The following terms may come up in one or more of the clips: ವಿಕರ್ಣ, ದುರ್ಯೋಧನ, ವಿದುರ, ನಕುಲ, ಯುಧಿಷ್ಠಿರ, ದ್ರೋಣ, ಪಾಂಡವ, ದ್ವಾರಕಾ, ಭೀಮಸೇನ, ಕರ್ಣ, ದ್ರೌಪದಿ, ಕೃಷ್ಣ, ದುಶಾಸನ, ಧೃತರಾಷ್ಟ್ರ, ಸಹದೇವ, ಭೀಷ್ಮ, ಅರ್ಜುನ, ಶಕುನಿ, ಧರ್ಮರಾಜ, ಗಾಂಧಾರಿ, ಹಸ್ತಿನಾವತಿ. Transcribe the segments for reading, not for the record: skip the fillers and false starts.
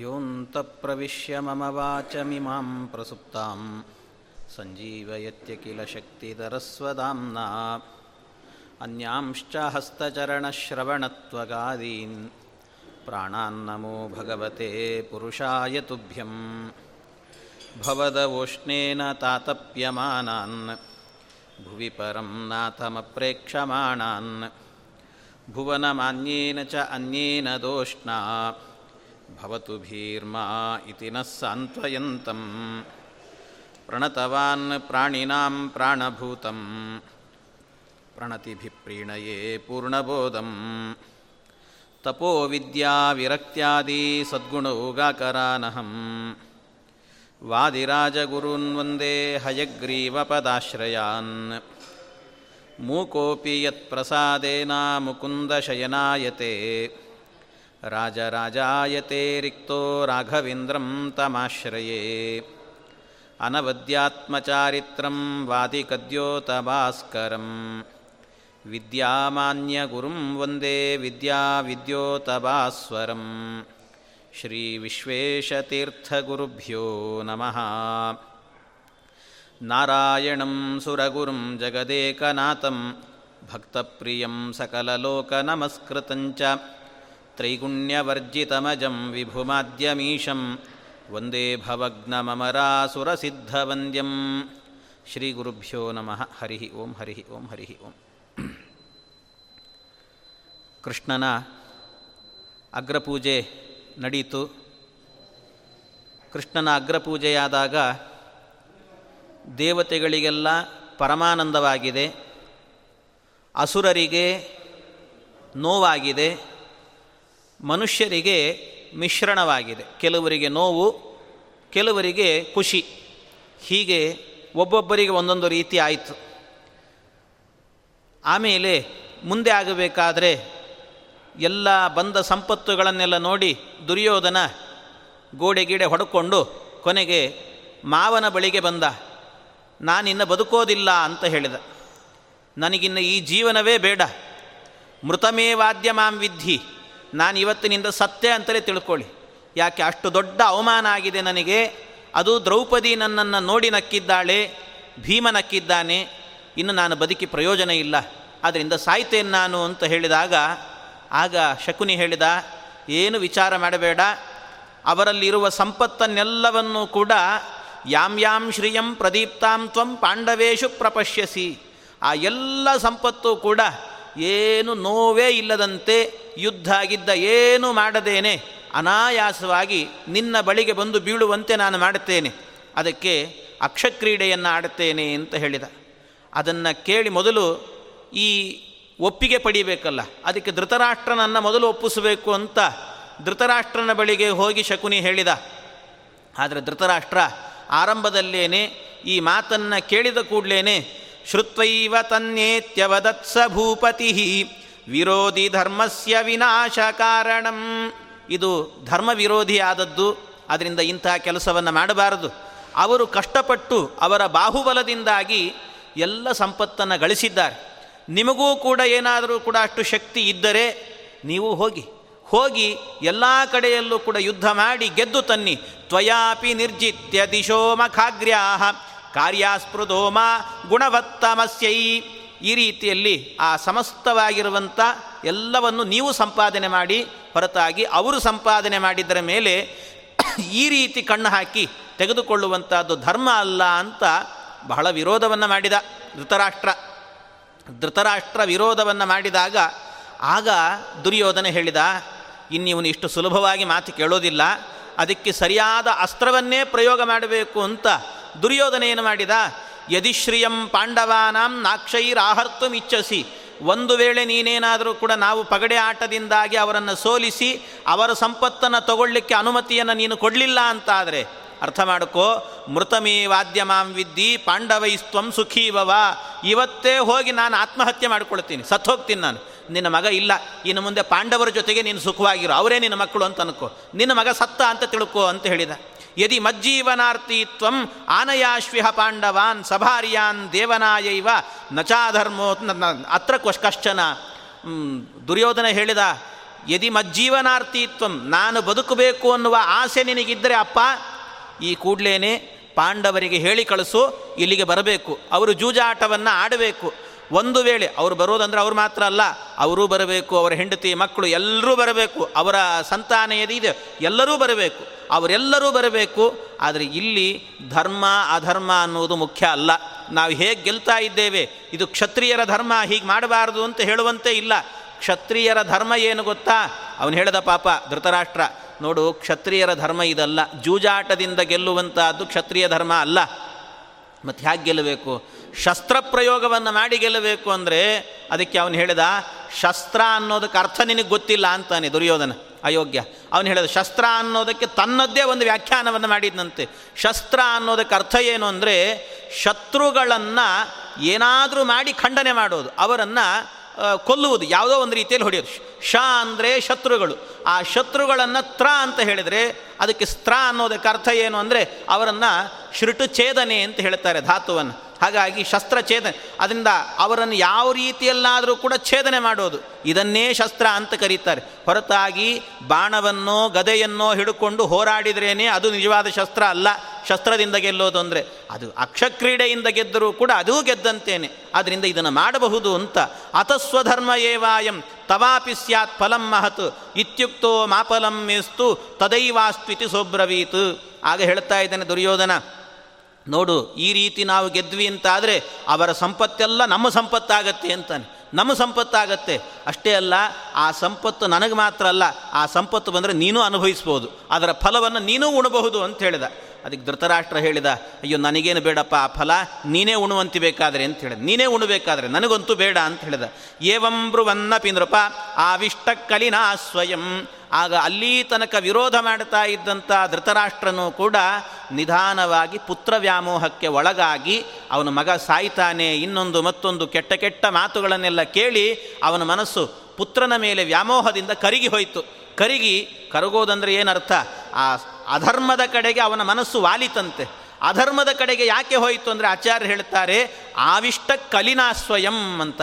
ಯೋಂತಪ್ರವಿಶ್ಯ ಮಮ ವಾಚಮಿಮಾಂ ಪ್ರಸುಪ್ತಾಂ ಸಂಜೀವಯತ್ಯ ಕಿಲ ಶಕ್ತಿಧರಸ್ವದಾಂನಾ ಅನ್ಯಾಂಶ್ಚ ಹಸ್ತಚರಣಶ್ರವಣತ್ವಗಾದೀನ್ ಪ್ರಾಣಾನ್ನಮೋ ಭಗವತೆ ಪುರುಷಾಯ ತುಭ್ಯಂ ಭವದವೋಷ್ಣೇನ ತಾತಪ್ಯಮಾನಾನ್ ಭುವಿ ಪರಂ ನಾಥಮಪ್ರೇಕ್ಷಮಾಣಾನ್ ಭುವನಮಾನ್ಯೇನ ಚ ಅನ್ಯೇನ ದೋಷ್ಣಾ ಭವತು ಭೀರ್ಮಾ ಇತಿ ನಃ ಸಾಂತ್ವಯಂತಂ ಪ್ರಣತವಾನ್ ಪ್ರಾಣಿನಾಂ ಪ್ರಾಣಭೂತಂ ಪ್ರಣತಿಭಿ ಪ್ರೀಣಯೇ ಪೂರ್ಣಬೋಧಂ ತಪೋ ವಿದ್ಯಾ ವಿರಕ್ತ್ಯಾದಿ ಸದ್ಗುಣೌಗಾಕರಾನಹಂ ವಾದಿರಾಜಗುರುನ್ ವಂದೇ ಹಯಗ್ರೀವಪದಾಶ್ರಯಾನ್ ಮೂಕೋಪಿ ಯತ್ಪ್ರಸಾದೇನ ಮುಕುಂದಶಯನಾಯತೆ ರಾಜರಾಜಾಯತೆ ರಿಕ್ತೋ ರಾಘವೇಂದ್ರಂ ತಮಾಶ್ರಯೇ ಅನವದ್ಯಾತ್ಮಚಾರಿತ್ರಂ ವಾದಿಕದ್ಯೋತಭಾಸ್ಕರಂ ವಿದ್ಯಾಮಾನ್ಯಗುರುಂ ವಂದೇ ವಿದ್ಯಾವಿದ್ಯೋತಭಾಸ್ವರಂ ಶ್ರೀ ವಿಶ್ವೇಶತೀರ್ಥಗುರುಭ್ಯೋ ನಮಃ. ನಾರಾಯಣಂ ಸುರಗುರುಂ ಜಗದೇಕನಾಥಂ ಭಕ್ತಪ್ರಿಯಂ ಸಕಲಲೋಕನಮಸ್ಕೃತಂ ಚ ತ್ರೈಗುಣ್ಯವರ್ಜಿತಮಜಂ ವಿಭುಮಾದ್ಯಮೀಶಂ ವಂದೇ ಭವಗ್ನಮರಾಸುರಸಿದ್ಧವಂದ್ಯಂ ಶ್ರೀಗುರುಭ್ಯೋ ನಮಃ. ಹರಿ ಓಂ ಹರಿ ಓಂ ಹರಿ ಓಂ. ಕೃಷ್ಣನ ಅಗ್ರಪೂಜೆ ನಡೆಯಿತು. ಕೃಷ್ಣನ ಅಗ್ರಪೂಜೆಯಾದಾಗ ದೇವತೆಗಳಿಗೆಲ್ಲ ಪರಮಾನಂದವಾಗಿದೆ, ಅಸುರರಿಗೆ ನೋವಾಗಿದೆ, ಮನುಷ್ಯರಿಗೆ ಮಿಶ್ರಣವಾಗಿದೆ. ಕೆಲವರಿಗೆ ನೋವು, ಕೆಲವರಿಗೆ ಖುಷಿ, ಹೀಗೆ ಒಬ್ಬೊಬ್ಬರಿಗೆ ಒಂದೊಂದು ರೀತಿ ಆಯಿತು. ಆಮೇಲೆ ಮುಂದೆ ಆಗಬೇಕಾದರೆ ಎಲ್ಲ ಬಂದ ಸಂಪತ್ತುಗಳನ್ನೆಲ್ಲ ನೋಡಿ ದುರ್ಯೋಧನ ಗೋಡೆಗೀಡೆ ಹೊಡ್ಕೊಂಡು ಕೊನೆಗೆ ಮಾವನ ಬಳಿಗೆ ಬಂದ. ನಾನಿನ್ನು ಬದುಕೋದಿಲ್ಲ ಅಂತ ಹೇಳಿದ. ನನಗಿನ್ನು ಈ ಜೀವನವೇ ಬೇಡ, ಮೃತಮೇವಾದ್ಯ ಮಾಂ ವಿದ್ಧಿ, ನಾನು ಇವತ್ತಿನಿಂದ ಸತ್ಯ ಅಂತಲೇ ತಿಳ್ಕೊಳ್ಳಿ, ಯಾಕೆ ಅಷ್ಟು ದೊಡ್ಡ ಅವಮಾನ ಆಗಿದೆ ನನಗೆ. ಅದು ದ್ರೌಪದಿ ನನ್ನನ್ನು ನೋಡಿ ನಕ್ಕಿದ್ದಾಳೆ, ಭೀಮ ನಕ್ಕಿದ್ದಾನೆ, ಇನ್ನು ನಾನು ಬದುಕಿ ಪ್ರಯೋಜನ ಇಲ್ಲ, ಆದ್ದರಿಂದ ಸಾಯ್ತೇನೆ ನಾನು ಅಂತ ಹೇಳಿದಾಗ ಆಗ ಶಕುನಿ ಹೇಳಿದ, ಏನು ವಿಚಾರ ಮಾಡಬೇಡ, ಅವರಲ್ಲಿರುವ ಸಂಪತ್ತನ್ನೆಲ್ಲವನ್ನೂ ಕೂಡ ಯಾಂ ಯಾಂ ಶ್ರಿಯಂ ಪ್ರದೀಪ್ತಾಂ ತ್ವಂ ಪಾಂಡವೇಶು ಪ್ರಪಶ್ಯಸಿ, ಆ ಎಲ್ಲ ಸಂಪತ್ತು ಕೂಡ ಏನು ನೋವೇ ಇಲ್ಲದಂತೆ ಯುದ್ಧ ಆಗಿದ್ದ ಏನೂ ಮಾಡದೇನೆ ಅನಾಯಾಸವಾಗಿ ನಿನ್ನ ಬಳಿಗೆ ಬಂದು ಬೀಳುವಂತೆ ನಾನು ಮಾಡುತ್ತೇನೆ, ಅದಕ್ಕೆ ಅಕ್ಷಕ್ರೀಡೆಯನ್ನು ಆಡುತ್ತೇನೆ ಅಂತ ಹೇಳಿದ. ಅದನ್ನು ಕೇಳಿ ಮೊದಲು ಈ ಒಪ್ಪಿಗೆ ಪಡಿಬೇಕಲ್ಲ, ಅದಕ್ಕೆ ಧೃತರಾಷ್ಟ್ರನನ್ನು ಮೊದಲು ಒಪ್ಪಿಸಬೇಕು ಅಂತ ಧೃತರಾಷ್ಟ್ರನ ಬಳಿಗೆ ಹೋಗಿ ಶಕುನಿ ಹೇಳಿದ. ಆದರೆ ಧೃತರಾಷ್ಟ್ರ ಆರಂಭದಲ್ಲೇನೆ ಈ ಮಾತನ್ನು ಕೇಳಿದ ಕೂಡಲೇ ಶ್ರುತ್ವೈವ ತನ್ನೇತ್ಯವದತ್ಸ ಭೂಪತಿ ವಿರೋಧಿ ಧರ್ಮಸ್ಯ ವಿನಾಶ ಕಾರಣಂ, ಇದು ಧರ್ಮ ವಿರೋಧಿ ಆದದ್ದು, ಅದರಿಂದ ಇಂತಹ ಕೆಲಸವನ್ನು ಮಾಡಬಾರದು. ಅವರು ಕಷ್ಟಪಟ್ಟು ಅವರ ಬಾಹುಬಲದಿಂದಾಗಿ ಎಲ್ಲ ಸಂಪತ್ತನ್ನು ಗಳಿಸಿದ್ದಾರೆ, ನಿಮಗೂ ಕೂಡ ಏನಾದರೂ ಕೂಡ ಅಷ್ಟು ಶಕ್ತಿ ಇದ್ದರೆ ನೀವು ಹೋಗಿ ಹೋಗಿ ಎಲ್ಲ ಕಡೆಯಲ್ಲೂ ಕೂಡ ಯುದ್ಧ ಮಾಡಿ ಗೆದ್ದು ತನ್ನಿ. ತ್ವಯಾಪಿ ನಿರ್ಜಿತ್ಯ ದಿಶೋಮ ಖಾಗ್ರ್ಯಾಹ ಕಾರ್ಯಾಸ್ಪೃದೋಮ ಗುಣವತ್ತಮಸ್ಯೈ, ಈ ರೀತಿಯಲ್ಲಿ ಆ ಸಮಸ್ತವಾಗಿರುವಂಥ ಎಲ್ಲವನ್ನು ನೀವು ಸಂಪಾದನೆ ಮಾಡಿ ಹೊರತಾಗಿ ಅವರು ಸಂಪಾದನೆ ಮಾಡಿದ್ದರ ಮೇಲೆ ಈ ರೀತಿ ಕಣ್ಣು ಹಾಕಿ ತೆಗೆದುಕೊಳ್ಳುವಂಥದ್ದು ಧರ್ಮ ಅಲ್ಲ ಅಂತ ಬಹಳ ವಿರೋಧವನ್ನು ಮಾಡಿದ ಧೃತರಾಷ್ಟ್ರ. ಧೃತರಾಷ್ಟ್ರ ವಿರೋಧವನ್ನು ಮಾಡಿದಾಗ ಆಗ ದುರ್ಯೋಧನ ಹೇಳಿದ, ಇನ್ನಿವನು ಇಷ್ಟು ಸುಲಭವಾಗಿ ಮಾತು ಕೇಳೋದಿಲ್ಲ, ಅದಕ್ಕೆ ಸರಿಯಾದ ಅಸ್ತ್ರವನ್ನೇ ಪ್ರಯೋಗ ಮಾಡಬೇಕು ಅಂತ ದುರ್ಯೋಧನ ಏನು ಮಾಡಿದ, ಯದಿಶ್ರಿಯಂ ಪಾಂಡವಾನಾಂ ನಾಕ್ಷೈರಾಹರ್ತುಮಿಚ್ಛಸಿ, ಒಂದು ವೇಳೆ ನೀನೇನಾದರೂ ಕೂಡ ನಾವು ಪಗಡೆ ಆಟದಿಂದಾಗಿ ಅವರನ್ನು ಸೋಲಿಸಿ ಅವರ ಸಂಪತ್ತನ್ನು ತಗೊಳ್ಳಿಕ್ಕೆ ಅನುಮತಿಯನ್ನು ನೀನು ಕೊಡಲಿಲ್ಲ ಅಂತಾದರೆ ಅರ್ಥ ಮಾಡ್ಕೋ, ಮೃತಮೇವಾದ್ಯ ಮಾಂ ವಿದ್ಧಿ ಪಾಂಡವೈಸ್ತ್ವಂ ಸುಖೀಭವ, ಇವತ್ತೇ ಹೋಗಿ ನಾನು ಆತ್ಮಹತ್ಯೆ ಮಾಡ್ಕೊಳ್ತೀನಿ, ಸತ್ತೋಗ್ತೀನಿ ನಾನು, ನಿನ್ನ ಮಗ ಇಲ್ಲ, ಇನ್ನು ಮುಂದೆ ಪಾಂಡವರ ಜೊತೆಗೆ ನೀನು ಸುಖವಾಗಿರೋ, ಅವರೇ ನಿನ್ನ ಮಕ್ಕಳು ಅಂತ ಅನ್ಕೋ, ನಿನ್ನ ಮಗ ಸತ್ತ ಅಂತ ತಿಳ್ಕೋ ಅಂತ ಹೇಳಿದ. ಯದಿ ಮಜ್ಜೀವನಾರ್ಥಿತ್ವಂ ಆನಯಾಶ್ವಿಹ ಪಾಂಡವಾನ್ ಸಭಾರ್ಯಾನ್ ದೇವನಾಯೈವ ನಚಾಧರ್ಮೋ ಅತ್ರ ಕಶ್ಚನ. ದುರ್ಯೋಧನ ಹೇಳಿದ, ಯದಿ ಮಜ್ಜೀವನಾರ್ಥಿತ್ವಂ, ನಾನು ಬದುಕಬೇಕು ಅನ್ನುವ ಆಸೆ ನಿನಗಿದ್ದರೆ ಅಪ್ಪ ಈ ಕೂಡಲೇ ಪಾಂಡವರಿಗೆ ಹೇಳಿ ಕಳಿಸು, ಇಲ್ಲಿಗೆ ಬರಬೇಕು, ಅವರು ಜೂಜಾಟವನ್ನು ಆಡಬೇಕು. ಒಂದು ವೇಳೆ ಅವರು ಬರೋದಂದರೆ ಅವ್ರು ಮಾತ್ರ ಅಲ್ಲ, ಅವರೂ ಬರಬೇಕು, ಅವರ ಹೆಂಡತಿ ಮಕ್ಕಳು ಎಲ್ಲರೂ ಬರಬೇಕು, ಅವರ ಸಂತಾನ ಏನಿದೆ ಎಲ್ಲರೂ ಬರಬೇಕು, ಅವರೆಲ್ಲರೂ ಬರಬೇಕು. ಆದರೆ ಇಲ್ಲಿ ಧರ್ಮ ಅಧರ್ಮ ಅನ್ನುವುದು ಮುಖ್ಯ ಅಲ್ಲ. ನಾವು ಹೇಗೆ ಗೆಲ್ತಾ ಇದ್ದೇವೆ, ಇದು ಕ್ಷತ್ರಿಯರ ಧರ್ಮ, ಹೀಗೆ ಮಾಡಬಾರದು ಅಂತ ಹೇಳುವಂತೆ ಇಲ್ಲ. ಕ್ಷತ್ರಿಯರ ಧರ್ಮ ಏನು ಗೊತ್ತಾ? ಅವನು ಹೇಳಿದ ಪಾಪ ಧೃತರಾಷ್ಟ್ರ, ನೋಡು ಕ್ಷತ್ರಿಯರ ಧರ್ಮ ಇದಲ್ಲ, ಜೂಜಾಟದಿಂದ ಗೆಲ್ಲುವಂತಹದ್ದು ಕ್ಷತ್ರಿಯ ಧರ್ಮ ಅಲ್ಲ. ಮತ್ತು ಹೇಗೆ ಗೆಲ್ಲಬೇಕು? ಶಸ್ತ್ರಪ್ರಯೋಗವನ್ನು ಮಾಡಿ ಗೆಲ್ಲಬೇಕು ಅಂದರೆ ಅದಕ್ಕೆ ಅವನು ಹೇಳಿದ ಶಸ್ತ್ರ ಅನ್ನೋದಕ್ಕೆ ಅರ್ಥ ನಿನಗೆ ಗೊತ್ತಿಲ್ಲ ಅಂತಾನೆ ದುರ್ಯೋಧನ ಅಯೋಗ್ಯ. ಅವನು ಹೇಳಿದ ಶಸ್ತ್ರ ಅನ್ನೋದಕ್ಕೆ ತನ್ನದೇ ಒಂದು ವ್ಯಾಖ್ಯಾನವನ್ನು ಮಾಡಿದ್ನಂತೆ. ಶಸ್ತ್ರ ಅನ್ನೋದಕ್ಕೆ ಅರ್ಥ ಏನು ಅಂದರೆ ಶತ್ರುಗಳನ್ನು ಏನಾದರೂ ಮಾಡಿ ಖಂಡನೆ ಮಾಡೋದು, ಅವರನ್ನು ಕೊಲ್ಲುವುದು, ಯಾವುದೋ ಒಂದು ರೀತಿಯಲ್ಲಿ ಹೊಡೆಯೋದು. ಶ ಅಂದರೆ ಶತ್ರುಗಳು, ಆ ಶತ್ರುಗಳನ್ನು ತ್ರ ಅಂತ ಹೇಳಿದರೆ ಅದಕ್ಕೆ ಸ್ತ್ರ ಅನ್ನೋದಕ್ಕೆ ಅರ್ಥ ಏನು ಅಂದರೆ ಅವರನ್ನು ಶೃಟುಛೇದನೆ ಅಂತ ಹೇಳ್ತಾರೆ ಧಾತುವನ್ನು. ಹಾಗಾಗಿ ಶಸ್ತ್ರಛೇದನೆ, ಅದರಿಂದ ಅವರನ್ನು ಯಾವ ರೀತಿಯಲ್ಲಾದರೂ ಕೂಡ ಛೇದನೆ ಮಾಡೋದು, ಇದನ್ನೇ ಶಸ್ತ್ರ ಅಂತ ಕರೀತಾರೆ. ಹೊರತಾಗಿ ಬಾಣವನ್ನೋ ಗದೆಯನ್ನೋ ಹಿಡ್ಕೊಂಡು ಹೋರಾಡಿದ್ರೇ ಅದು ನಿಜವಾದ ಶಸ್ತ್ರ ಅಲ್ಲ. ಶಸ್ತ್ರದಿಂದ ಗೆಲ್ಲೋದು ಅಂದರೆ ಅದು ಅಕ್ಷಕ್ರೀಡೆಯಿಂದ ಗೆದ್ದರೂ ಕೂಡ ಅದೂ ಗೆದ್ದಂತೇನೆ. ಆದ್ದರಿಂದ ಇದನ್ನು ಮಾಡಬಹುದು ಅಂತ ಅತಸ್ವಧರ್ಮ ಏವಾಯಂ ತವಾಪಿ ಸ್ಯಾತ್ ಫಲಂ ಮಹತ್ ಇತ್ಯುಕ್ತೋ ಮಾಪಲಂ ಮೇಸ್ತು ತದೈವಾಸ್ತ್ವಿತಿ ಸೋಬ್ರವೀತು. ಆಗ ಹೇಳ್ತಾ ಇದ್ದಾನೆ ದುರ್ಯೋಧನ, ನೋಡು ಈ ರೀತಿ ನಾವು ಗೆದ್ವಿ ಅಂತಾದರೆ ಅವರ ಸಂಪತ್ತೆಲ್ಲ ನಮ್ಮ ಸಂಪತ್ತಾಗತ್ತೆ ಅಂತಾನೆ. ನಮ್ಮ ಸಂಪತ್ತಾಗತ್ತೆ ಅಷ್ಟೇ ಅಲ್ಲ, ಆ ಸಂಪತ್ತು ನನಗೆ ಮಾತ್ರ ಅಲ್ಲ, ಆ ಸಂಪತ್ತು ಬಂದರೆ ನೀನು ಅನುಭವಿಸ್ಬೋದು, ಅದರ ಫಲವನ್ನು ನೀನೂ ಉಣಬಹುದು ಅಂತ ಹೇಳಿದ. ಅದಕ್ಕೆ ಧೃತರಾಷ್ಟ್ರ ಹೇಳಿದ, ಅಯ್ಯೋ ನನಗೇನು ಬೇಡಪ್ಪ ಆ ಫಲ, ನೀನೇ ಉಣುವಂತಿ ಬೇಕಾದರೆ ಅಂತ ಹೇಳಿದ. ನೀನೇ ಉಣಬೇಕಾದರೆ ನನಗಂತೂ ಬೇಡ ಅಂತ ಹೇಳಿದ. ಏವಂ ಬ್ರುವನ್ನ ಪಿಂದ್ರಪ ಆವಿಷ್ಟ ಕಲಿನಾ ಸ್ವಯಂ. ಆಗ ಅಲ್ಲಿ ತನಕ ವಿರೋಧ ಮಾಡ್ತಾ ಇದ್ದಂಥ ಧೃತರಾಷ್ಟ್ರನೂ ಕೂಡ ನಿಧಾನವಾಗಿ ಪುತ್ರ ವ್ಯಾಮೋಹಕ್ಕೆ ಒಳಗಾಗಿ ಅವನ ಮಗ ಸಾಯ್ತಾನೆ, ಇನ್ನೊಂದು ಮತ್ತೊಂದು ಕೆಟ್ಟ ಕೆಟ್ಟ ಮಾತುಗಳನ್ನೆಲ್ಲ ಕೇಳಿ ಅವನ ಮನಸ್ಸು ಪುತ್ರನ ಮೇಲೆ ವ್ಯಾಮೋಹದಿಂದ ಕರಗಿ ಹೋಯಿತು. ಕರಗಿ, ಕರಗೋದಂದರೆ ಏನರ್ಥ, ಆ ಅಧರ್ಮದ ಕಡೆಗೆ ಅವನ ಮನಸ್ಸು ವಾಲಿತಂತೆ. ಅಧರ್ಮದ ಕಡೆಗೆ ಯಾಕೆ ಹೋಯಿತು ಅಂದರೆ ಆಚಾರ್ಯರು ಹೇಳ್ತಾರೆ ಆವಿಷ್ಟ ಕಲಿನಾ ಸ್ವಯಂ ಅಂತ,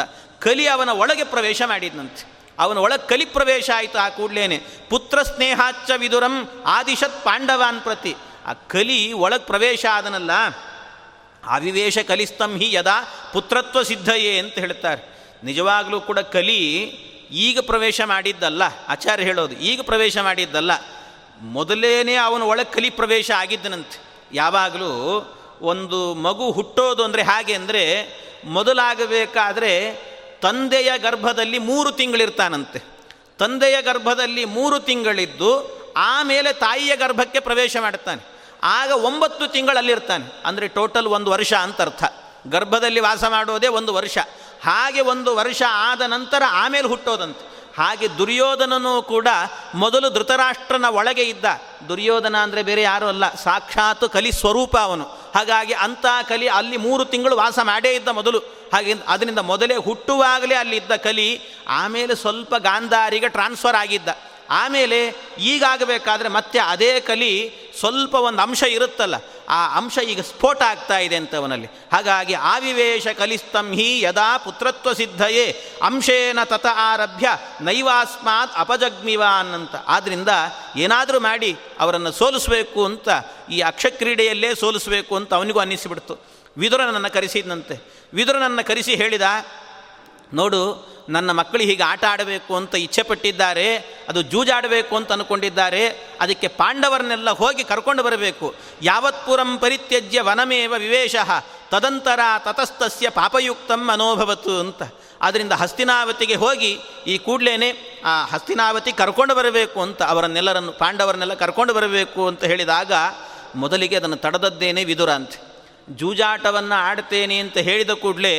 ಕಲಿ ಅವನ ಒಳಗೆ ಪ್ರವೇಶ ಮಾಡಿದ್ನಂತೆ, ಅವನ ಒಳಗೆ ಕಲಿ ಪ್ರವೇಶ ಆಯಿತು. ಆ ಕೂಡಲೇ ಪುತ್ರ ಸ್ನೇಹಾಚ್ಚ ವಿದುರಂ ಆದಿಶತ್ ಪಾಂಡವಾನ್ ಪ್ರತಿ, ಆ ಕಲಿ ಒಳಗೆ ಪ್ರವೇಶ ಆದನಲ್ಲ, ಅವಿವೇಶ ಕಲಿಸ್ತಂ ಹಿ ಯದಾ ಪುತ್ರತ್ವ ಸಿದ್ಧಯೇ ಅಂತ ಹೇಳ್ತಾರೆ. ನಿಜವಾಗಲೂ ಕೂಡ ಕಲಿ ಈಗ ಪ್ರವೇಶ ಮಾಡಿದ್ದಲ್ಲ, ಆಚಾರ್ಯ ಹೇಳೋದು ಈಗ ಪ್ರವೇಶ ಮಾಡಿದ್ದಲ್ಲ, ಮೊದಲೇನೆ ಅವನ ಒಳಗೆ ಕಲಿ ಪ್ರವೇಶ ಆಗಿದ್ದನಂತೆ. ಯಾವಾಗಲೂ ಒಂದು ಮಗು ಹುಟ್ಟೋದು ಅಂದರೆ ಹಾಗೆ ಅಂದರೆ ಮೊದಲಾಗಬೇಕಾದ್ರೆ ತಂದೆಯ ಗರ್ಭದಲ್ಲಿ 3 ತಿಂಗಳಿರ್ತಾನಂತೆ. ತಂದೆಯ ಗರ್ಭದಲ್ಲಿ 3 ತಿಂಗಳಿದ್ದು ಆಮೇಲೆ ತಾಯಿಯ ಗರ್ಭಕ್ಕೆ ಪ್ರವೇಶ ಮಾಡ್ತಾನೆ. ಆಗ 9 ತಿಂಗಳಲ್ಲಿರ್ತಾನೆ, ಅಂದರೆ ಟೋಟಲ್ 1 ವರ್ಷ ಅಂತ ಅರ್ಥ. ಗರ್ಭದಲ್ಲಿ ವಾಸ ಮಾಡೋದೇ 1 ವರ್ಷ. ಹಾಗೆ 1 ವರ್ಷ ಆದ ನಂತರ ಆಮೇಲೆ ಹುಟ್ಟೋದಂತೆ. ಹಾಗೆ ದುರ್ಯೋಧನನೂ ಕೂಡ ಮೊದಲು ಧೃತರಾಷ್ಟ್ರನ ಒಳಗೆ ಇದ್ದ. ದುರ್ಯೋಧನ ಅಂದರೆ ಬೇರೆ ಯಾರೂ ಅಲ್ಲ, ಸಾಕ್ಷಾತ್ ಕಲಿ ಸ್ವರೂಪ ಅವನು. ಹಾಗಾಗಿ ಅಂಥ ಕಲಿ ಅಲ್ಲಿ 3 ತಿಂಗಳು ವಾಸ ಮಾಡೇ ಇದ್ದ ಮೊದಲು. ಹಾಗೆ ಅದರಿಂದ ಮೊದಲೇ ಹುಟ್ಟುವಾಗಲೇ ಅಲ್ಲಿದ್ದ ಕಲಿ, ಆಮೇಲೆ ಸ್ವಲ್ಪ ಗಾಂಧಾರಿಗೆ ಟ್ರಾನ್ಸ್ಫರ್ ಆಗಿದ್ದ. ಆಮೇಲೆ ಈಗಾಗಬೇಕಾದ್ರೆ ಮತ್ತೆ ಅದೇ ಕಲಿ ಸ್ವಲ್ಪ ಒಂದು ಅಂಶ ಇರುತ್ತಲ್ಲ, ಆ ಅಂಶ ಈಗ ಸ್ಫೋಟ ಆಗ್ತಾ ಇದೆ ಅಂತ ಅವನಲ್ಲಿ. ಹಾಗಾಗಿ ಆವಿವೇಶ ಕಲಿಸ್ತಂ ಹಿ ಯದಾ ಪುತ್ರತ್ವ ಸಿದ್ಧಯೇ ಅಂಶೇನ ತತ ಆರಭ್ಯ ನೈವಾಸ್ಮಾತ್ ಅಪಜಗ್ಮಿವಾನ್ ಅಂತ. ಆದ್ದರಿಂದ ಏನಾದರೂ ಮಾಡಿ ಅವರನ್ನು ಸೋಲಿಸಬೇಕು ಅಂತ, ಈ ಅಕ್ಷಕ್ರೀಡೆಯಲ್ಲೇ ಸೋಲಿಸಬೇಕು ಅಂತ ಅವನಿಗೂ ಅನ್ನಿಸಿಬಿಡ್ತು. ವಿದುರನನ್ನು ಕರೆಸಿದ್ನಂತೆ. ವಿದುರನನ್ನು ಕರೆಸಿ ಹೇಳಿದ, ನೋಡು ನನ್ನ ಮಕ್ಕಳು ಹೀಗೆ ಆಟ ಆಡಬೇಕು ಅಂತ ಇಚ್ಛೆಪಟ್ಟಿದ್ದಾರೆ, ಅದು ಜೂಜಾಡಬೇಕು ಅಂತ ಅಂದ್ಕೊಂಡಿದ್ದಾರೆ, ಅದಕ್ಕೆ ಪಾಂಡವರನ್ನೆಲ್ಲ ಹೋಗಿ ಕರ್ಕೊಂಡು ಬರಬೇಕು. ಯಾವತ್ಪುರಂ ಪರಿತ್ಯಜ್ಯ ವನಮೇವ ವಿವೇಶಃ ತದಂತರ ತತಸ್ತಸ್ಯ ಪಾಪಯುಕ್ತಂ ಮನೋಭವತು ಅಂತ. ಆದ್ದರಿಂದ ಹಸ್ತಿನಾವತಿಗೆ ಹೋಗಿ ಈ ಕೂಡಲೇ ಆ ಹಸ್ತಿನಾವತಿ ಕರ್ಕೊಂಡು ಬರಬೇಕು ಅಂತ, ಅವರನ್ನೆಲ್ಲರನ್ನು ಪಾಂಡವರನ್ನೆಲ್ಲ ಕರ್ಕೊಂಡು ಬರಬೇಕು ಅಂತ ಹೇಳಿದಾಗ ಮೊದಲಿಗೆ ಅದನ್ನು ತಡೆದದ್ದೇನೆ ವಿದುರ ಅಂತ. ಜೂಜಾಟವನ್ನು ಆಡ್ತೇನೆ ಅಂತ ಹೇಳಿದ ಕೂಡಲೇ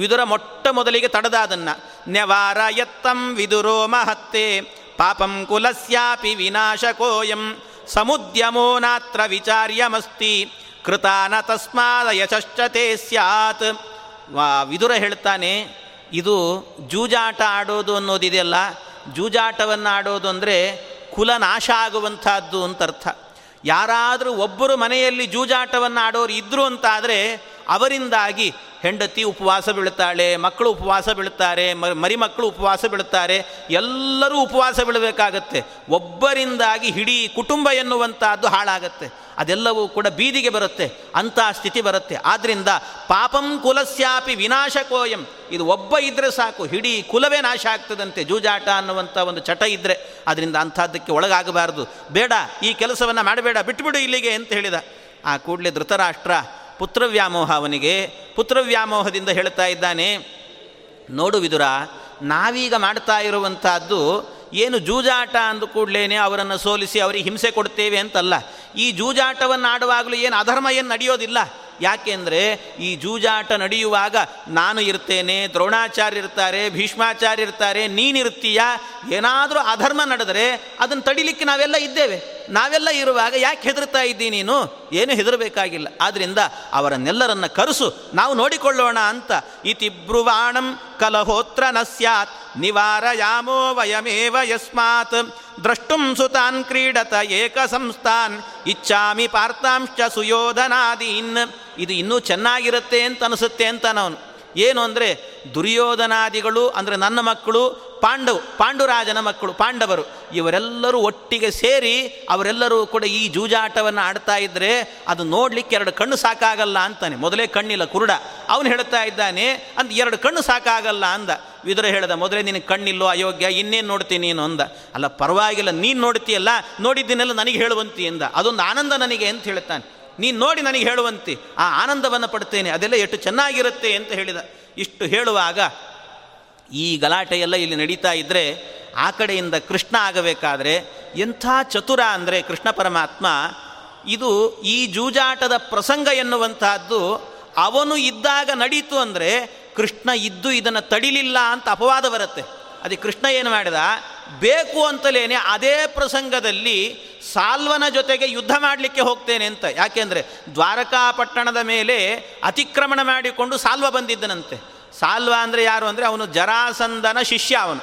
ವಿದುರ ಮೊಟ್ಟ ಮೊದಲಿಗೆ ತಡೆದ ಅದನ್ನು. ನ್ಯವಾರ ಯತ್ತಂ ವಿದುರೋ ಮಹತ್ತೆ ಪಾಪಂ ಕುಲಸ್ಯಾಪಿ ವಿನಾಶಕೋಯಂ ಸಮುದ್ಯಮೋ ನಾತ್ರ ವಿಚಾರ್ಯಮಸ್ತಿ ಕೃತಾನ ತಸ್ಮಾದ ಯಶಶ್ಚತೆ ಸ್ಯಾತ್. ವಿದುರ ಹೇಳ್ತಾನೆ, ಇದು ಜೂಜಾಟ ಆಡೋದು ಅನ್ನೋದಿದೆಯಲ್ಲ, ಜೂಜಾಟವನ್ನು ಆಡೋದು ಅಂದರೆ ಕುಲನಾಶ ಆಗುವಂಥದ್ದು ಅಂತ ಅರ್ಥ. ಯಾರಾದರೂ ಒಬ್ಬರು ಮನೆಯಲ್ಲಿ ಜೂಜಾಟವನ್ನು ಆಡೋರು ಇದ್ದರು ಅಂತಾದರೆ ಅವರಿಂದಾಗಿ ಹೆಂಡತಿ ಉಪವಾಸ ಬೀಳ್ತಾಳೆ, ಮಕ್ಕಳು ಉಪವಾಸ ಬೀಳ್ತಾರೆ, ಮರಿಮಕ್ಕಳು ಉಪವಾಸ ಬೀಳ್ತಾರೆ, ಎಲ್ಲರೂ ಉಪವಾಸ ಬೀಳಬೇಕಾಗತ್ತೆ. ಒಬ್ಬರಿಂದಾಗಿ ಇಡೀ ಕುಟುಂಬ ಎನ್ನುವಂಥದ್ದು ಹಾಳಾಗತ್ತೆ, ಅದೆಲ್ಲವೂ ಕೂಡ ಬೀದಿಗೆ ಬರುತ್ತೆ, ಅಂಥ ಸ್ಥಿತಿ ಬರುತ್ತೆ. ಆದ್ದರಿಂದ ಪಾಪಂ ಕುಲಸ್ಯಾಪಿ ವಿನಾಶಕೋಯಂ, ಇದು ಒಬ್ಬ ಇದ್ದರೆ ಸಾಕು ಇಡೀ ಕುಲವೇ ನಾಶ ಆಗ್ತದಂತೆ ಜೂಜಾಟ ಅನ್ನುವಂಥ ಒಂದು ಚಟ ಇದ್ದರೆ. ಅದರಿಂದ ಅಂಥದ್ದಕ್ಕೆ ಒಳಗಾಗಬಾರ್ದು, ಬೇಡ ಈ ಕೆಲಸವನ್ನು ಮಾಡಬೇಡ, ಬಿಟ್ಟುಬಿಡು ಇಲ್ಲಿಗೆ ಅಂತ ಹೇಳಿದ. ಆ ಕೂಡಲೇ ಧೃತರಾಷ್ಟ್ರ ಪುತ್ರವ್ಯಾಮೋಹ ಅವನಿಗೆ, ಪುತ್ರವ್ಯಾಮೋಹದಿಂದ ಹೇಳ್ತಾ ಇದ್ದಾನೆ, ನೋಡು ವಿದುರ, ನಾವೀಗ ಮಾಡ್ತಾ ಇರುವಂಥದ್ದು ಏನು ಜೂಜಾಟ ಅಂದ ಕೂಡಲೇ ಅವರನ್ನು ಸೋಲಿಸಿ ಅವರಿಗೆ ಹಿಂಸೆ ಕೊಡ್ತೇವೆ ಅಂತಲ್ಲ. ಈ ಜೂಜಾಟವನ್ನು ಆಡುವಾಗಲೂ ಏನು ಅಧರ್ಮ ಏನು ನಡೆಯೋದಿಲ್ಲ. ಯಾಕೆಂದರೆ ಈ ಜೂಜಾಟ ನಡೆಯುವಾಗ ನಾನು ಇರ್ತೇನೆ, ದ್ರೋಣಾಚಾರ್ಯ ಇರ್ತಾರೆ, ಭೀಷ್ಮಾಚಾರ್ಯ ಇರ್ತಾರೆ, ನೀನಿರ್ತೀಯ. ಏನಾದರೂ ಅಧರ್ಮ ನಡೆದರೆ ಅದನ್ನು ತಡಿಲಿಕ್ಕೆ ನಾವೆಲ್ಲ ಇದ್ದೇವೆ. ನಾವೆಲ್ಲ ಇರುವಾಗ ಯಾಕೆ ಹೆದರ್ತಾ ಇದ್ದೀನಿ ನೀನು? ಏನು ಹೆದರಬೇಕಾಗಿಲ್ಲ. ಆದ್ದರಿಂದ ಅವರನ್ನೆಲ್ಲರನ್ನು ಕರೆಸು, ನಾವು ನೋಡಿಕೊಳ್ಳೋಣ ಅಂತ. ಇತಿಬ್ರುವಾಣಂ ಕಲಹೋತ್ರ ನ ಸ್ಯಾತ್ ನಿವಾರಯಾಮೋ ವಯಮೇವ ಯಸ್ಮಾತ್ ದ್ರಷ್ಟುಂ ಸುತಾನ್ ಕ್ರೀಡತ ಏಕ ಸಂಸ್ಥಾನ್ ಇಚ್ಛಾಮಿ ಪಾರ್ಥಾಂಶ್ಚ ಸುಯೋಧನಾದೀನ್. ಇದು ಇನ್ನೂ ಚೆನ್ನಾಗಿರುತ್ತೆ ಅಂತ ಅನಿಸುತ್ತೆ ಅಂತ ನಾನು. ಏನು ಅಂದರೆ, ದುರ್ಯೋಧನಾದಿಗಳು ಅಂದರೆ ನನ್ನ ಮಕ್ಕಳು, ಪಾಂಡುರಾಜನ ಮಕ್ಕಳು ಪಾಂಡವರು, ಇವರೆಲ್ಲರೂ ಒಟ್ಟಿಗೆ ಸೇರಿ ಅವರೆಲ್ಲರೂ ಕೂಡ ಈ ಜೂಜಾಟವನ್ನು ಆಡ್ತಾ ಇದ್ದರೆ ಅದು ನೋಡಲಿಕ್ಕೆ ಎರಡು ಕಣ್ಣು ಸಾಕಾಗಲ್ಲ ಅಂತಾನೆ. ಮೊದಲೇ ಕಣ್ಣಿಲ್ಲ, ಕುರುಡ, ಅವನು ಹೇಳ್ತಾ ಇದ್ದಾನೆ ಅಂತ ಎರಡು ಕಣ್ಣು ಸಾಕಾಗಲ್ಲ ಅಂದ. ವಿದುರ ಹೇಳ್ದ, ಮೊದಲೇ ನಿನಗೆ ಕಣ್ಣಿಲ್ಲೋ ಅಯೋಗ್ಯ, ಇನ್ನೇನು ನೋಡ್ತೀನಿ ನೀನು ಅಂದ. ಅಲ್ಲ ಪರವಾಗಿಲ್ಲ, ನೀನು ನೋಡ್ತೀಯಲ್ಲ, ನೋಡಿದ್ದೀನೆಲ್ಲ ನನಗೆ ಹೇಳುವಂತಿ ಅಂದ. ಅದೊಂದು ಆನಂದ ನನಗೆ ಅಂತ ಹೇಳ್ತಾನೆ. ನೀನು ನೋಡಿ ನನಗೆ ಹೇಳುವಂತಿ, ಆ ಆನಂದವನ್ನು ಪಡ್ತೇನೆ, ಅದೆಲ್ಲ ಎಷ್ಟು ಚೆನ್ನಾಗಿರುತ್ತೆ ಅಂತ ಹೇಳಿದ. ಇಷ್ಟು ಹೇಳುವಾಗ ಈ ಗಲಾಟೆಯೆಲ್ಲ ಇಲ್ಲಿ ನಡೀತಾ ಇದ್ದರೆ, ಆ ಕಡೆಯಿಂದ ಕೃಷ್ಣ ಆಗಬೇಕಾದ್ರೆ ಎಂಥ ಚತುರ ಅಂದರೆ ಕೃಷ್ಣ ಪರಮಾತ್ಮ. ಇದು ಈ ಜೂಜಾಟದ ಪ್ರಸಂಗ ಎನ್ನುವಂತಹದ್ದು ಅವನು ಇದ್ದಾಗ ನಡೀತು ಅಂದರೆ, ಕೃಷ್ಣ ಇದ್ದು ಇದನ್ನು ತಡಿಲಿಲ್ಲ ಅಂತ ಅಪವಾದ ಬರುತ್ತೆ. ಅದೇ ಕೃಷ್ಣ ಏನು ಮಾಡಿದ, ಬೇಕು ಅಂತಲೇನೆ ಅದೇ ಪ್ರಸಂಗದಲ್ಲಿ ಸಾಲ್ವನ ಜೊತೆಗೆ ಯುದ್ಧ ಮಾಡಲಿಕ್ಕೆ ಹೋಗ್ತೇನೆ ಅಂತ. ಯಾಕೆಂದರೆ ದ್ವಾರಕಾ ಪಟ್ಟಣದ ಮೇಲೆ ಅತಿಕ್ರಮಣ ಮಾಡಿಕೊಂಡು ಸಾಲ್ವ ಬಂದಿದ್ದನಂತೆ. ಸಾಲ್ವ ಅಂದರೆ ಯಾರು ಅಂದರೆ, ಅವನು ಜರಾಸಂಧನ ಶಿಷ್ಯ ಅವನು,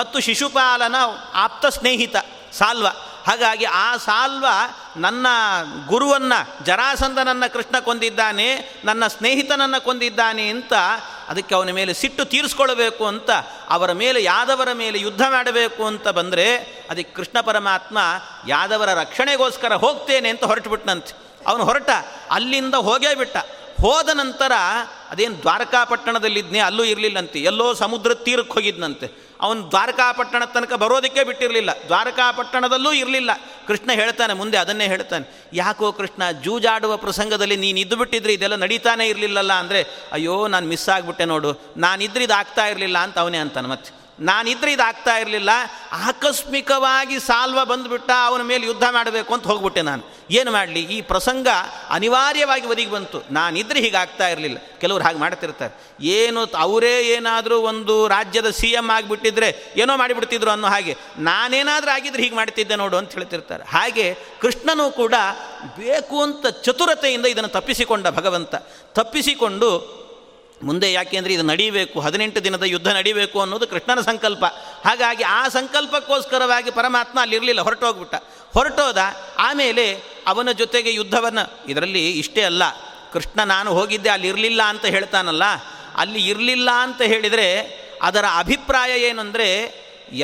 ಮತ್ತು ಶಿಶುಪಾಲನ ಆಪ್ತ ಸ್ನೇಹಿತ ಸಾಲ್ವ. ಹಾಗಾಗಿ ಆ ಸಾಲ್ವ ನನ್ನ ಗುರುವನ್ನು ಜರಾಸಂಧನನ್ನು ಕೃಷ್ಣ ಕೊಂದಿದ್ದಾನೆ, ನನ್ನ ಸ್ನೇಹಿತನನ್ನು ಕೊಂದಿದ್ದಾನೆ ಅಂತ ಅದಕ್ಕೆ ಅವನ ಮೇಲೆ ಸಿಟ್ಟು ತೀರಿಸ್ಕೊಳ್ಬೇಕು ಅಂತ, ಅವರ ಮೇಲೆ ಯಾದವರ ಮೇಲೆ ಯುದ್ಧ ಮಾಡಬೇಕು ಅಂತ ಬಂದರೆ, ಅದಕ್ಕೆ ಕೃಷ್ಣ ಪರಮಾತ್ಮ ಯಾದವರ ರಕ್ಷಣೆಗೋಸ್ಕರ ಹೋಗ್ತೇನೆ ಅಂತ ಹೊರಟು ಬಿಟ್ಟನಂತೆ. ಅವನು ಹೊರಟ, ಅಲ್ಲಿಂದ ಹೋಗೇ ಬಿಟ್ಟ. ಹೋದ ನಂತರ ಅದೇನು ದ್ವಾರಕಾಪಟ್ಟಣದಲ್ಲಿದ್ದನೇ ಅಲ್ಲೂ ಇರಲಿಲ್ಲಂತೆ, ಎಲ್ಲೋ ಸಮುದ್ರ ತೀರಕ್ಕೆ ಹೋಗಿದ್ನಂತೆ. ಅವನು ದ್ವಾರಕಾಪಟ್ಟಣ ತನಕ ಬರೋದಕ್ಕೆ ಬಿಟ್ಟಿರಲಿಲ್ಲ, ದ್ವಾರಕಾಪಟ್ಟಣದಲ್ಲೂ ಇರಲಿಲ್ಲ. ಕೃಷ್ಣ ಹೇಳ್ತಾನೆ, ಮುಂದೆ ಅದನ್ನೇ ಹೇಳ್ತಾನೆ, ಯಾಕೋ ಕೃಷ್ಣ ಜೂಜಾಡುವ ಪ್ರಸಂಗದಲ್ಲಿ ನೀನು ಇದ್ದು ಬಿಟ್ಟಿದ್ರೆ ಇದೆಲ್ಲ ನಡೀತಾನೆ ಇರಲಿಲ್ಲಲ್ಲ ಅಂದರೆ, ಅಯ್ಯೋ ನಾನು ಮಿಸ್ ಆಗಿಬಿಟ್ಟೆ ನೋಡು, ನಾನಿದ್ರೆ ಇದಾಗ್ತಾ ಇರಲಿಲ್ಲ ಅಂತ ಅವನೇ ಅಂತಾನೆ. ಮತ್ತೆ ನಾನಿದ್ರೆ ಇದಾಗ್ತಾ ಇರಲಿಲ್ಲ, ಆಕಸ್ಮಿಕವಾಗಿ ಸಾಲ್ವ ಬಂದುಬಿಟ್ಟ, ಅವನ ಮೇಲೆ ಯುದ್ಧ ಮಾಡಬೇಕು ಅಂತ ಹೋಗ್ಬಿಟ್ಟೆ, ನಾನು ಏನು ಮಾಡಲಿ, ಈ ಪ್ರಸಂಗ ಅನಿವಾರ್ಯವಾಗಿ ಒದಗಿ ಬಂತು, ನಾನಿದ್ರೆ ಹೀಗಾಗ್ತಾ ಇರಲಿಲ್ಲ. ಕೆಲವರು ಹಾಗೆ ಮಾಡ್ತಿರ್ತಾರೆ, ಏನು ಅವರೇ ಏನಾದರೂ ಒಂದು ರಾಜ್ಯದ CM ಆಗಿಬಿಟ್ಟಿದ್ರೆ ಏನೋ ಮಾಡಿಬಿಡ್ತಿದ್ರು ಅನ್ನೋ ಹಾಗೆ, ನಾನೇನಾದರೂ ಆಗಿದ್ರೆ ಹೀಗೆ ಮಾಡ್ತಿದ್ದೆ ನೋಡು ಅಂತ ಹೇಳ್ತಿರ್ತಾರೆ. ಹಾಗೆ ಕೃಷ್ಣನೂ ಕೂಡ ಬೇಕು ಅಂತ ಚತುರತೆಯಿಂದ ಇದನ್ನು ತಪ್ಪಿಸಿಕೊಂಡ ಭಗವಂತ. ತಪ್ಪಿಸಿಕೊಂಡು ಮುಂದೆ, ಯಾಕೆಂದರೆ ಇದು ನಡೀಬೇಕು, 18 ದಿನದ ಯುದ್ಧ ನಡೀಬೇಕು ಅನ್ನೋದು ಕೃಷ್ಣನ ಸಂಕಲ್ಪ. ಹಾಗಾಗಿ ಆ ಸಂಕಲ್ಪಕ್ಕೋಸ್ಕರವಾಗಿ ಪರಮಾತ್ಮ ಅಲ್ಲಿರಲಿಲ್ಲ, ಹೊರಟೋಗ್ಬಿಟ್ಟ. ಹೊರಟೋದ, ಆಮೇಲೆ ಅವನ ಜೊತೆಗೆ ಯುದ್ಧವನ್ನು, ಇದರಲ್ಲಿ ಇಷ್ಟೇ ಅಲ್ಲ, ಕೃಷ್ಣ ನಾನು ಹೋಗಿದ್ದೆ ಅಲ್ಲಿ ಇರಲಿಲ್ಲ ಅಂತ ಹೇಳ್ತಾನಲ್ಲ, ಅಲ್ಲಿ ಇರಲಿಲ್ಲ ಅಂತ ಹೇಳಿದರೆ ಅದರ ಅಭಿಪ್ರಾಯ ಏನಂದರೆ,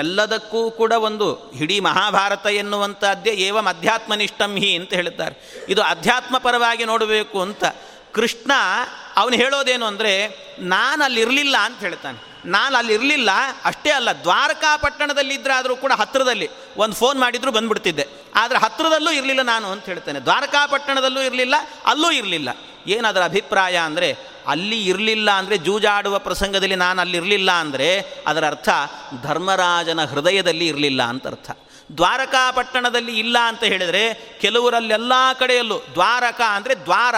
ಎಲ್ಲದಕ್ಕೂ ಕೂಡ ಒಂದು ಇಡೀ ಮಹಾಭಾರತ ಎನ್ನುವಂಥದ್ದೇ ಏವಂ ಅಧ್ಯಾತ್ಮನಿಷ್ಠಂ ಹಿ ಅಂತ ಹೇಳ್ತಾರೆ. ಇದು ಅಧ್ಯಾತ್ಮ ಪರವಾಗಿ ನೋಡಬೇಕು ಅಂತ. ಕೃಷ್ಣ ಅವನು ಹೇಳೋದೇನು ಅಂದರೆ, ನಾನು ಅಲ್ಲಿರಲಿಲ್ಲ ಅಂತ ಹೇಳ್ತಾನೆ. ನಾನು ಅಲ್ಲಿರಲಿಲ್ಲ ಅಷ್ಟೇ ಅಲ್ಲ, ದ್ವಾರಕಾ ಪಟ್ಟಣದಲ್ಲಿದ್ದರಾದರೂ ಕೂಡ ಹತ್ತಿರದಲ್ಲಿ ಒಂದು ಫೋನ್ ಮಾಡಿದರೂ ಬಂದುಬಿಡ್ತಿದ್ದೆ, ಆದರೆ ಹತ್ತಿರದಲ್ಲೂ ಇರಲಿಲ್ಲ ನಾನು ಅಂತ ಹೇಳ್ತಾನೆ. ದ್ವಾರಕಾ ಪಟ್ಟಣದಲ್ಲೂ ಇರಲಿಲ್ಲ, ಅಲ್ಲೂ ಇರಲಿಲ್ಲ. ಏನಾದರೂ ಅಭಿಪ್ರಾಯ ಅಂದರೆ, ಅಲ್ಲಿ ಇರಲಿಲ್ಲ ಅಂದರೆ, ಜೂಜಾಡುವ ಪ್ರಸಂಗದಲ್ಲಿ ನಾನು ಅಲ್ಲಿರಲಿಲ್ಲ ಅಂದರೆ ಅದರ ಅರ್ಥ ಧರ್ಮರಾಜನ ಹೃದಯದಲ್ಲಿ ಇರಲಿಲ್ಲ ಅಂತ ಅರ್ಥ. ದ್ವಾರಕಾ ಪಟ್ಟಣದಲ್ಲಿ ಇಲ್ಲ ಅಂತ ಹೇಳಿದರೆ, ಕೆಲವರಲ್ಲೆಲ್ಲ ಕಡೆಯಲ್ಲೂ ದ್ವಾರಕಾ ಅಂದರೆ ದ್ವಾರ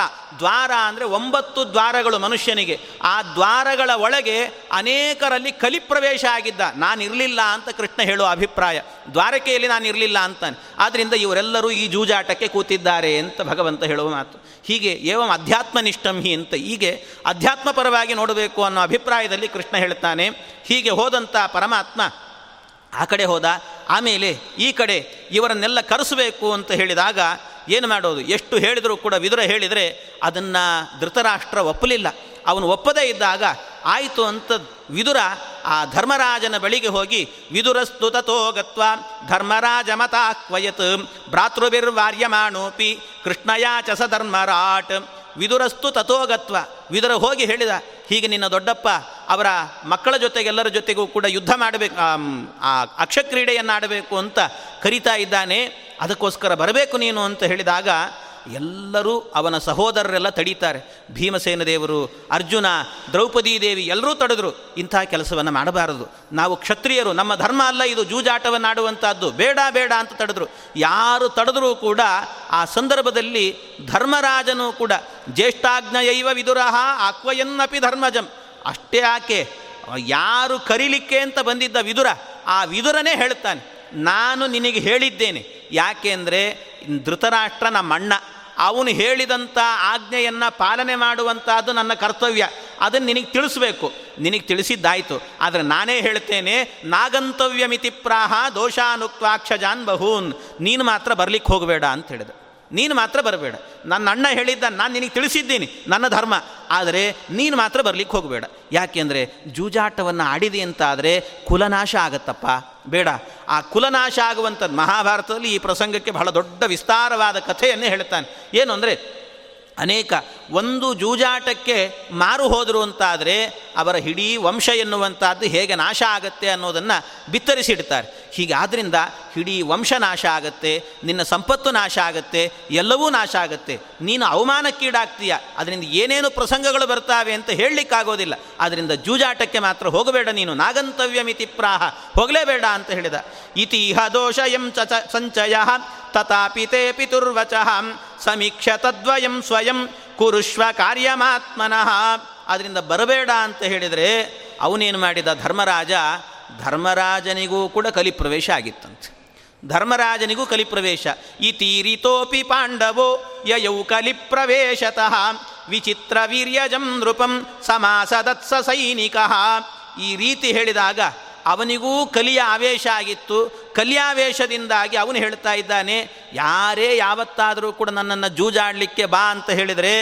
ಅಂದರೆ 9 ದ್ವಾರಗಳು ಮನುಷ್ಯನಿಗೆ, ಆ ದ್ವಾರಗಳ ಒಳಗೆ ಅನೇಕರಲ್ಲಿ ಕಲಿಪ್ರವೇಶ ಆಗಿದ್ದ. ನಾನು ಇರಲಿಲ್ಲ ಅಂತ ಕೃಷ್ಣ ಹೇಳುವ ಅಭಿಪ್ರಾಯ, ದ್ವಾರಕೆಯಲ್ಲಿ ನಾನು ಇರಲಿಲ್ಲ ಅಂತಾನೆ. ಆದ್ದರಿಂದ ಇವರೆಲ್ಲರೂ ಈ ಜೂಜಾಟಕ್ಕೆ ಕೂತಿದ್ದಾರೆ ಅಂತ ಭಗವಂತ ಹೇಳುವ ಮಾತು. ಹೀಗೆ ಏವಂ ಅಧ್ಯಾತ್ಮನಿಷ್ಠಂ ಹಿ ಅಂತ, ಹೀಗೆ ಅಧ್ಯಾತ್ಮ ಪರವಾಗಿ ನೋಡಬೇಕು ಅನ್ನೋ ಅಭಿಪ್ರಾಯದಲ್ಲಿ ಕೃಷ್ಣ ಹೇಳ್ತಾನೆ. ಹೀಗೆ ಹೋದಂಥ ಪರಮಾತ್ಮ ಆ ಕಡೆ ಹೋದ. ಆಮೇಲೆ ಈ ಕಡೆ ಇವರನ್ನೆಲ್ಲ ಕರೆಸಬೇಕು ಅಂತ ಹೇಳಿದಾಗ ಏನು ಮಾಡೋದು, ಎಷ್ಟು ಹೇಳಿದರೂ ಕೂಡ ವಿದುರ ಹೇಳಿದರೆ ಅದನ್ನು ಧೃತರಾಷ್ಟ್ರ ಒಪ್ಪಲಿಲ್ಲ. ಅವನು ಒಪ್ಪದೇ ಇದ್ದಾಗ ಆಯಿತು ಅಂತ ವಿದುರ ಆ ಧರ್ಮರಾಜನ ಬಳಿಗೆ ಹೋಗಿ ವಿದುರಸ್ತು ತಥೋ ಗತ್ವಾ ಧರ್ಮರಾಜ ಮತಾಕ್ವಯತ್ ಭ್ರಾತೃಭಿರ್ವಾರ್ಯಮಾಣೋಪಿ ಕೃಷ್ಣಯಾಚ ಸ ಧರ್ಮರಾಟ್. ವಿದುರಸ್ತು ತಥೋ ಗತ್ವ, ವಿದುರ ಹೋಗಿ ಹೇಳಿದ, ಹೀಗೆ ನಿನ್ನ ದೊಡ್ಡಪ್ಪ ಅವರ ಮಕ್ಕಳ ಜೊತೆಗೆಲ್ಲರ ಜೊತೆಗೂ ಕೂಡ ಯುದ್ಧ ಮಾಡಬೇಕು, ಆ ಅಕ್ಷಕ್ರೀಡೆಯನ್ನಾಡಬೇಕು ಅಂತ ಕರೀತಾ ಇದ್ದಾನೆ, ಅದಕ್ಕೋಸ್ಕರ ಬರಬೇಕು ನೀನು ಅಂತ ಹೇಳಿದಾಗ ಎಲ್ಲರೂ ಅವನ ಸಹೋದರರೆಲ್ಲ ತಡೀತಾರೆ. ಭೀಮಸೇನ ದೇವರು, ಅರ್ಜುನ, ದ್ರೌಪದಿ ದೇವಿ ಎಲ್ಲರೂ ತಡೆದ್ರು. ಇಂಥ ಕೆಲಸವನ್ನು ಮಾಡಬಾರದು, ನಾವು ಕ್ಷತ್ರಿಯರು, ನಮ್ಮ ಧರ್ಮ ಅಲ್ಲ ಇದು ಜೂಜಾಟವನ್ನಾಡುವಂಥದ್ದು, ಬೇಡ ಬೇಡ ಅಂತ ತಡೆದ್ರು. ಯಾರು ತಡೆದ್ರೂ ಕೂಡ ಆ ಸಂದರ್ಭದಲ್ಲಿ ಧರ್ಮರಾಜನೂ ಕೂಡ ಜ್ಯೇಷ್ಠಾಜ್ಞಯೈವ ವಿದುರಃ ಆಕ್ವಯನ್ನಪಿ ಧರ್ಮಜಂ, ಅಷ್ಟೇ ಆಕೆ ಯಾರು ಕರೀಲಿಕ್ಕೆ ಅಂತ ಬಂದಿದ್ದ ವಿದುರ, ಆ ವಿದುರನೇ ಹೇಳ್ತಾನೆ, ನಾನು ನಿನಗೆ ಹೇಳಿದ್ದೇನೆ, ಯಾಕೆಂದರೆ ಧೃತರಾಷ್ಟ್ರ ನಮ್ಮಣ್ಣ, ಅವನು ಹೇಳಿದಂಥ ಆಜ್ಞೆಯನ್ನು ಪಾಲನೆ ಮಾಡುವಂಥದ್ದು ನನ್ನ ಕರ್ತವ್ಯ, ಅದನ್ನು ನಿನಗೆ ತಿಳಿಸಬೇಕು, ನಿನಗೆ ತಿಳಿಸಿದ್ದಾಯಿತು, ಆದರೆ ನಾನೇ ಹೇಳ್ತೇನೆ ನಾಗಂತವ್ಯ ಮಿತಿ ಪ್ರಾಹ ದೋಷಾನುಕ್ವಾಕ್ಷಜಾನ್ ಬಹೂನ್, ನೀನು ಮಾತ್ರ ಬರಲಿಕ್ಕೆ ಹೋಗಬೇಡ ಅಂತ ಹೇಳಿದ, ನೀನು ಮಾತ್ರ ಬರಬೇಡ, ನನ್ನ ಅಣ್ಣ ಹೇಳಿದ್ದ, ನಾನು ನಿನಗೆ ತಿಳಿಸಿದ್ದೀನಿ ನನ್ನ ಧರ್ಮ, ಆದರೆ ನೀನು ಮಾತ್ರ ಬರಲಿಕ್ಕೆ ಹೋಗಬೇಡ, ಯಾಕೆಂದರೆ ಜೂಜಾಟವನ್ನು ಆಡಿದೆ ಅಂತ ಆದರೆ ಕುಲನಾಶ ಆಗತ್ತಪ್ಪ, ಬೇಡ. ಆ ಕುಲನಾಶ ಆಗುವಂಥದ್ದು ಮಹಾಭಾರತದಲ್ಲಿ ಈ ಪ್ರಸಂಗಕ್ಕೆ ಬಹಳ ದೊಡ್ಡ ವಿಸ್ತಾರವಾದ ಕಥೆಯನ್ನೇ ಹೇಳ್ತಾನೆ. ಏನು ಅಂದರೆ, ಅನೇಕ ಒಂದು ಜೂಜಾಟಕ್ಕೆ ಮಾರು ಹೋದರು ಅಂತಾದರೆ ಅವರ ಇಡೀ ವಂಶ ಎನ್ನುವಂಥದ್ದು ಹೇಗೆ ನಾಶ ಆಗತ್ತೆ ಅನ್ನೋದನ್ನು ಬಿತ್ತರಿಸಿಡ್ತಾರೆ. ಹೀಗಾದ್ದರಿಂದ ಇಡೀ ವಂಶ ನಾಶ ಆಗತ್ತೆ, ನಿನ್ನ ಸಂಪತ್ತು ನಾಶ ಆಗತ್ತೆ, ಎಲ್ಲವೂ ನಾಶ ಆಗತ್ತೆ, ನೀನು ಅವಮಾನಕ್ಕೀಡಾಗ್ತೀಯ, ಅದರಿಂದ ಏನೇನು ಪ್ರಸಂಗಗಳು ಬರ್ತಾವೆ ಅಂತ ಹೇಳಲಿಕ್ಕಾಗೋದಿಲ್ಲ, ಆದ್ದರಿಂದ ಜೂಜಾಟಕ್ಕೆ ಮಾತ್ರ ಹೋಗಬೇಡ ನೀನು, ನಾಗಂತವ್ಯಮಿತಿ ಪ್ರಾಹ, ಹೋಗಲೇಬೇಡ ಅಂತ ಹೇಳಿದ. ಇತಿಹ ದೋಷ ಎಂ ಚ ಸಂಚಯ ತಥಾಪಿ ತೇ ಪಿತುರ್ವಚಃ ಸಮೀಕ್ಷ ತದ್ವಯಂ ಸ್ವಯಂ ಕುರುಶ್ವ ಕಾರ್ಯಮಾತ್ಮನಃ. ಆದ್ದರಿಂದ ಬರಬೇಡ ಅಂತ ಹೇಳಿದರೆ ಅವನೇನು ಮಾಡಿದ ಧರ್ಮರಾಜ, ಧರ್ಮರಾಜನಿಗೂ ಕೂಡ ಕಲಿಪ್ರವೇಶ ಆಗಿತ್ತಂತೆ, ಧರ್ಮರಾಜನಿಗೂ ಕಲಿಪ್ರವೇಶ. ಇತೀರಿತೋಪಿ ಪಾಂಡವೋ ಯಯೌ ಕಲಿಪ್ರವೇಶತಃ ವಿಚಿತ್ರ ವೀರ್ಯಜಂ ನೃಪಂ ಸಮಾಸದತ್ಸ ಸೈನಿಕಃ. ಈ ರೀತಿ ಹೇಳಿದಾಗ ಅವನಿಗೂ ಕಲಿಯ ಆವೇಶ ಆಗಿತ್ತು, ಕಲಿಯಾವೇಶದಿಂದಾಗಿ ಅವನು ಹೇಳ್ತಾ ಇದ್ದಾನೆ, ಯಾರೇ ಯಾವತ್ತಾದರೂ ಕೂಡ ನನ್ನನ್ನು ಜೂಜಾಡಲಿಕ್ಕೆ ಬಾ ಅಂತ ಹೇಳಿದರೆ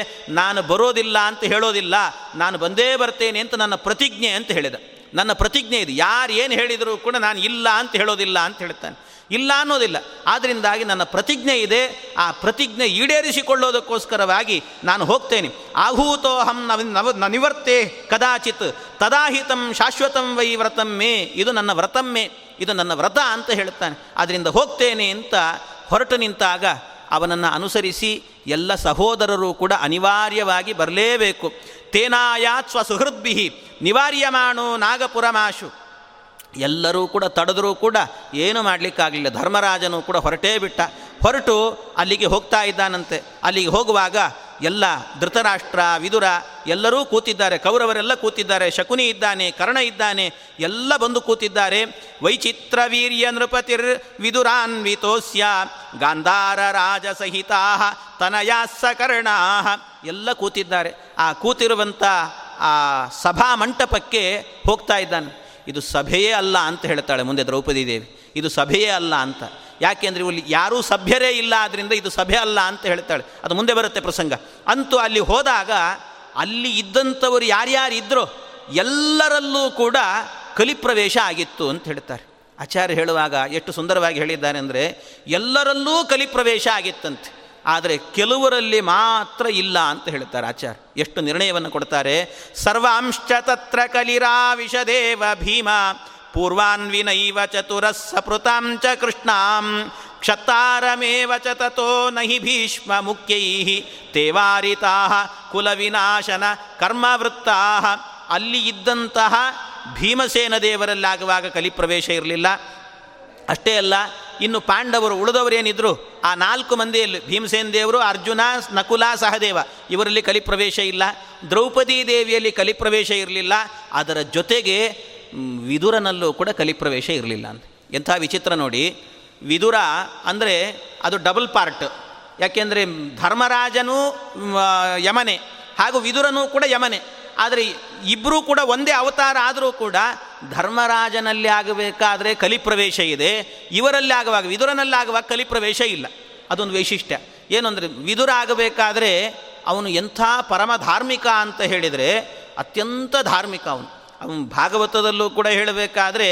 ನಾನು ಬರೋದಿಲ್ಲ ಅಂತ ಹೇಳೋದಿಲ್ಲ, ನಾನು ಬಂದೇ ಬರ್ತೇನೆ ಅಂತ ನನ್ನ ಪ್ರತಿಜ್ಞೆ ಅಂತ ಹೇಳಿದ, ನನ್ನ ಪ್ರತಿಜ್ಞೆ ಇದೆ, ಯಾರು ಏನು ಹೇಳಿದರೂ ಕೂಡ ನಾನು ಇಲ್ಲ ಅಂತ ಹೇಳೋದಿಲ್ಲ ಅಂತ ಹೇಳ್ತಾನೆ, ಇಲ್ಲ ಅನ್ನೋದಿಲ್ಲ, ಆದ್ದರಿಂದಾಗಿ ನನ್ನ ಪ್ರತಿಜ್ಞೆ ಇದೆ, ಆ ಪ್ರತಿಜ್ಞೆ ಈಡೇರಿಸಿಕೊಳ್ಳೋದಕ್ಕೋಸ್ಕರವಾಗಿ ನಾನು ಹೋಗ್ತೇನೆ. ಆಹೂತೋಹಂ ನ ನಿವರ್ತೆ ಕದಾಚಿತ್ ತದಾಹಿತಂ ಶಾಶ್ವತಂ ವೈ ವ್ರತಮ್ಮೆ, ಇದು ನನ್ನ ವ್ರತಮ್ಮೆ, ಇದು ನನ್ನ ವ್ರತ ಅಂತ ಹೇಳ್ತಾನೆ, ಆದ್ದರಿಂದ ಹೋಗ್ತೇನೆ ಅಂತ ಹೊರಟು ನಿಂತಾಗ ಅವನನ್ನು ಅನುಸರಿಸಿ ಎಲ್ಲ ಸಹೋದರರು ಕೂಡ ಅನಿವಾರ್ಯವಾಗಿ ಬರಲೇಬೇಕು. ತೇನಾಯಾತ್ ಸ್ವಸುಹೃದ್ಭಿ ನಿವಾರ್ಯಮಾಣೋ ನಾಗಪುರಮಾಶು, ಎಲ್ಲರೂ ಕೂಡ ತಡೆದರೂ ಕೂಡ ಏನು ಮಾಡಲಿಕ್ಕಾಗಲಿಲ್ಲ, ಧರ್ಮರಾಜನು ಕೂಡ ಹೊರಟೇ ಬಿಟ್ಟ, ಹೊರಟು ಅಲ್ಲಿಗೆ ಹೋಗ್ತಾ ಇದ್ದಾನಂತೆ. ಅಲ್ಲಿಗೆ ಹೋಗುವಾಗ ಎಲ್ಲ ಧೃತರಾಷ್ಟ್ರ, ವಿದುರ ಎಲ್ಲರೂ ಕೂತಿದ್ದಾರೆ, ಕೌರವರೆಲ್ಲ ಕೂತಿದ್ದಾರೆ, ಶಕುನಿ ಇದ್ದಾನೆ, ಕರ್ಣ ಇದ್ದಾನೆ, ಎಲ್ಲ ಬಂದು ಕೂತಿದ್ದಾರೆ. ವೈಚಿತ್ರ ವೀರ್ಯ ನೃಪತಿರ್ ವಿದುರಾನ್ವಿತೋಸ್ಯ ಗಾಂಧಾರ ರಾಜ ಸಹಿತಾ ತನಯಾಸ್ಸ ಕರ್ಣಾ, ಎಲ್ಲ ಕೂತಿದ್ದಾರೆ. ಆ ಕೂತಿರುವಂಥ ಆ ಸಭಾ ಮಂಟಪಕ್ಕೆ ಹೋಗ್ತಾ ಇದ್ದಾನೆ. ಇದು ಸಭೆಯೇ ಅಲ್ಲ ಅಂತ ಹೇಳ್ತಾಳೆ ಮುಂದೆ ದ್ರೌಪದಿ ದೇವಿ, ಇದು ಸಭೆಯೇ ಅಲ್ಲ ಅಂತ, ಯಾಕೆಂದರೆ ಇಲ್ಲಿ ಯಾರೂ ಸಭ್ಯರೇ ಇಲ್ಲ, ಆದ್ದರಿಂದ ಇದು ಸಭೆ ಅಲ್ಲ ಅಂತ ಹೇಳ್ತಾಳೆ, ಅದು ಮುಂದೆ ಬರುತ್ತೆ ಪ್ರಸಂಗ. ಅಂತೂ ಅಲ್ಲಿ ಹೋದಾಗ ಅಲ್ಲಿ ಇದ್ದಂಥವರು ಯಾರ್ಯಾರು ಇದ್ರೋ ಎಲ್ಲರಲ್ಲೂ ಕೂಡ ಕಲಿಪ್ರವೇಶ ಆಗಿತ್ತು ಅಂತ ಹೇಳ್ತಾರೆ ಆಚಾರ್ಯ. ಹೇಳುವಾಗ ಎಷ್ಟು ಸುಂದರವಾಗಿ ಹೇಳಿದ್ದಾರೆ ಅಂದರೆ, ಎಲ್ಲರಲ್ಲೂ ಕಲಿಪ್ರವೇಶ ಆಗಿತ್ತಂತೆ, ಆದರೆ ಕೆಲವರಲ್ಲಿ ಮಾತ್ರ ಇಲ್ಲ ಅಂತ ಹೇಳ್ತಾರೆ ಆಚಾರ್ಯ. ಎಷ್ಟು ನಿರ್ಣಯವನ್ನು ಕೊಡ್ತಾರೆ. ಸರ್ವಾಂಶ್ಚ ತತ್ರ ಕಲಿರಾವಿಷದೇವ ಭೀಮ ಪೂರ್ವಾನ್ವಿನೈವ ಚತುರಸ್ಸಪೃತಾಂ ಚ ಕೃಷ್ಣಾಂ ಕ್ಷತಾರಮೇವ ಚ ತತೋ ನಹಿ ಭೀಷ್ಮ ಮುಖ್ಯೈಃ ತೇವಾರಿತಾಃ ಕುಲವಿನಾಶನ ಕರ್ಮವೃತ್ತಾಃ. ಅಲ್ಲಿ ಇದ್ದಂತಹ ಭೀಮಸೇನ ದೇವರಲ್ಲಾಗುವಾಗ ಕಲಿಪ್ರವೇಶ ಇರಲಿಲ್ಲ. ಅಷ್ಟೇ ಅಲ್ಲ, ಇನ್ನು ಪಾಂಡವರು ಉಳಿದವರೇನಿದ್ರು ಆ 4 ಮಂದಿಯಲ್ಲಿ ಭೀಮಸೇನ ದೇವರು, ಅರ್ಜುನ, ನಕುಲ, ಸಹದೇವ ಇವರಲ್ಲಿ ಕಲಿಪ್ರವೇಶ ಇಲ್ಲ. ದ್ರೌಪದಿ ದೇವಿಯಲ್ಲಿ ಕಲಿಪ್ರವೇಶ ಇರಲಿಲ್ಲ. ಅದರ ಜೊತೆಗೆ ವಿದುರನಲ್ಲೂ ಕೂಡ ಕಲಿಪ್ರವೇಶ ಇರಲಿಲ್ಲ ಅಂತ. ಎಂಥ ವಿಚಿತ್ರ ನೋಡಿ. ವಿದುರ ಅಂದರೆ ಅದು ಡಬಲ್ ಪಾರ್ಟ್, ಯಾಕೆಂದರೆ ಧರ್ಮರಾಜನೂ ಯಮನೆ ಹಾಗೂ ವಿದುರನೂ ಕೂಡ ಯಮನೆ, ಆದರೆ ಇಬ್ಬರೂ ಕೂಡ ಒಂದೇ ಅವತಾರ ಆದರೂ ಕೂಡ ಧರ್ಮರಾಜನಲ್ಲಿ ಆಗಬೇಕಾದ್ರೆ ಕಲಿಪ್ರವೇಶ ಇದೆ, ಇವರಲ್ಲಿ ಆಗುವಾಗ ವಿದುರನಲ್ಲಾಗುವಾಗ ಕಲಿಪ್ರವೇಶ ಇಲ್ಲ. ಅದೊಂದು ವೈಶಿಷ್ಟ್ಯ. ಏನು ಅಂದರೆ, ವಿದುರ ಆಗಬೇಕಾದ್ರೆ ಅವನು ಎಂಥ ಪರಮ ಧಾರ್ಮಿಕ ಅಂತ ಹೇಳಿದರೆ ಅತ್ಯಂತ ಧಾರ್ಮಿಕ ಅವನು. ಅವನು ಭಾಗವತದಲ್ಲೂ ಕೂಡ ಹೇಳಬೇಕಾದ್ರೆ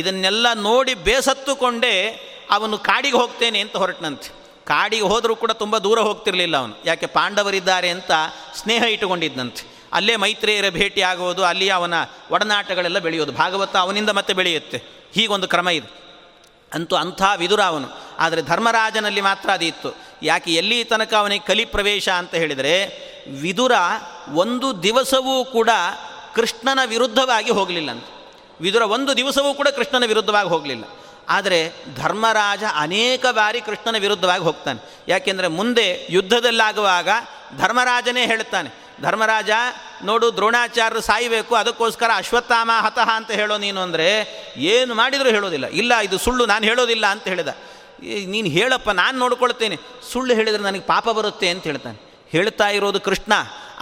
ಇದನ್ನೆಲ್ಲ ನೋಡಿ ಬೇಸತ್ತುಕೊಂಡೇ ಅವನು ಕಾಡಿಗೆ ಹೋಗ್ತೇನೆ ಅಂತ ಹೊರಟನಂತೆ. ಕಾಡಿಗೆ ಹೋದರೂ ಕೂಡ ತುಂಬ ದೂರ ಹೋಗ್ತಿರಲಿಲ್ಲ ಅವನು, ಯಾಕೆ ಪಾಂಡವರಿದ್ದಾರೆ ಅಂತ ಸ್ನೇಹ ಇಟ್ಟುಕೊಂಡಿದ್ದಂತೆ. ಅಲ್ಲೇ ಮೈತ್ರೇಯರ ಭೇಟಿ ಆಗೋದು, ಅಲ್ಲಿ ಅವನ ಒಡನಾಟಗಳೆಲ್ಲ ಬೆಳೆಯೋದು, ಭಾಗವತ ಅವನಿಂದ ಮತ್ತೆ ಬೆಳೆಯುತ್ತೆ. ಹೀಗೊಂದು ಕ್ರಮ ಇದು ಅಂತೂ. ಅಂಥ ವಿದುರ ಅವನು. ಆದರೆ ಧರ್ಮರಾಜನಲ್ಲಿ ಮಾತ್ರ ಅದು ಇತ್ತು. ಯಾಕೆ ಎಲ್ಲಿ ತನಕ ಅವನಿಗೆ ಕಲಿಪ್ರವೇಶ ಅಂತ ಹೇಳಿದರೆ, ವಿದುರ ಒಂದು ದಿವಸವೂ ಕೂಡ ಕೃಷ್ಣನ ವಿರುದ್ಧವಾಗಿ ಹೋಗಲಿಲ್ಲ ಅಂತ. ವಿದುರ ಒಂದು ದಿವಸವೂ ಕೂಡ ಕೃಷ್ಣನ ವಿರುದ್ಧವಾಗಿ ಹೋಗಲಿಲ್ಲ. ಆದರೆ ಧರ್ಮರಾಜ ಅನೇಕ ಬಾರಿ ಕೃಷ್ಣನ ವಿರುದ್ಧವಾಗಿ ಹೋಗ್ತಾನೆ. ಯಾಕೆಂದರೆ ಮುಂದೆ ಯುದ್ಧದಲ್ಲಾಗುವಾಗ ಧರ್ಮರಾಜನೇ ಹೇಳ್ತಾನೆ, ಧರ್ಮರಾಜ ನೋಡು ದ್ರೋಣಾಚಾರ್ಯರು ಸಾಯಬೇಕು, ಅದಕ್ಕೋಸ್ಕರ ಅಶ್ವತ್ಥಾಮ ಹತಃ ಅಂತ ಹೇಳೋ ನೀನು ಅಂದರೆ ಏನು ಮಾಡಿದರೂ ಹೇಳೋದಿಲ್ಲ. ಇಲ್ಲ ಇದು ಸುಳ್ಳು, ನಾನು ಹೇಳೋದಿಲ್ಲ ಅಂತ ಹೇಳಿದ. ನೀನು ಹೇಳಪ್ಪ, ನಾನು ನೋಡ್ಕೊಳ್ತೇನೆ, ಸುಳ್ಳು ಹೇಳಿದರೆ ನನಗೆ ಪಾಪ ಬರುತ್ತೆ ಅಂತ ಹೇಳ್ತಾನೆ. ಹೇಳ್ತಾ ಇರೋದು ಕೃಷ್ಣ.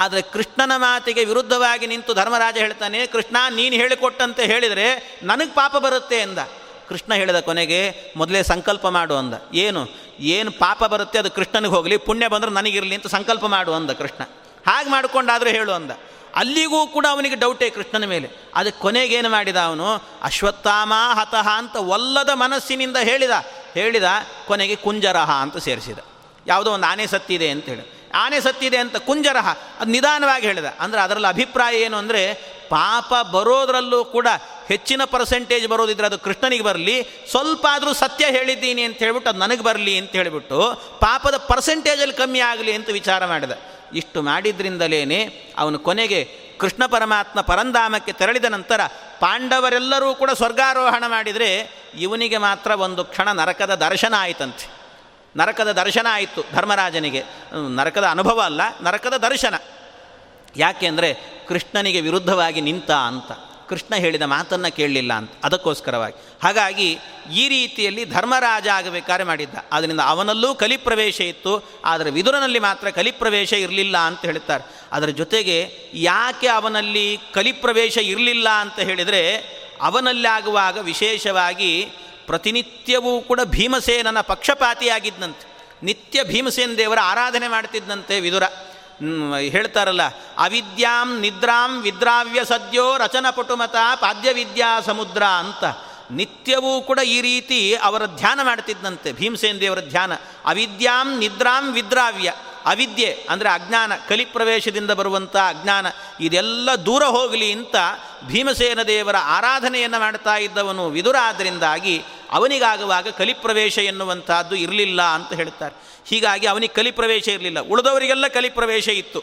ಆದರೆ ಕೃಷ್ಣನ ಮಾತಿಗೆ ವಿರುದ್ಧವಾಗಿ ನಿಂತು ಧರ್ಮರಾಜ ಹೇಳ್ತಾನೆ, ಕೃಷ್ಣ ನೀನು ಹೇಳಿಕೊಟ್ಟಂತೆ ಹೇಳಿದರೆ ನನಗೆ ಪಾಪ ಬರುತ್ತೆ ಎಂದ. ಕೃಷ್ಣ ಹೇಳಿದ ಕೊನೆಗೆ, ಮೊದಲೇ ಸಂಕಲ್ಪ ಮಾಡು ಅಂದ. ಏನು ಪಾಪ ಬರುತ್ತೆ ಅದು ಕೃಷ್ಣನಿಗೆ ಹೋಗಲಿ, ಪುಣ್ಯ ಬಂದರೆ ನನಗಿರಲಿ ಅಂತ ಸಂಕಲ್ಪ ಮಾಡು ಅಂದ ಕೃಷ್ಣ. ಹಾಗೆ ಮಾಡಿಕೊಂಡಾದರೂ ಹೇಳು ಅಂದ. ಅಲ್ಲಿಗೂ ಕೂಡ ಅವನಿಗೆ ಡೌಟೇ ಕೃಷ್ಣನ ಮೇಲೆ. ಅದಕ್ಕೆ ಕೊನೆಗೇನು ಮಾಡಿದ ಅವನು, ಅಶ್ವತ್ಥಾಮ ಹತಃ ಅಂತ ಒಲ್ಲದ ಮನಸ್ಸಿನಿಂದ ಹೇಳಿದ ಕೊನೆಗೆ ಕುಂಜರಹ ಅಂತ ಸೇರಿಸಿದ. ಯಾವುದೋ ಒಂದು ಆನೆ ಸತ್ತಿದೆ ಅಂತ ಹೇಳಿ, ಆನೆ ಸತ್ತಿದೆ ಅಂತ ಕುಂಜರಹ ಅದು ನಿಧಾನವಾಗಿ ಹೇಳಿದ. ಅಂದರೆ ಅದರಲ್ಲಿ ಅಭಿಪ್ರಾಯ ಏನು ಅಂದರೆ, ಪಾಪ ಬರೋದ್ರಲ್ಲೂ ಕೂಡ ಹೆಚ್ಚಿನ ಪರ್ಸೆಂಟೇಜ್ ಬರೋದಿದ್ರೆ ಅದು ಕೃಷ್ಣನಿಗೆ ಬರಲಿ, ಸ್ವಲ್ಪ ಆದರೂ ಸತ್ಯ ಹೇಳಿದ್ದೀನಿ ಅಂತ ಹೇಳಿಬಿಟ್ಟು ಅದು ನನಗೆ ಬರಲಿ ಅಂತ ಹೇಳಿಬಿಟ್ಟು ಪಾಪದ ಪರ್ಸೆಂಟೇಜಲ್ಲಿ ಕಮ್ಮಿ ಆಗಲಿ ಅಂತ ವಿಚಾರ ಮಾಡಿದ. ಇಷ್ಟು ಮಾಡಿದ್ರಿಂದಲೇ ಅವನು ಕೊನೆಗೆ ಕೃಷ್ಣ ಪರಮಾತ್ಮ ಪರಂಧಾಮಕ್ಕೆ ತೆರಳಿದ ನಂತರ ಪಾಂಡವರೆಲ್ಲರೂ ಕೂಡ ಸ್ವರ್ಗಾರೋಹಣ ಮಾಡಿದರೆ ಇವನಿಗೆ ಮಾತ್ರ ಒಂದು ಕ್ಷಣ ನರಕದ ದರ್ಶನ ಆಯಿತಂತೆ. ನರಕದ ದರ್ಶನ ಆಯಿತು ಧರ್ಮರಾಜನಿಗೆ. ನರಕದ ಅನುಭವ ಅಲ್ಲ, ನರಕದ ದರ್ಶನ. ಯಾಕೆಂದರೆ ಕೃಷ್ಣನಿಗೆ ವಿರುದ್ಧವಾಗಿ ನಿಂತ ಅಂತ, ಕೃಷ್ಣ ಹೇಳಿದ ಮಾತನ್ನು ಕೇಳಲಿಲ್ಲ ಅಂತ, ಅದಕ್ಕೋಸ್ಕರವಾಗಿ. ಹಾಗಾಗಿ ಈ ರೀತಿಯಲ್ಲಿ ಧರ್ಮರಾಜ ಆಗಬೇಕಾದ್ರೆ ಮಾಡಿದ್ದ. ಅದರಿಂದ ಅವನಲ್ಲೂ ಕಲಿಪ್ರವೇಶ ಇತ್ತು, ಆದರೆ ವಿದುರನಲ್ಲಿ ಮಾತ್ರ ಕಲಿಪ್ರವೇಶ ಇರಲಿಲ್ಲ ಅಂತ ಹೇಳ್ತಾರೆ. ಅದರ ಜೊತೆಗೆ ಯಾಕೆ ಅವನಲ್ಲಿ ಕಲಿಪ್ರವೇಶ ಇರಲಿಲ್ಲ ಅಂತ ಹೇಳಿದರೆ, ಅವನಲ್ಲಾಗುವಾಗ ವಿಶೇಷವಾಗಿ ಪ್ರತಿನಿತ್ಯವೂ ಕೂಡ ಭೀಮಸೇನನ ಪಕ್ಷಪಾತಿಯಾಗಿದ್ದಂತೆ. ನಿತ್ಯ ಭೀಮಸೇನ ದೇವರ ಆರಾಧನೆ ಮಾಡ್ತಿದ್ದಂತೆ ವಿದುರ. ಹೇಳ್ತಾರಲ್ಲ, ಅವಿದ್ಯಾಂ ನಿದ್ರಾಂ ವಿದ್ರಾವ್ಯ ಸದ್ಯೋ ರಚನ ಪಟುಮತ ಪಾದ್ಯವಿದ್ಯಾ ಸಮುದ್ರ ಅಂತ. ನಿತ್ಯವೂ ಕೂಡ ಈ ರೀತಿ ಅವರ ಧ್ಯಾನ ಮಾಡ್ತಿದ್ದಂತೆ, ಭೀಮಸೇನ ದೇವರ ಧ್ಯಾನ. ಅವಿದ್ಯಾಂ ನಿದ್ರಾಂ ವಿದ್ರಾವ್ಯ, ಅವಿದ್ಯೆ ಅಂದರೆ ಅಜ್ಞಾನ, ಕಲಿಪ್ರವೇಶದಿಂದ ಬರುವಂಥ ಅಜ್ಞಾನ, ಇದೆಲ್ಲ ದೂರ ಹೋಗಲಿ ಅಂತ ಭೀಮಸೇನ ದೇವರ ಆರಾಧನೆಯನ್ನು ಮಾಡ್ತಾ ಇದ್ದವನು ವಿದುರ. ಆದ್ದರಿಂದಾಗಿ ಅವನಿಗಾಗುವಾಗ ಕಲಿಪ್ರವೇಶ ಎನ್ನುವಂಥದ್ದು ಇರಲಿಲ್ಲ ಅಂತ ಹೇಳ್ತಾರೆ. ಹೀಗಾಗಿ ಅವನಿಗೆ ಕಲಿಪ್ರವೇಶ ಇರಲಿಲ್ಲ, ಉಳಿದವರಿಗೆಲ್ಲ ಕಲಿಪ್ರವೇಶ ಇತ್ತು.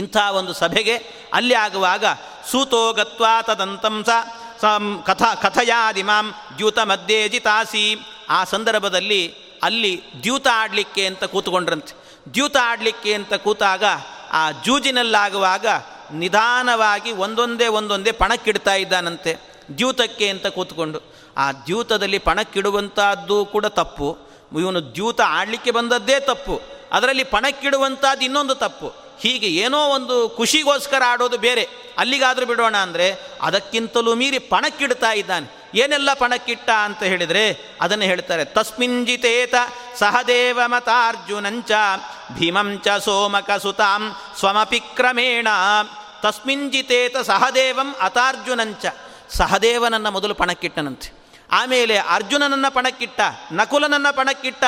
ಇಂಥ ಒಂದು ಸಭೆಗೆ ಅಲ್ಲಿ ಆಗುವಾಗ ಸೂತೋ ಗತ್ವಾ ತದಂತಂಸ ಕಥಯಾದಿಮಾಂ ದ್ಯೂತ ಮಧ್ಯೆ ಜಿತಾಸಿ. ಆ ಸಂದರ್ಭದಲ್ಲಿ ಅಲ್ಲಿ ದ್ಯೂತ ಆಡಲಿಕ್ಕೆ ಅಂತ ಕೂತ್ಕೊಂಡ್ರಂತೆ. ದ್ಯೂತ ಆಡಲಿಕ್ಕೆ ಅಂತ ಕೂತಾಗ ಆ ಜೂಜಿನಲ್ಲಾಗುವಾಗ ನಿಧಾನವಾಗಿ ಒಂದೊಂದೇ ಪಣಕ್ಕಿಡ್ತಾ ಇದ್ದಾನಂತೆ ದ್ಯೂತಕ್ಕೆ ಅಂತ ಕೂತ್ಕೊಂಡು. ಆ ದ್ಯೂತದಲ್ಲಿ ಪಣಕ್ಕಿಡುವಂಥದ್ದು ಕೂಡ ತಪ್ಪು, ಇವನು ದ್ಯೂತ ಆಡಲಿಕ್ಕೆ ಬಂದದ್ದೇ ತಪ್ಪು, ಅದರಲ್ಲಿ ಪಣಕ್ಕಿಡುವಂಥದ್ದು ಇನ್ನೊಂದು ತಪ್ಪು. ಹೀಗೆ ಏನೋ ಒಂದು ಖುಷಿಗೋಸ್ಕರ ಆಡೋದು ಬೇರೆ, ಅಲ್ಲಿಗಾದರೂ ಬಿಡೋಣ ಅಂದರೆ ಅದಕ್ಕಿಂತಲೂ ಮೀರಿ ಪಣಕ್ಕಿಡ್ತಾ ಇದ್ದಾನೆ. ಏನೆಲ್ಲ ಪಣಕ್ಕಿಟ್ಟ ಅಂತ ಹೇಳಿದರೆ ಅದನ್ನು ಹೇಳ್ತಾರೆ. ತಸ್ಮಿಂಜಿತೇತ ಸಹದೇವ ಮತಾರ್ಜುನಂಚ ಭೀಮಂಚ ಸೋಮಕ ಸುತಾಂ ಸ್ವಮಪಿ ಕ್ರಮೇಣ. ತಸ್ಮಿಂಜಿತೇತ ಸಹದೇವಂ ಅತಾರ್ಜುನಂಚ. ಸಹದೇವನನ್ನು ಮೊದಲು ಪಣಕ್ಕಿಟ್ಟನಂತೆ, ಆಮೇಲೆ ಅರ್ಜುನನನ್ನು ಪಣಕ್ಕಿಟ್ಟ, ನಕುಲನನ್ನು ಪಣಕ್ಕಿಟ್ಟ,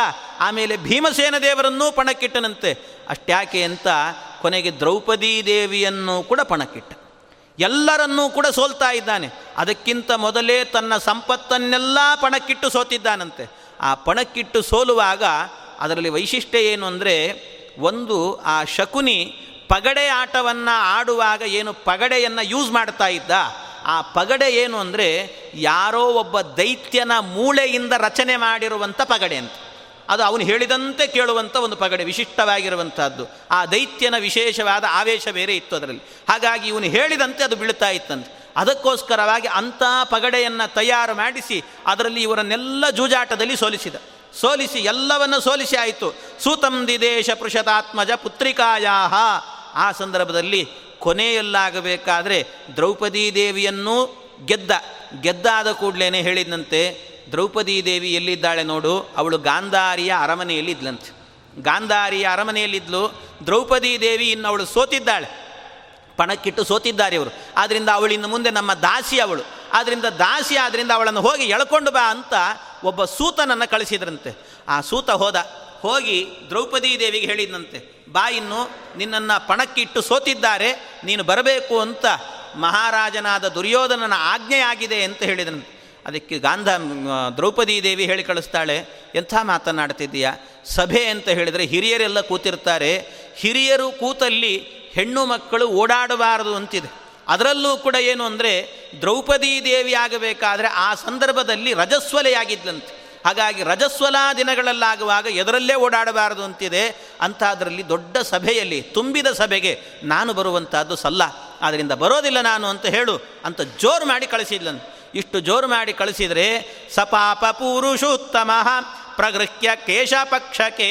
ಆಮೇಲೆ ಭೀಮಸೇನ ದೇವರನ್ನೂ ಪಣಕ್ಕಿಟ್ಟನಂತೆ. ಅಷ್ಟ್ಯಾಕೆ ಅಂತ ಕೊನೆಗೆ ದ್ರೌಪದಿ ದೇವಿಯನ್ನು ಕೂಡ ಪಣಕ್ಕಿಟ್ಟ. ಎಲ್ಲರನ್ನೂ ಕೂಡ ಸೋಲ್ತಾ ಇದ್ದಾನೆ. ಅದಕ್ಕಿಂತ ಮೊದಲೇ ತನ್ನ ಸಂಪತ್ತನ್ನೆಲ್ಲ ಪಣಕ್ಕಿಟ್ಟು ಸೋತಿದ್ದಾನಂತೆ. ಆ ಪಣಕ್ಕಿಟ್ಟು ಸೋಲುವಾಗ ಅದರಲ್ಲಿ ವೈಶಿಷ್ಟ್ಯ ಏನು ಅಂದರೆ, ಒಂದು ಆ ಶಕುನಿ ಪಗಡೆ ಆಟವನ್ನು ಆಡುವಾಗ ಏನು ಪಗಡೆಯನ್ನು ಯೂಸ್ ಮಾಡ್ತಾ ಇದ್ದ, ಆ ಪಗಡೆ ಏನು ಅಂದರೆ ಯಾರೋ ಒಬ್ಬ ದೈತ್ಯನ ಮೂಳೆಯಿಂದ ರಚನೆ ಮಾಡಿರುವಂಥ ಪಗಡೆ ಅಂತ. ಅದು ಅವನು ಹೇಳಿದಂತೆ ಕೇಳುವಂಥ ಒಂದು ಪಗಡೆ, ವಿಶಿಷ್ಟವಾಗಿರುವಂಥದ್ದು. ಆ ದೈತ್ಯನ ವಿಶೇಷವಾದ ಆವೇಶ ಬೇರೆ ಇತ್ತು ಅದರಲ್ಲಿ. ಹಾಗಾಗಿ ಇವನು ಹೇಳಿದಂತೆ ಅದು ಬೀಳ್ತಾ ಇತ್ತಂತೆ. ಅದಕ್ಕೋಸ್ಕರವಾಗಿ ಅಂಥ ಪಗಡೆಯನ್ನು ತಯಾರು ಮಾಡಿಸಿ ಅದರಲ್ಲಿ ಇವರನ್ನೆಲ್ಲ ಜೂಜಾಟದಲ್ಲಿ ಸೋಲಿಸಿ ಎಲ್ಲವನ್ನು ಸೋಲಿಸಿ ಆಯಿತು. ಸೂತಂ ದಿದೇಶ ಪೃಷತಾತ್ಮಜ ಪುತ್ರಿಕಾಯಾಹ. ಆ ಸಂದರ್ಭದಲ್ಲಿ ಕೊನೆಯಲ್ಲಾಗಬೇಕಾದರೆ ದ್ರೌಪದಿ ದೇವಿಯನ್ನು ಗೆದ್ದಾದ ಕೂಡಲೇ ಹೇಳಿದಂತೆ, ದ್ರೌಪದಿ ದೇವಿ ಎಲ್ಲಿದ್ದಾಳೆ ನೋಡು, ಅವಳು ಗಾಂಧಾರಿಯ ಅರಮನೆಯಲ್ಲಿ ಇದ್ಲಂತೆ. ಗಾಂಧಾರಿ ಅರಮನೆಯಲ್ಲಿದ್ದಳು, ದ್ರೌಪದಿ ದೇವಿ ಇನ್ನು ಅವಳು ಸೋತಿದ್ದಾಳೆ, ಪಣಕ್ಕಿಟ್ಟು ಸೋತಿದ್ದಾರೆ ಇವರು. ಆದ್ದರಿಂದ ಅವಳಿನ್ನು ಮುಂದೆ ನಮ್ಮ ದಾಸಿ ಅವಳು, ಆದ್ದರಿಂದ ದಾಸಿ ಆದ್ದರಿಂದ ಅವಳನ್ನು ಹೋಗಿ ಎಳ್ಕೊಂಡು ಬಾ ಅಂತ ಒಬ್ಬ ಸೂತನನ್ನು ಕಳಿಸಿದ್ರಂತೆ. ಆ ಸೂತ ಹೋಗಿ ದ್ರೌಪದಿ ದೇವಿಗೆ ಹೇಳಿದಂತೆ, ಬಾ ಇನ್ನು ನಿನ್ನನ್ನು ಪಣಕ್ಕಿಟ್ಟು ಸೋತಿದ್ದಾರೆ, ನೀನು ಬರಬೇಕು ಅಂತ ಮಹಾರಾಜನಾದ ದುರ್ಯೋಧನನ ಆಜ್ಞೆಯಾಗಿದೆ ಅಂತ ಹೇಳಿದ್ರಂತೆ. ಅದಕ್ಕೆ ದ್ರೌಪದಿ ದೇವಿ ಹೇಳಿ ಕಳಿಸ್ತಾಳೆ, ಎಂಥ ಮಾತನಾಡ್ತಿದ್ದೀಯಾ, ಸಭೆ ಅಂತ ಹೇಳಿದರೆ ಹಿರಿಯರೆಲ್ಲ ಕೂತಿರ್ತಾರೆ, ಹಿರಿಯರು ಕೂತಲ್ಲಿ ಹೆಣ್ಣು ಮಕ್ಕಳು ಓಡಾಡಬಾರದು ಅಂತಿದೆ. ಅದರಲ್ಲೂ ಕೂಡ ಏನು ಅಂದರೆ ದ್ರೌಪದಿ ದೇವಿ ಆಗಬೇಕಾದರೆ ಆ ಸಂದರ್ಭದಲ್ಲಿ ರಜಸ್ವಲೆಯಾಗಿದ್ಲಂತೆ, ಹಾಗಾಗಿ ರಜಸ್ವಲ ದಿನಗಳಲ್ಲಾಗುವಾಗ ಎದರಲ್ಲೇ ಓಡಾಡಬಾರದು ಅಂತಿದೆ. ಅಂಥದ್ರಲ್ಲಿ ದೊಡ್ಡ ಸಭೆಯಲ್ಲಿ ತುಂಬಿದ ಸಭೆಗೆ ನಾನು ಬರುವಂಥದ್ದು ಸಲ್ಲ, ಆದ್ದರಿಂದ ಬರೋದಿಲ್ಲ ನಾನು ಅಂತ ಹೇಳು ಅಂತ ಜೋರು ಮಾಡಿ ಕಳಿಸಿದ್ಲಂತೆ. ಇಷ್ಟು ಜೋರು ಮಾಡಿ ಕಳಿಸಿದರೆ ಸಪಾಪ ಪುರುಷೋತ್ತಮ ಪ್ರಗೃಹ್ಯ ಕೇಶಪಕ್ಷಕೆ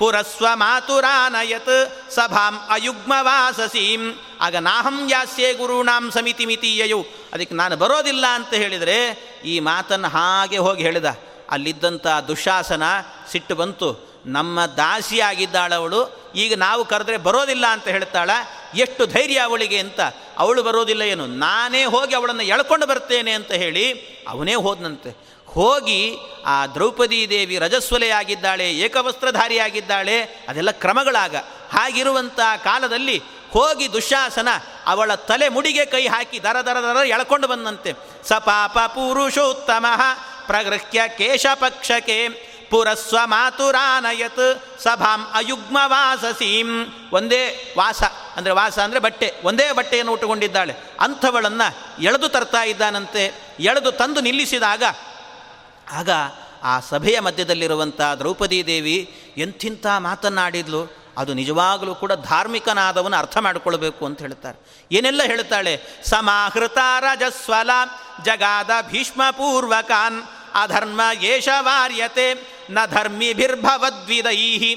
ಪುರಸ್ವ ಮಾತುರಾನಯತ್ ಸಭಾಂ ಅಯುಗ್ಮವಾಸಸೀಂ ಆಗ ನಾಹಂ ಯಾಸ್ಯೆ ಗುರುಣಾಂ ಸಮಿತಿ ಮಿತೀಯಯು. ಅದಕ್ಕೆ ನಾನು ಬರೋದಿಲ್ಲ ಅಂತ ಹೇಳಿದರೆ ಈ ಮಾತನ್ನು ಹಾಗೆ ಹೋಗಿ ಹೇಳಿದ. ಅಲ್ಲಿದ್ದಂಥ ದುಶಾಸನ ಸಿಟ್ಟು ಬಂತು, ನಮ್ಮ ದಾಸಿಯಾಗಿದ್ದಾಳವಳು, ಈಗ ನಾವು ಕರೆದ್ರೆ ಬರೋದಿಲ್ಲ ಅಂತ ಹೇಳ್ತಾಳ, ಎಷ್ಟು ಧೈರ್ಯ ಅವಳಿಗೆ ಅಂತ. ಅವಳು ಬರೋದಿಲ್ಲ ಏನು, ನಾನೇ ಹೋಗಿ ಅವಳನ್ನು ಎಳ್ಕೊಂಡು ಬರ್ತೇನೆ ಅಂತ ಹೇಳಿ ಅವನೇ ಹೋದನಂತೆ. ಹೋಗಿ ಆ ದ್ರೌಪದಿ ದೇವಿ ರಜಸ್ವಲೆಯಾಗಿದ್ದಾಳೆ, ಏಕವಸ್ತ್ರಧಾರಿಯಾಗಿದ್ದಾಳೆ, ಅದೆಲ್ಲ ಕ್ರಮಗಳಾಗ ಹಾಗಿರುವಂಥ ಕಾಲದಲ್ಲಿ ಹೋಗಿ ದುಶಾಸನ ಅವಳ ತಲೆ ಮುಡಿಗೆ ಕೈ ಹಾಕಿ ದರ ದರ ದರ ಎಳ್ಕೊಂಡು ಬಂದಂತೆ. ಸ ಪಾಪ ಪುರುಷೋತ್ತಮ ಪ್ರಗೃಹ್ಯ ಕೇಶಪಕ್ಷಕೆ ಪುರಸ್ವ ಮಾತುರಾನಯತ್ ಸಭಾಂ ಅಯುಗ್ಮವಾಸಸೀಂ. ಒಂದೇ ವಾಸ ಅಂದರೆ, ವಾಸ ಅಂದರೆ ಬಟ್ಟೆ, ಒಂದೇ ಬಟ್ಟೆಯನ್ನು ಉಟ್ಟುಕೊಂಡಿದ್ದಾಳೆ ಅಂಥವಳನ್ನು ಎಳೆದು ತರ್ತಾ ಇದ್ದಾನಂತೆ. ಎಳೆದು ತಂದು ನಿಲ್ಲಿಸಿದಾಗ ಆಗ ಆ ಸಭೆಯ ಮಧ್ಯದಲ್ಲಿರುವಂಥ ದ್ರೌಪದಿ ದೇವಿ ಎಂಥಿಂಥ ಮಾತನ್ನಾಡಿದ್ಲು, ಅದು ನಿಜವಾಗಲೂ ಕೂಡ ಧಾರ್ಮಿಕನಾದವನು ಅರ್ಥ ಮಾಡಿಕೊಳ್ಬೇಕು ಅಂತ ಹೇಳ್ತಾರೆ. ಏನೆಲ್ಲ ಹೇಳ್ತಾಳೆ, ಸಮಾಹೃತ ರಜಸ್ವಲ ಜಗಾದ ಭೀಷ್ಮ ಪೂರ್ವಕಾನ್ ಅಧರ್ಮ ಯೇಷ ವಾರ್ಯತೆ ನ ಧರ್ಮಿಭಿರ್ಭವದ್ವಿದೈಹಿ.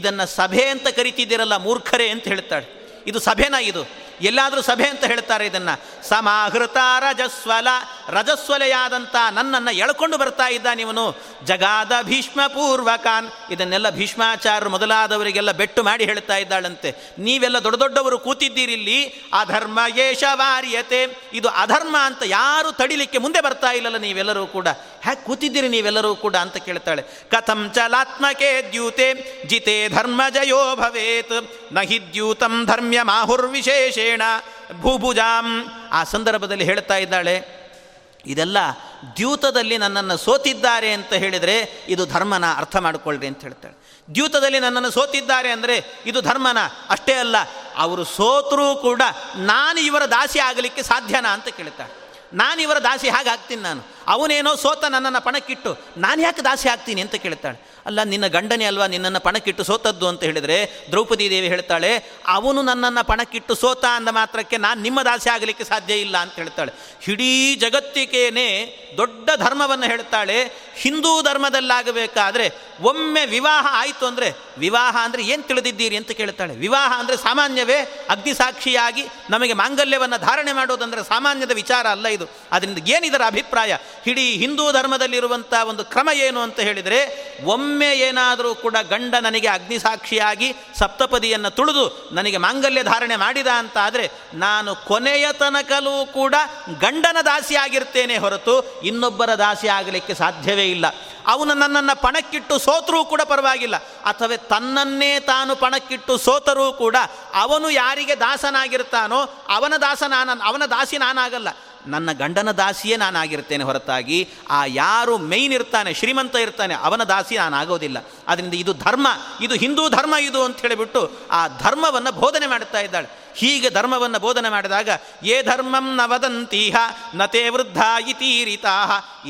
ಇದನ್ನು ಸಭೆ ಅಂತ ಕರಿತಿದ್ದೀರಲ್ಲ ಮೂರ್ಖರೇ ಅಂತ ಹೇಳ್ತಾಳೆ. ಇದು ಸಭೆನಾ? ಇದು ಎಲ್ಲಾದರೂ ಸಭೆ ಅಂತ ಹೇಳ್ತಾರೆ ಇದನ್ನು. ಸಮಾಹೃತ ರಜಸ್ವಲ, ರಜಸ್ವಲೆಯಾದಂಥ ನನ್ನನ್ನು ಎಳ್ಕೊಂಡು ಬರ್ತಾ ಇದ್ದಾನೆ ಇವನು. ಜಗಾದ ಭೀಷ್ಮ ಪೂರ್ವಕಾನ್, ಇದನ್ನೆಲ್ಲ ಭೀಷ್ಮಾಚಾರ್ಯರು ಮೊದಲಾದವರಿಗೆಲ್ಲ ಬೆಟ್ಟು ಮಾಡಿ ಹೇಳ್ತಾ ಇದ್ದಾಳಂತೆ. ನೀವೆಲ್ಲ ದೊಡ್ಡ ದೊಡ್ಡವರು ಕೂತಿದ್ದೀರಿಲ್ಲಿ. ಅಧರ್ಮ ಯೇಷ ವಾರ್ಯತೆ, ಇದು ಅಧರ್ಮ ಅಂತ ಯಾರೂ ತಡಿಲಿಕ್ಕೆ ಮುಂದೆ ಬರ್ತಾ ಇಲ್ಲಲ್ಲ ನೀವೆಲ್ಲರೂ ಕೂಡ. ಹ್ಯಾಕೆ ಕೂತಿದ್ದೀರಿ ನೀವೆಲ್ಲರೂ ಕೂಡ ಅಂತ ಕೇಳ್ತಾಳೆ. ಕಥಂ ಚಲಾತ್ಮಕೇ ದ್ಯೂತೆ ಜಿತೇ ಧರ್ಮ ಜಯೋ ಭವೇತ್ ನಹಿ ದ್ಯೂತಂ ಧರ್ಮ್ಯ ಮಾಹುರ್ವಿಶೇಷೇ ಭೂಭುಜಾಂ. ಆ ಸಂದರ್ಭದಲ್ಲಿ ಹೇಳ್ತಾ ಇದ್ದಾಳೆ, ಇದೆಲ್ಲ ದ್ಯೂತದಲ್ಲಿ ನನ್ನನ್ನು ಸೋತಿದ್ದಾರೆ ಅಂತ ಹೇಳಿದರೆ ಇದು ಧರ್ಮನ, ಅರ್ಥ ಮಾಡಿಕೊಳ್ಳ್ರಿ ಅಂತ ಹೇಳ್ತಾಳೆ. ದ್ಯೂತದಲ್ಲಿ ನನ್ನನ್ನು ಸೋತಿದ್ದಾರೆ ಅಂದರೆ ಇದು ಧರ್ಮನ? ಅಷ್ಟೇ ಅಲ್ಲ, ಅವರು ಸೋತರೂ ಕೂಡ ನಾನು ಇವರ ದಾಸಿ ಆಗಲಿಕ್ಕೆ ಸಾಧ್ಯನಾ ಅಂತ ಕೇಳ್ತಾಳೆ. ನಾನು ಇವರ ದಾಸಿ ಹಾಗೆ ಆಗ್ತೀನಿ ನಾನು, ಅವನೇನೋ ಸೋತ ನನ್ನನ್ನು ಪಣಕ್ಕಿಟ್ಟು ನಾನು ಯಾಕೆ ದಾಸಿ ಆಗ್ತೀನಿ ಅಂತ ಕೇಳ್ತಾಳೆ. ಅಲ್ಲ, ನಿನ್ನ ಗಂಡನೇ ಅಲ್ವಾ ನಿನ್ನನ್ನು ಪಣಕ್ಕಿಟ್ಟು ಸೋತದ್ದು ಅಂತ ಹೇಳಿದರೆ ದ್ರೌಪದಿ ದೇವಿ ಹೇಳ್ತಾಳೆ, ಅವನು ನನ್ನನ್ನು ಪಣಕ್ಕಿಟ್ಟು ಸೋತ ಅಂದ ಮಾತ್ರಕ್ಕೆ ನಾನು ನಿಮ್ಮ ದಾಸಿ ಆಗಲಿಕ್ಕೆ ಸಾಧ್ಯ ಇಲ್ಲ ಅಂತ ಹೇಳ್ತಾಳೆ. ಇಡೀ ಜಗತ್ತಿಗೇನೆ ದೊಡ್ಡ ಧರ್ಮವನ್ನು ಹೇಳ್ತಾಳೆ. ಹಿಂದೂ ಧರ್ಮದಲ್ಲಾಗಬೇಕಾದ್ರೆ ಒಮ್ಮೆ ವಿವಾಹ ಆಯಿತು ಅಂದರೆ, ವಿವಾಹ ಅಂದರೆ ಏನು ತಿಳಿದಿದ್ದೀರಿ ಅಂತ ಕೇಳ್ತಾಳೆ. ವಿವಾಹ ಅಂದರೆ ಸಾಮಾನ್ಯವೇ? ಅಗ್ನಿಸಾಕ್ಷಿಯಾಗಿ ನಮಗೆ ಮಾಂಗಲ್ಯವನ್ನು ಧಾರಣೆ ಮಾಡೋದಂದರೆ ಸಾಮಾನ್ಯದ ವಿಚಾರ ಅಲ್ಲ ಇದು. ಅದರಿಂದ ಏನಿದರ ಅಭಿಪ್ರಾಯ, ಇಡೀ ಹಿಂದೂ ಧರ್ಮದಲ್ಲಿರುವಂಥ ಒಂದು ಕ್ರಮ ಏನು ಅಂತ ಹೇಳಿದರೆ, ಒಮ್ಮೆ ಏನಾದರೂ ಕೂಡ ಗಂಡ ನನಗೆ ಅಗ್ನಿಸಾಕ್ಷಿಯಾಗಿ ಸಪ್ತಪದಿಯನ್ನು ತುಳಿದು ನನಗೆ ಮಾಂಗಲ್ಯ ಧಾರಣೆ ಮಾಡಿದ ಅಂತ ಆದರೆ ನಾನು ಕೊನೆಯ ತನಕಲೂ ಕೂಡ ಗಂಡನ ದಾಸಿಯಾಗಿರ್ತೇನೆ ಹೊರತು ಇನ್ನೊಬ್ಬರ ದಾಸಿ ಆಗಲಿಕ್ಕೆ ಸಾಧ್ಯವೇ ಇಲ್ಲ. ಅವನು ನನ್ನನ್ನು ಪಣಕ್ಕಿಟ್ಟು ಸೋತರೂ ಕೂಡ ಪರವಾಗಿಲ್ಲ, ಅಥವಾ ತನ್ನನ್ನೇ ತಾನು ಪಣಕ್ಕಿಟ್ಟು ಸೋತರೂ ಕೂಡ ಅವನು ಯಾರಿಗೆ ದಾಸನಾಗಿರ್ತಾನೋ ಅವನ ದಾಸಿ ನಾನಾಗಲ್ಲ, ನನ್ನ ಗಂಡನ ದಾಸಿಯೇ ನಾನಾಗಿರ್ತೇನೆ ಹೊರತಾಗಿ ಆ ಯಾರು ಮೇಯ್ನ್ ಇರ್ತಾನೆ, ಶ್ರೀಮಂತ ಇರ್ತಾನೆ, ಅವನ ದಾಸಿ ನಾನಾಗೋದಿಲ್ಲ. ಅದರಿಂದ ಇದು ಧರ್ಮ, ಇದು ಹಿಂದೂ ಧರ್ಮ ಇದು ಅಂತ ಹೇಳಿಬಿಟ್ಟು ಆ ಧರ್ಮವನ್ನು ಬೋಧನೆ ಮಾಡ್ತಾ ಇದ್ದಾಳೆ. ಹೀಗೆ ಧರ್ಮವನ್ನು ಬೋಧನೆ ಮಾಡಿದಾಗ ಯೇ ಧರ್ಮಂ ನ ವದಂತೀಹ ನತೇ ವೃದ್ಧ ಇತೀರಿತಾ,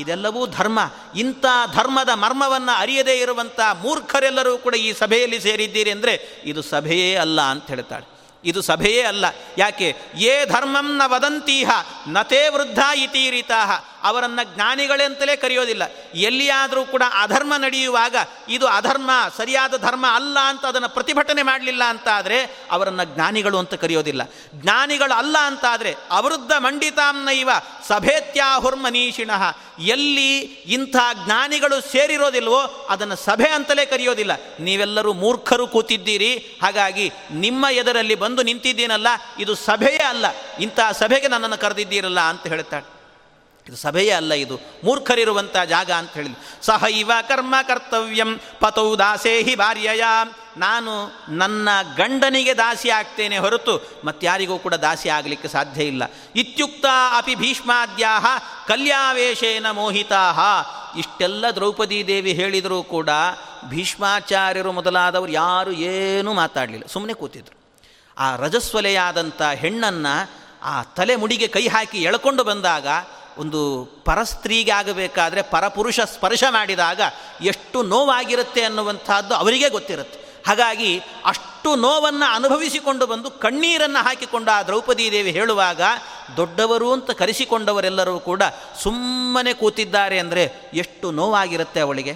ಇದೆಲ್ಲವೂ ಧರ್ಮ. ಇಂಥ ಧರ್ಮದ ಮರ್ಮವನ್ನು ಅರಿಯದೇ ಇರುವಂಥ ಮೂರ್ಖರೆಲ್ಲರೂ ಕೂಡ ಈ ಸಭೆಯಲ್ಲಿ ಸೇರಿದ್ದೀರಿ ಅಂದರೆ ಇದು ಸಭೆಯೇ ಅಲ್ಲ ಅಂತ ಹೇಳ್ತಾಳೆ. ಇದು ಸಭೆಯೇ ಅಲ್ಲ. ಯಾಕೆ? ಯೇ ಧರ್ಮಂನ ವದಂತೀಹ ನತೇ ವೃದ್ಧ ಇತೀರಿತಾಹ, ಅವರನ್ನು ಜ್ಞಾನಿಗಳೆಂತಲೇ ಕರೆಯೋದಿಲ್ಲ. ಎಲ್ಲಿಯಾದರೂ ಕೂಡ ಅಧರ್ಮ ನಡೆಯುವಾಗ ಇದು ಅಧರ್ಮ, ಸರಿಯಾದ ಧರ್ಮ ಅಲ್ಲ ಅಂತ ಅದನ್ನು ಪ್ರತಿಭಟನೆ ಮಾಡಲಿಲ್ಲ ಅಂತಾದರೆ ಅವರನ್ನು ಜ್ಞಾನಿಗಳು ಅಂತ ಕರೆಯೋದಿಲ್ಲ. ಜ್ಞಾನಿಗಳು ಅಲ್ಲ ಅಂತಾದರೆ ಅವೃದ್ಧ ಮಂಡಿತಾಂನೈವ ಸಭೇತ್ಯಾಹುರ್ಮನೀಷಿಣಃ, ಎಲ್ಲಿ ಇಂಥ ಜ್ಞಾನಿಗಳು ಸೇರಿರೋದಿಲ್ವೋ ಅದನ್ನು ಸಭೆ ಅಂತಲೇ ಕರೆಯೋದಿಲ್ಲ. ನೀವೆಲ್ಲರೂ ಮೂರ್ಖರು ಕೂತಿದ್ದೀರಿ, ಹಾಗಾಗಿ ನಿಮ್ಮ ಎದುರಲ್ಲಿ ಬಂದು ನಿಂತಿದ್ದೀನಲ್ಲ ಇದು ಸಭೆಯೇ ಅಲ್ಲ, ಇಂಥ ಸಭೆಗೆ ನನ್ನನ್ನು ಕರೆದಿದ್ದೀರಲ್ಲ ಅಂತ ಹೇಳ್ತಾಳೆ. ಇದು ಸಭೆಯೇ ಅಲ್ಲ, ಇದು ಮೂರ್ಖರಿರುವಂಥ ಜಾಗ ಅಂತ ಹೇಳಿದ್ವಿ. ಸಹ ಇವ ಕರ್ಮ ಕರ್ತವ್ಯಂ ಪತೌ ದಾಸೇಹಿ ಭಾರ್ಯಯ, ನಾನು ನನ್ನ ಗಂಡನಿಗೆ ದಾಸಿ ಆಗ್ತೇನೆ ಹೊರತು ಮತ್ತಾರಿಗೂ ಕೂಡ ದಾಸಿ ಆಗಲಿಕ್ಕೆ ಸಾಧ್ಯ ಇಲ್ಲ. ಇತ್ಯುಕ್ತ ಅಪಿ ಭೀಷ್ಮಾದ್ಯಾಹ ಕಲ್ಯಾವೇಶೇನ ಮೋಹಿತಾಹ, ಇಷ್ಟೆಲ್ಲ ದ್ರೌಪದಿ ದೇವಿ ಹೇಳಿದರೂ ಕೂಡ ಭೀಷ್ಮಾಚಾರ್ಯರು ಮೊದಲಾದವರು ಯಾರು ಏನೂ ಮಾತಾಡಲಿಲ್ಲ, ಸುಮ್ಮನೆ ಕೂತಿದ್ರು. ಆ ರಜಸ್ವಲೆಯಾದಂಥ ಹೆಣ್ಣನ್ನು ಆ ತಲೆ ಮುಡಿಗೆ ಕೈ ಹಾಕಿ ಎಳ್ಕೊಂಡು ಬಂದಾಗ, ಒಂದು ಪರಸ್ತ್ರೀಗೆ ಆಗಬೇಕಾದ್ರೆ ಪರಪುರುಷ ಸ್ಪರ್ಶ ಮಾಡಿದಾಗ ಎಷ್ಟು ನೋವಾಗಿರುತ್ತೆ ಅನ್ನುವಂಥದ್ದು ಅವರಿಗೆ ಗೊತ್ತಿರುತ್ತೆ. ಹಾಗಾಗಿ ಅಷ್ಟು ನೋವನ್ನು ಅನುಭವಿಸಿಕೊಂಡು ಬಂದು ಕಣ್ಣೀರನ್ನು ಹಾಕಿಕೊಂಡು ಆ ದ್ರೌಪದಿ ದೇವಿ ಹೇಳುವಾಗ ದೊಡ್ಡವರು ಅಂತ ಕರೆಸಿಕೊಂಡವರೆಲ್ಲರೂ ಕೂಡ ಸುಮ್ಮನೆ ಕೂತಿದ್ದಾರೆ ಅಂದರೆ ಎಷ್ಟು ನೋವಾಗಿರುತ್ತೆ ಅವಳಿಗೆ.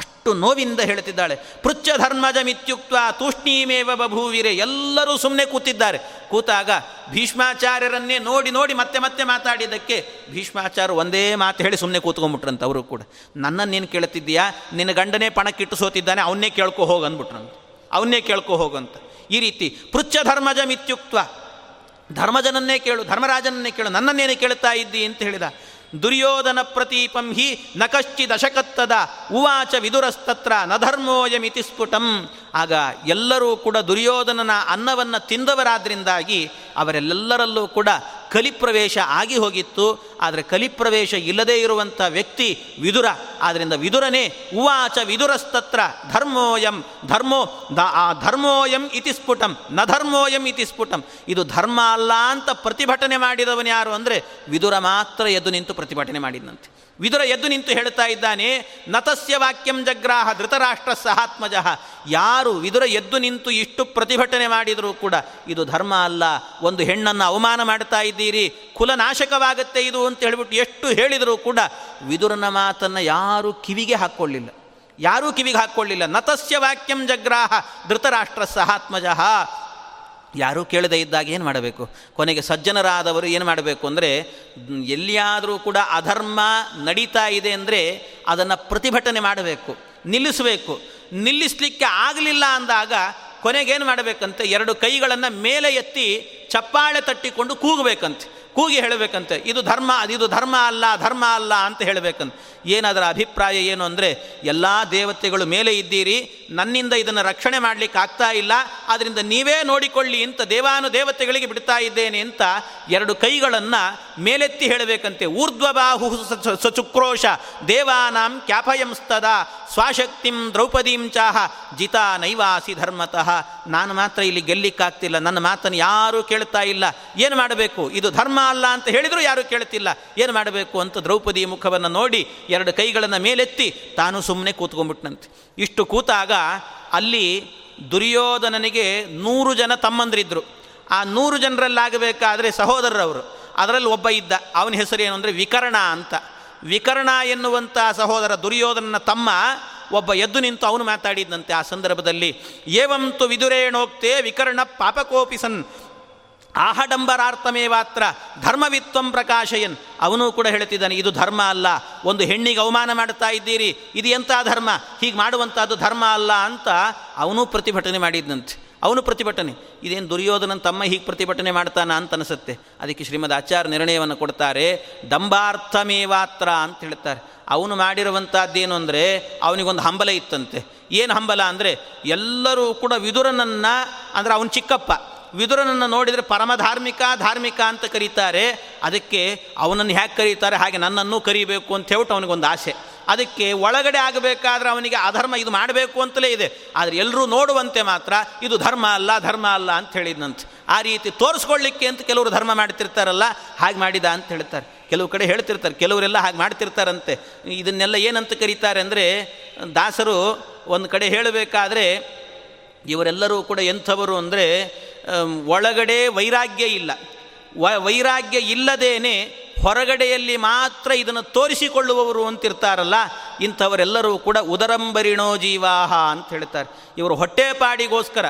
ಅಷ್ಟು ನೋವಿಂದ ಹೇಳ್ತಿದ್ದಾಳೆ. ಪೃಚ್ಛ ಧರ್ಮಜಮಿತ್ಯುಕ್ತ ತೂಷ್ಣೀಮೇವ ಬಭೂವಿರೆ, ಎಲ್ಲರೂ ಸುಮ್ಮನೆ ಕೂತಿದ್ದಾರೆ. ಕೂತಾಗ ಭೀಷ್ಮಾಚಾರ್ಯರನ್ನೇ ನೋಡಿ ನೋಡಿ ಮತ್ತೆ ಮತ್ತೆ ಮಾತಾಡಿದ್ದಕ್ಕೆ ಭೀಷ್ಮಾಚಾರ್ಯ ಒಂದೇ ಮಾತು ಹೇಳಿ ಸುಮ್ಮನೆ ಕೂತ್ಕೊಂಡ್ಬಿಟ್ರಂತ. ಅವರು ಕೂಡ ನನ್ನನ್ನೇನು ಕೇಳ್ತಿದ್ದೀಯಾ, ನಿನ್ನ ಗಂಡನೇ ಪಣಕ್ಕಿಟ್ಟು ಸೋತಿದ್ದಾನೆ, ಅವನ್ನೇ ಕೇಳ್ಕೊ ಹೋಗನ್ಬಿಟ್ರಂತ, ಅವನ್ನೇ ಕೇಳ್ಕೊ ಹೋಗಂತ. ಈ ರೀತಿ ಪೃಚ್ಛ ಧರ್ಮಜಮಿತ್ಯುಕ್ತ, ಧರ್ಮಜನನ್ನೇ ಕೇಳು, ಧರ್ಮರಾಜನನ್ನೇ ಕೇಳು, ನನ್ನನ್ನೇನು ಕೇಳ್ತಾ ಇದ್ದೀ ಅಂತ ಹೇಳಿದ. ದುರ್ಯೋಧನ ಪ್ರತೀಪಂ ಹಿ ನ ಕಶ್ಚಿದ ಅಶಕತ್ತದ ಉವಾಚ ವಿದುರಸ್ತತ್ರ ನ ಧರ್ಮೋಯಮಿತಿ ಸ್ಫುಟಂ. ಆಗ ಎಲ್ಲರೂ ಕೂಡ ದುರ್ಯೋಧನನ ಅನ್ನವನ್ನು ತಿಂದವರಾದ್ರಿಂದಾಗಿ ಅವರೆಲ್ಲರಲ್ಲೂ ಕೂಡ ಕಲಿಪ್ರವೇಶ ಆಗಿ ಹೋಗಿತ್ತು. ಆದರೆ ಕಲಿಪ್ರವೇಶ ಇಲ್ಲದೇ ಇರುವಂಥ ವ್ಯಕ್ತಿ ವಿದುರ. ಆದ್ದರಿಂದ ವಿದುರನೇ ಉವಾಚ ವಿದುರಸ್ತತ್ರ ಧರ್ಮೋಯಂ ಧರ್ಮೋ ಧರ್ಮೋಯಂ ಇತಿ ಸ್ಫುಟಂ ನ ಧರ್ಮೋಯಂ ಇತಿ ಸ್ಫುಟಂ. ಇದು ಧರ್ಮ ಅಲ್ಲ ಅಂತ ಪ್ರತಿಭಟನೆ ಮಾಡಿದವನು ಯಾರು ಅಂದರೆ ವಿದುರ ಮಾತ್ರ ಎದ್ದು ನಿಂತು ಪ್ರತಿಭಟನೆ ಮಾಡಿದಂತೆ. ವಿದುರ ಎದ್ದು ನಿಂತು ಹೇಳ್ತಾ ಇದ್ದಾನೆ, ನತಸ್ಯ ವಾಕ್ಯಂ ಜಗ್ರಾಹ ಧೃತರಾಷ್ಟ್ರ ಸಹಾತ್ಮಜಃ. ಯಾರು ವಿದುರ ಎದ್ದು ನಿಂತು ಇಷ್ಟು ಪ್ರತಿಭಟನೆ ಮಾಡಿದರೂ ಕೂಡ ಇದು ಧರ್ಮ ಅಲ್ಲ, ಒಂದು ಹೆಣ್ಣನ್ನು ಅವಮಾನ ಮಾಡ್ತಾ ಇದ್ದೀರಿ, ಕುಲನಾಶಕವಾಗುತ್ತೆ ಇದು ಅಂತ ಹೇಳಿಬಿಟ್ಟು ಎಷ್ಟು ಹೇಳಿದರೂ ಕೂಡ ವಿದುರನ ಮಾತನ್ನು ಯಾರೂ ಕಿವಿಗೆ ಹಾಕ್ಕೊಳ್ಳಿಲ್ಲ, ಯಾರೂ ಕಿವಿಗೆ ಹಾಕ್ಕೊಳ್ಳಿಲ್ಲ. ನತಸ್ಯ ವಾಕ್ಯಂ ಜಗ್ರಾಹ ಧೃತರಾಷ್ಟ್ರ ಸಹಾತ್ಮಜಃ. ಯಾರೂ ಕೇಳದೇ ಇದ್ದಾಗ ಏನು ಮಾಡಬೇಕು? ಕೊನೆಗೆ ಸಜ್ಜನರಾದವರು ಏನು ಮಾಡಬೇಕು ಅಂದರೆ, ಎಲ್ಲಿಯಾದರೂ ಕೂಡ ಅಧರ್ಮ ನಡೀತಾ ಇದೆ ಅಂದರೆ ಅದನ್ನು ಪ್ರತಿಭಟನೆ ಮಾಡಬೇಕು, ನಿಲ್ಲಿಸಬೇಕು. ನಿಲ್ಲಿಸಲಿಕ್ಕೆ ಆಗಲಿಲ್ಲ ಅಂದಾಗ ಕೊನೆಗೇನು ಮಾಡಬೇಕಂತೆ, ಎರಡು ಕೈಗಳನ್ನು ಮೇಲೆ ಎತ್ತಿ ಚಪ್ಪಾಳೆ ತಟ್ಟಿಕೊಂಡು ಕೂಗಬೇಕಂತೆ, ಕೂಗಿ ಹೇಳಬೇಕಂತೆ ಇದು ಧರ್ಮ, ಇದು ಧರ್ಮ ಅಲ್ಲ, ಧರ್ಮ ಅಲ್ಲ ಅಂತ ಹೇಳಬೇಕಂತ. ಏನಾದರ ಅಭಿಪ್ರಾಯ ಏನು ಅಂದರೆ, ಎಲ್ಲ ದೇವತೆಗಳು ಮೇಲೆ ಇದ್ದೀರಿ, ನನ್ನಿಂದ ಇದನ್ನು ರಕ್ಷಣೆ ಮಾಡಲಿಕ್ಕೆ ಆಗ್ತಾ ಇಲ್ಲ, ಆದ್ದರಿಂದ ನೀವೇ ನೋಡಿಕೊಳ್ಳಿ ಅಂತ ದೇವತೆಗಳಿಗೆ ಬಿಡ್ತಾ ಇದ್ದೇನೆ ಅಂತ ಎರಡು ಕೈಗಳನ್ನು ಮೇಲೆತ್ತಿ ಹೇಳಬೇಕಂತೆ. ಊರ್ಧ್ವಬಾಹು ಸಚುಕ್ರೋಶ ದೇವಾನಾಂ ಕ್ಯಾಪಯಂಸ್ತದ ಸ್ವಶಕ್ತಿಂ ದ್ರೌಪದೀಂ ಚಾಹ ಜಿತಾ ನೈವಾಸಿ ಧರ್ಮತಃ. ನಾನು ಮಾತ್ರ ಇಲ್ಲಿ ಗೆಲ್ಲಿಕ್ಕಾಗ್ತಿಲ್ಲ, ನನ್ನ ಮಾತನ್ನು ಯಾರೂ ಕೇಳ್ತಾ ಇಲ್ಲ, ಏನು ಮಾಡಬೇಕು? ಇದು ಧರ್ಮ ಅಲ್ಲ ಅಂತ ಹೇಳಿದರೂ ಯಾರೂ ಕೇಳ್ತಿಲ್ಲ, ಏನು ಮಾಡಬೇಕು ಅಂತ ದ್ರೌಪದಿ ಮುಖವನ್ನು ನೋಡಿ ಎರಡು ಕೈಗಳನ್ನು ಮೇಲೆತ್ತಿ ತಾನು ಸುಮ್ಮನೆ ಕೂತ್ಕೊಂಡ್ಬಿಟ್ನಂತೆ. ಇಷ್ಟು ಕೂತಾಗ ಅಲ್ಲಿ ದುರ್ಯೋಧನನಿಗೆ 100 ಜನ ತಮ್ಮಂದ್ರಿದ್ರು. ಆ 100 ಜನರಲ್ಲಾಗಬೇಕಾದ್ರೆ ಸಹೋದರರವರು, ಅದರಲ್ಲಿ ಒಬ್ಬ ಇದ್ದ, ಅವನ ಹೆಸರು ಏನು ಅಂದರೆ ವಿಕರ್ಣ ಅಂತ. ವಿಕರ್ಣ ಎನ್ನುವಂಥ ಸಹೋದರ ದುರ್ಯೋಧನನ ತಮ್ಮ ಒಬ್ಬ ಎದ್ದು ನಿಂತು ಅವನು ಮಾತಾಡಿದಂತೆ ಆ ಸಂದರ್ಭದಲ್ಲಿ. ಏವಂತು ವಿದುರೇಣೋಕ್ತೆ ವಿಕರ್ಣ ಪಾಪಕೋಪಿಸನ್ ಆಹಡಂಬರಾರ್ಥಮೇವಾತ್ರ ಧರ್ಮವಿತ್ವಂ ಪ್ರಕಾಶಯನ್. ಅವನೂ ಕೂಡ ಹೇಳ್ತಿದ್ದಾನೆ, ಇದು ಧರ್ಮ ಅಲ್ಲ, ಒಂದು ಹೆಣ್ಣಿಗೆ ಅವಮಾನ ಮಾಡ್ತಾ ಇದ್ದೀರಿ, ಇದು ಎಂಥ ಧರ್ಮ, ಹೀಗೆ ಮಾಡುವಂಥದ್ದು ಧರ್ಮ ಅಲ್ಲ ಅಂತ ಅವನೂ ಪ್ರತಿಭಟನೆ ಮಾಡಿದ್ದಂತೆ. ಅವನು ಪ್ರತಿಭಟನೆ, ಇದೇನು ದುರ್ಯೋಧನನ ತಮ್ಮ ಹೀಗೆ ಪ್ರತಿಭಟನೆ ಮಾಡ್ತಾನ ಅಂತ ಅನಿಸುತ್ತೆ. ಅದಕ್ಕೆ ಶ್ರೀಮದ್ ಆಚಾರ್ಯ ನಿರ್ಣಯವನ್ನು ಕೊಡ್ತಾರೆ, ಡಂಬಾರ್ಥಮೇವಾತ್ರ ಅಂತ ಹೇಳ್ತಾರೆ. ಅವನು ಮಾಡಿರುವಂಥದ್ದೇನು ಅಂದರೆ, ಅವನಿಗೊಂದು ಹಂಬಲ ಇತ್ತಂತೆ. ಏನು ಹಂಬಲ ಅಂದರೆ, ಎಲ್ಲರೂ ಕೂಡ ವಿದುರನನ್ನು, ಅಂದರೆ ಅವನು ಚಿಕ್ಕಪ್ಪ, ವಿದುರನನ್ನು ನೋಡಿದರೆ ಪರಮಧಾರ್ಮಿಕ ಧಾರ್ಮಿಕ ಅಂತ ಕರೀತಾರೆ, ಅದಕ್ಕೆ ಅವನನ್ನು ಹೇಗೆ ಕರೀತಾರೆ ಹಾಗೆ ನನ್ನನ್ನು ಕರೀಬೇಕು ಅಂತ ಹೇಳ್ಬಿಟ್ಟು ಅವನಿಗೊಂದು ಆಸೆ. ಅದಕ್ಕೆ ಒಳಗಡೆ ಆಗಬೇಕಾದ್ರೆ ಅವನಿಗೆ ಅಧರ್ಮ ಇದು ಮಾಡಬೇಕು ಅಂತಲೇ ಇದೆ, ಆದರೆ ಎಲ್ಲರೂ ನೋಡುವಂತೆ ಮಾತ್ರ ಇದು ಧರ್ಮ ಅಲ್ಲ, ಧರ್ಮ ಅಲ್ಲ ಅಂತ ಹೇಳಿದಂತೆ. ಆ ರೀತಿ ತೋರಿಸ್ಕೊಳ್ಳಿಕ್ಕೆ ಅಂತ ಕೆಲವರು ಧರ್ಮ ಮಾಡ್ತಿರ್ತಾರಲ್ಲ, ಹಾಗೆ ಮಾಡಿದ ಅಂತ ಹೇಳ್ತಾರೆ. ಕೆಲವು ಕಡೆ ಹೇಳ್ತಿರ್ತಾರೆ, ಕೆಲವರೆಲ್ಲ ಹಾಗೆ ಮಾಡ್ತಿರ್ತಾರಂತೆ. ಇದನ್ನೆಲ್ಲ ಏನಂತ ಕರೀತಾರೆ ಅಂದರೆ, ದಾಸರು ಒಂದು ಕಡೆ ಹೇಳಬೇಕಾದ್ರೆ ಇವರೆಲ್ಲರೂ ಕೂಡ ಎಂಥವರು ಅಂದರೆ, ಒಳಗಡೆ ವೈರಾಗ್ಯ ಇಲ್ಲ, ವೈರಾಗ್ಯ ಇಲ್ಲದೇನೆ ಹೊರಗಡೆಯಲ್ಲಿ ಮಾತ್ರ ಇದನ್ನು ತೋರಿಸಿಕೊಳ್ಳುವವರು ಅಂತಿರ್ತಾರಲ್ಲ, ಇಂಥವರೆಲ್ಲರೂ ಕೂಡ ಉದರಂಬರಿಣೋ ಜೀವಾಹ ಅಂತ ಹೇಳ್ತಾರೆ. ಇವರು ಹೊಟ್ಟೆಪಾಡಿಗೋಸ್ಕರ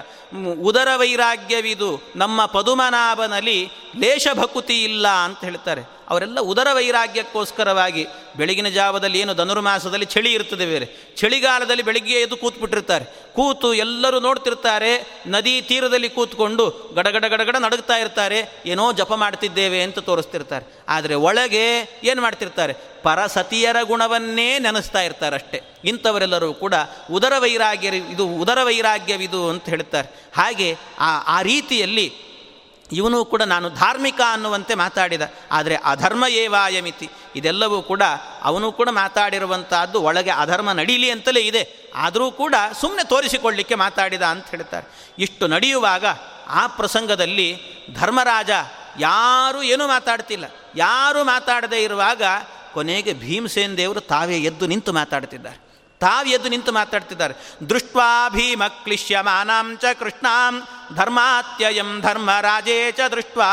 ಉದರ ವೈರಾಗ್ಯವಿದು ನಮ್ಮ ಪದುಮನಾಭನಲ್ಲಿ ಲೇಷಭಕುತಿ ಇಲ್ಲ ಅಂತ ಹೇಳ್ತಾರೆ. ಅವರೆಲ್ಲ ಉದರ ವೈರಾಗ್ಯಕ್ಕೋಸ್ಕರವಾಗಿ ಬೆಳಗಿನ ಜಾವದಲ್ಲಿ, ಏನು ಧನುರ್ಮಾಸದಲ್ಲಿ ಚಳಿ ಇರ್ತದೆ ಬೇರೆ, ಚಳಿಗಾಲದಲ್ಲಿ ಬೆಳಗ್ಗೆ ಎದ್ದು ಕೂತ್ಬಿಟ್ಟಿರ್ತಾರೆ. ಕೂತು ಎಲ್ಲರೂ ನೋಡ್ತಿರ್ತಾರೆ, ನದಿ ತೀರದಲ್ಲಿ ಕೂತ್ಕೊಂಡು ಗಡಗಡ ಗಡಗಡ ನಡುಗ್ತಾ ಇರ್ತಾರೆ, ಏನೋ ಜಪ ಮಾಡ್ತಿದ್ದೇವೆ ಅಂತ ತೋರಿಸ್ತಿರ್ತಾರೆ. ಆದರೆ ಒಳಗೆ ಏನು ಮಾಡ್ತಿರ್ತಾರೆ, ಪರಸತಿಯರ ಗುಣವನ್ನೇ ನೆನೆಸ್ತಾ ಇರ್ತಾರೆ ಅಷ್ಟೇ. ಇಂಥವರೆಲ್ಲರೂ ಕೂಡ ಉದರ ವೈರಾಗ್ಯವಿದು ಅಂತ ಹೇಳ್ತಾರೆ. ಹಾಗೆ ಆ ರೀತಿಯಲ್ಲಿ ಇವನು ಕೂಡ ನಾನು ಧಾರ್ಮಿಕ ಅನ್ನುವಂತೆ ಮಾತಾಡಿದ, ಆದರೆ ಅಧರ್ಮ ಏವಾಯಮಿತಿ, ಇದೆಲ್ಲವೂ ಕೂಡ ಅವನು ಕೂಡ ಮಾತಾಡಿರುವಂತಹದ್ದು ಒಳಗೆ ಅಧರ್ಮ ನಡೀಲಿ ಅಂತಲೇ ಇದೆ, ಆದರೂ ಕೂಡ ಸುಮ್ಮನೆ ತೋರಿಸಿಕೊಳ್ಳಲಿಕ್ಕೆ ಮಾತಾಡಿದ ಅಂತ ಹೇಳ್ತಾರೆ. ಇಷ್ಟು ನಡೆಯುವಾಗ ಆ ಪ್ರಸಂಗದಲ್ಲಿ ಧರ್ಮರಾಜ ಯಾರೂ ಏನೂ ಮಾತಾಡ್ತಿಲ್ಲ. ಯಾರೂ ಮಾತಾಡದೇ ಇರುವಾಗ ಕೊನೆಗೆ ಭೀಮಸೇನ ದೇವರು ತಾವೇ ಎದ್ದು ನಿಂತು ಮಾತಾಡ್ತಿದ್ದಾರೆ. ದೃಷ್ಟ್ವಾ ಭೀಮ ಕ್ಲಿಶ್ಯಮಾನಾಂ ಚ ಕೃಷ್ಣಾಂ ಧರ್ಮಾತ್ಯಯಂ ಧರ್ಮರಾಜೇ ಚ ದೃಷ್ಟ್ವಾ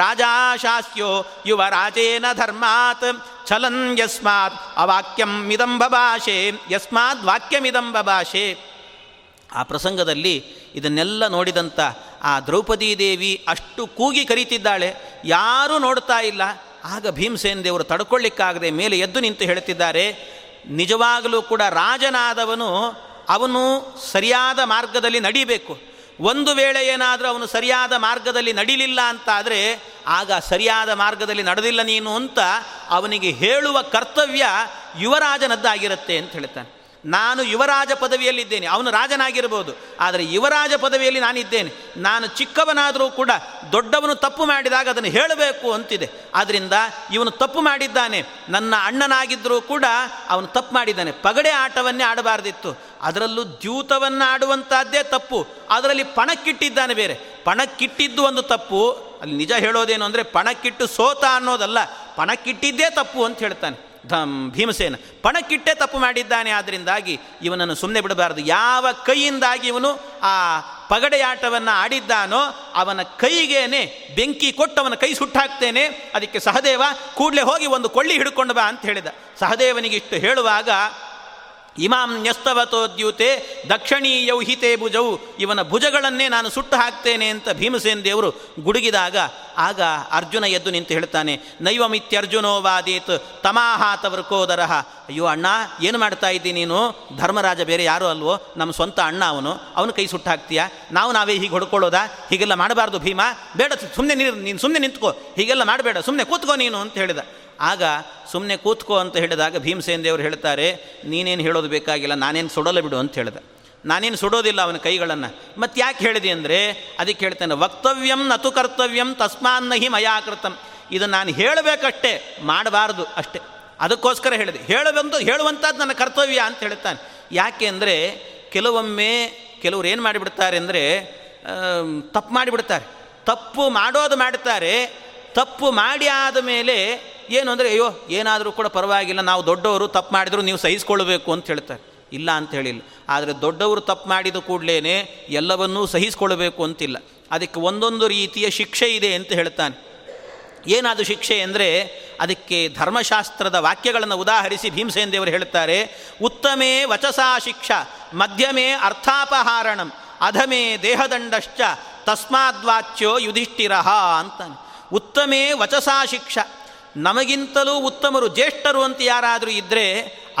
ರಾಜಾಶಾಸ್ಯೋ ಯುವರಾಜೇನ ಧರ್ಮಾತ್ ಚಲನ್ ಯಸ್ಮಾತ್ ಅವಾಕ್ಯಂ ಮಿದಂ ಬಭಾಷೆ ಯಸ್ಮಾತ್ ವಾಕ್ಯಮಿದಂ ಬಭಾಷೆ. ಆ ಪ್ರಸಂಗದಲ್ಲಿ ಇದನ್ನೆಲ್ಲ ನೋಡಿದಂಥ ಆ ದ್ರೌಪದಿ ದೇವಿ ಅಷ್ಟು ಕೂಗಿ ಕರೀತಿದ್ದಾಳೆ, ಯಾರೂ ನೋಡ್ತಾ ಇಲ್ಲ. ಆಗ ಭೀಮಸೇನ ದೇವರು ತಡ್ಕೊಳ್ಳಿಕ್ಕಾಗದೆ ಮೇಲೆ ಎದ್ದು ನಿಂತು ಹೇಳ್ತಿದ್ದಾರೆ, ನಿಜವಾಗಲೂ ಕೂಡ ರಾಜನಾದವನು ಅವನು ಸರಿಯಾದ ಮಾರ್ಗದಲ್ಲಿ ನಡಿಬೇಕು. ಒಂದು ವೇಳೆ ಏನಾದರೂ ಅವನು ಸರಿಯಾದ ಮಾರ್ಗದಲ್ಲಿ ನಡಿಲಿಲ್ಲ ಅಂತಾದರೆ ಆಗ ಸರಿಯಾದ ಮಾರ್ಗದಲ್ಲಿ ನಡೆದಿಲ್ಲ ನೀನು ಅಂತ ಅವನಿಗೆ ಹೇಳುವ ಕರ್ತವ್ಯ ಯುವರಾಜನದ್ದಾಗಿರುತ್ತೆ ಅಂತ ಹೇಳ್ತಾನೆ. ನಾನು ಯುವರಾಜ ಪದವಿಯಲ್ಲಿದ್ದೇನೆ, ಅವನು ರಾಜನಾಗಿರ್ಬೋದು, ಆದರೆ ಯುವರಾಜ ಪದವಿಯಲ್ಲಿ ನಾನಿದ್ದೇನೆ. ನಾನು ಚಿಕ್ಕವನಾದರೂ ಕೂಡ ದೊಡ್ಡವನು ತಪ್ಪು ಮಾಡಿದಾಗ ಅದನ್ನು ಹೇಳಬೇಕು ಅಂತಿದೆ. ಆದ್ದರಿಂದ ಇವನು ತಪ್ಪು ಮಾಡಿದ್ದಾನೆ, ನನ್ನ ಅಣ್ಣನಾಗಿದ್ದರೂ ಕೂಡ ಅವನು ತಪ್ಪು ಮಾಡಿದ್ದಾನೆ, ಪಗಡೆ ಆಟವನ್ನೇ ಆಡಬಾರ್ದಿತ್ತು, ಅದರಲ್ಲೂ ದ್ಯೂತವನ್ನು ಆಡುವಂಥದ್ದೇ ತಪ್ಪು, ಅದರಲ್ಲಿ ಪಣಕ್ಕಿಟ್ಟಿದ್ದಾನೆ ಬೇರೆ. ಪಣಕ್ಕಿಟ್ಟಿದ್ದು ಒಂದು ತಪ್ಪು, ಅಲ್ಲಿ ನಿಜ ಹೇಳೋದೇನು ಅಂದರೆ ಪಣಕ್ಕಿಟ್ಟು ಸೋತ ಅನ್ನೋದಲ್ಲ, ಪಣಕ್ಕಿಟ್ಟಿದ್ದೇ ತಪ್ಪು ಅಂತ ಹೇಳ್ತಾನೆ ಭೀಮಸೇನ. ಪಣಕ್ಕಿಟ್ಟೆ ತಪ್ಪು ಮಾಡಿದ್ದಾನೆ, ಆದ್ದರಿಂದಾಗಿ ಇವನನ್ನು ಸುಮ್ಮನೆ ಬಿಡಬಾರದು. ಯಾವ ಕೈಯಿಂದಾಗಿ ಇವನು ಆ ಪಗಡೆಯಾಟವನ್ನು ಆಡಿದ್ದಾನೋ ಅವನ ಕೈಗೇನೆ ಬೆಂಕಿ ಕೊಟ್ಟು ಅವನ ಕೈ ಸುಟ್ಟಾಕ್ತೇನೆ. ಅದಕ್ಕೆ ಸಹದೇವ ಕೂಡಲೇ ಹೋಗಿ ಒಂದು ಕೊಳ್ಳಿ ಹಿಡ್ಕೊಂಡು ಬಾ ಅಂತ ಹೇಳಿದ. ಸಹದೇವನಿಗೆ ಇಷ್ಟು ಹೇಳುವಾಗ ಇಮಾಂ ನ್ಯಸ್ತವತೋದ್ಯೂತೆ ದಕ್ಷಿಣೀಯೌ ಹಿತೇ ಭುಜವು, ಇವನ ಭುಜಗಳನ್ನೇ ನಾನು ಸುಟ್ಟು ಹಾಕ್ತೇನೆ ಅಂತ ಭೀಮಸೇನ ದೇವರು ಗುಡುಗಿದಾಗ ಆಗ ಅರ್ಜುನ ಎದ್ದು ನಿಂತು ಹೇಳ್ತಾನೆ, ನೈವಮಿತ್ಯರ್ಜುನೋವಾದೀತ್ ತಮಾಹಾತ ವೃಕೋದರಃ. ಅಯ್ಯೋ ಅಣ್ಣ, ಏನು ಮಾಡ್ತಾ ಇದ್ದೀನಿ ನೀನು? ಧರ್ಮರಾಜ ಬೇರೆ ಯಾರೋ ಅಲ್ವೋ, ನಮ್ಮ ಸ್ವಂತ ಅಣ್ಣ ಅವನು, ಅವನು ಕೈ ಸುಟ್ಟು ಹಾಕ್ತೀಯ? ನಾವೇ ಹೀಗೆ ಹೊಡ್ಕೊಳ್ಳೋದಾ? ಹೀಗೆಲ್ಲ ಮಾಡಬಾರ್ದು ಭೀಮ, ಬೇಡ, ಸುಮ್ಮನೆ ನೀನು ಸುಮ್ಮನೆ ನಿಂತ್ಕೋ, ಹೀಗೆಲ್ಲ ಮಾಡಬೇಡ, ಸುಮ್ಮನೆ ಕೂತ್ಕೋ ನೀನು ಅಂತ ಹೇಳಿದ. ಆಗ ಸುಮ್ಮನೆ ಕೂತ್ಕೋ ಅಂತ ಹೇಳಿದಾಗ ಭೀಮಸೇನ ದೇವರು ಹೇಳ್ತಾರೆ, ನೀನೇನು ಹೇಳೋದು ಬೇಕಾಗಿಲ್ಲ, ನಾನೇನು ಸುಡೋಲ್ಲ ಬಿಡು ಅಂತ ಹೇಳಿದೆ. ನಾನೇನು ಸುಡೋದಿಲ್ಲ ಅವನ ಕೈಗಳನ್ನು, ಮತ್ತೆ ಯಾಕೆ ಹೇಳಿದೆ ಅಂದರೆ ಅದಕ್ಕೆ ಹೇಳ್ತಾನೆ, ವಕ್ತವ್ಯಂ ನತು ಕರ್ತವ್ಯಂ ತಸ್ಮಾನ್ನ ಹಿ ಮಯಾ ಕೃತಂ. ಇದು ನಾನು ಹೇಳಬೇಕಷ್ಟೇ, ಮಾಡಬಾರ್ದು ಅಷ್ಟೇ, ಅದಕ್ಕೋಸ್ಕರ ಹೇಳಿದೆ. ಹೇಳುವಂಥದ್ದು ನನ್ನ ಕರ್ತವ್ಯ ಅಂತ ಹೇಳ್ತಾನೆ. ಯಾಕೆ ಅಂದರೆ ಕೆಲವರು ಏನು ಮಾಡಿಬಿಡ್ತಾರೆ ಅಂದರೆ ತಪ್ಪು ಮಾಡಿಬಿಡ್ತಾರೆ, ತಪ್ಪು ಮಾಡೋದು ಮಾಡ್ತಾರೆ. ತಪ್ಪು ಮಾಡಿ ಆದ ಮೇಲೆ ಏನು ಅಂದರೆ, ಅಯ್ಯೋ ಏನಾದರೂ ಕೂಡ ಪರವಾಗಿಲ್ಲ, ನಾವು ದೊಡ್ಡವರು ತಪ್ಪು ಮಾಡಿದರೂ ನೀವು ಸಹಿಸಿಕೊಳ್ಳಬೇಕು ಅಂತ ಹೇಳ್ತಾರೆ. ಇಲ್ಲ ಅಂತ ಹೇಳಿಲ್ಲ, ಆದರೆ ದೊಡ್ಡವರು ತಪ್ಪು ಮಾಡಿದ ಕೂಡಲೇ ಎಲ್ಲವನ್ನೂ ಸಹಿಸಿಕೊಳ್ಳಬೇಕು ಅಂತಿಲ್ಲ, ಅದಕ್ಕೆ ಒಂದೊಂದು ರೀತಿಯ ಶಿಕ್ಷೆ ಇದೆ ಅಂತ ಹೇಳ್ತಾನೆ. ಏನಾದು ಶಿಕ್ಷೆ ಅಂದರೆ ಅದಕ್ಕೆ ಧರ್ಮಶಾಸ್ತ್ರದ ವಾಕ್ಯಗಳನ್ನು ಉದಾಹರಿಸಿ ಭೀಮಸೇನ ದೇವರು ಹೇಳ್ತಾರೆ, ಉತ್ತಮೇ ವಚಸಾ ಶಿಕ್ಷಾ ಮಧ್ಯಮೇ ಅರ್ಥಾಪಹಾರಣಂ ಅಧಮೇ ದೇಹದಂಡಶ್ಚ ತಸ್ಮಾದ್ವಾಚ್ಯೋ ಯುಧಿಷ್ಠಿರಃ ಅಂತಾನೆ. ಉತ್ತಮೇ ವಚಸಾ ಶಿಕ್ಷಾ, ನಮಗಿಂತಲೂ ಉತ್ತಮರು ಜ್ಯೇಷ್ಠರು ಅಂತ ಯಾರಾದರೂ ಇದ್ದರೆ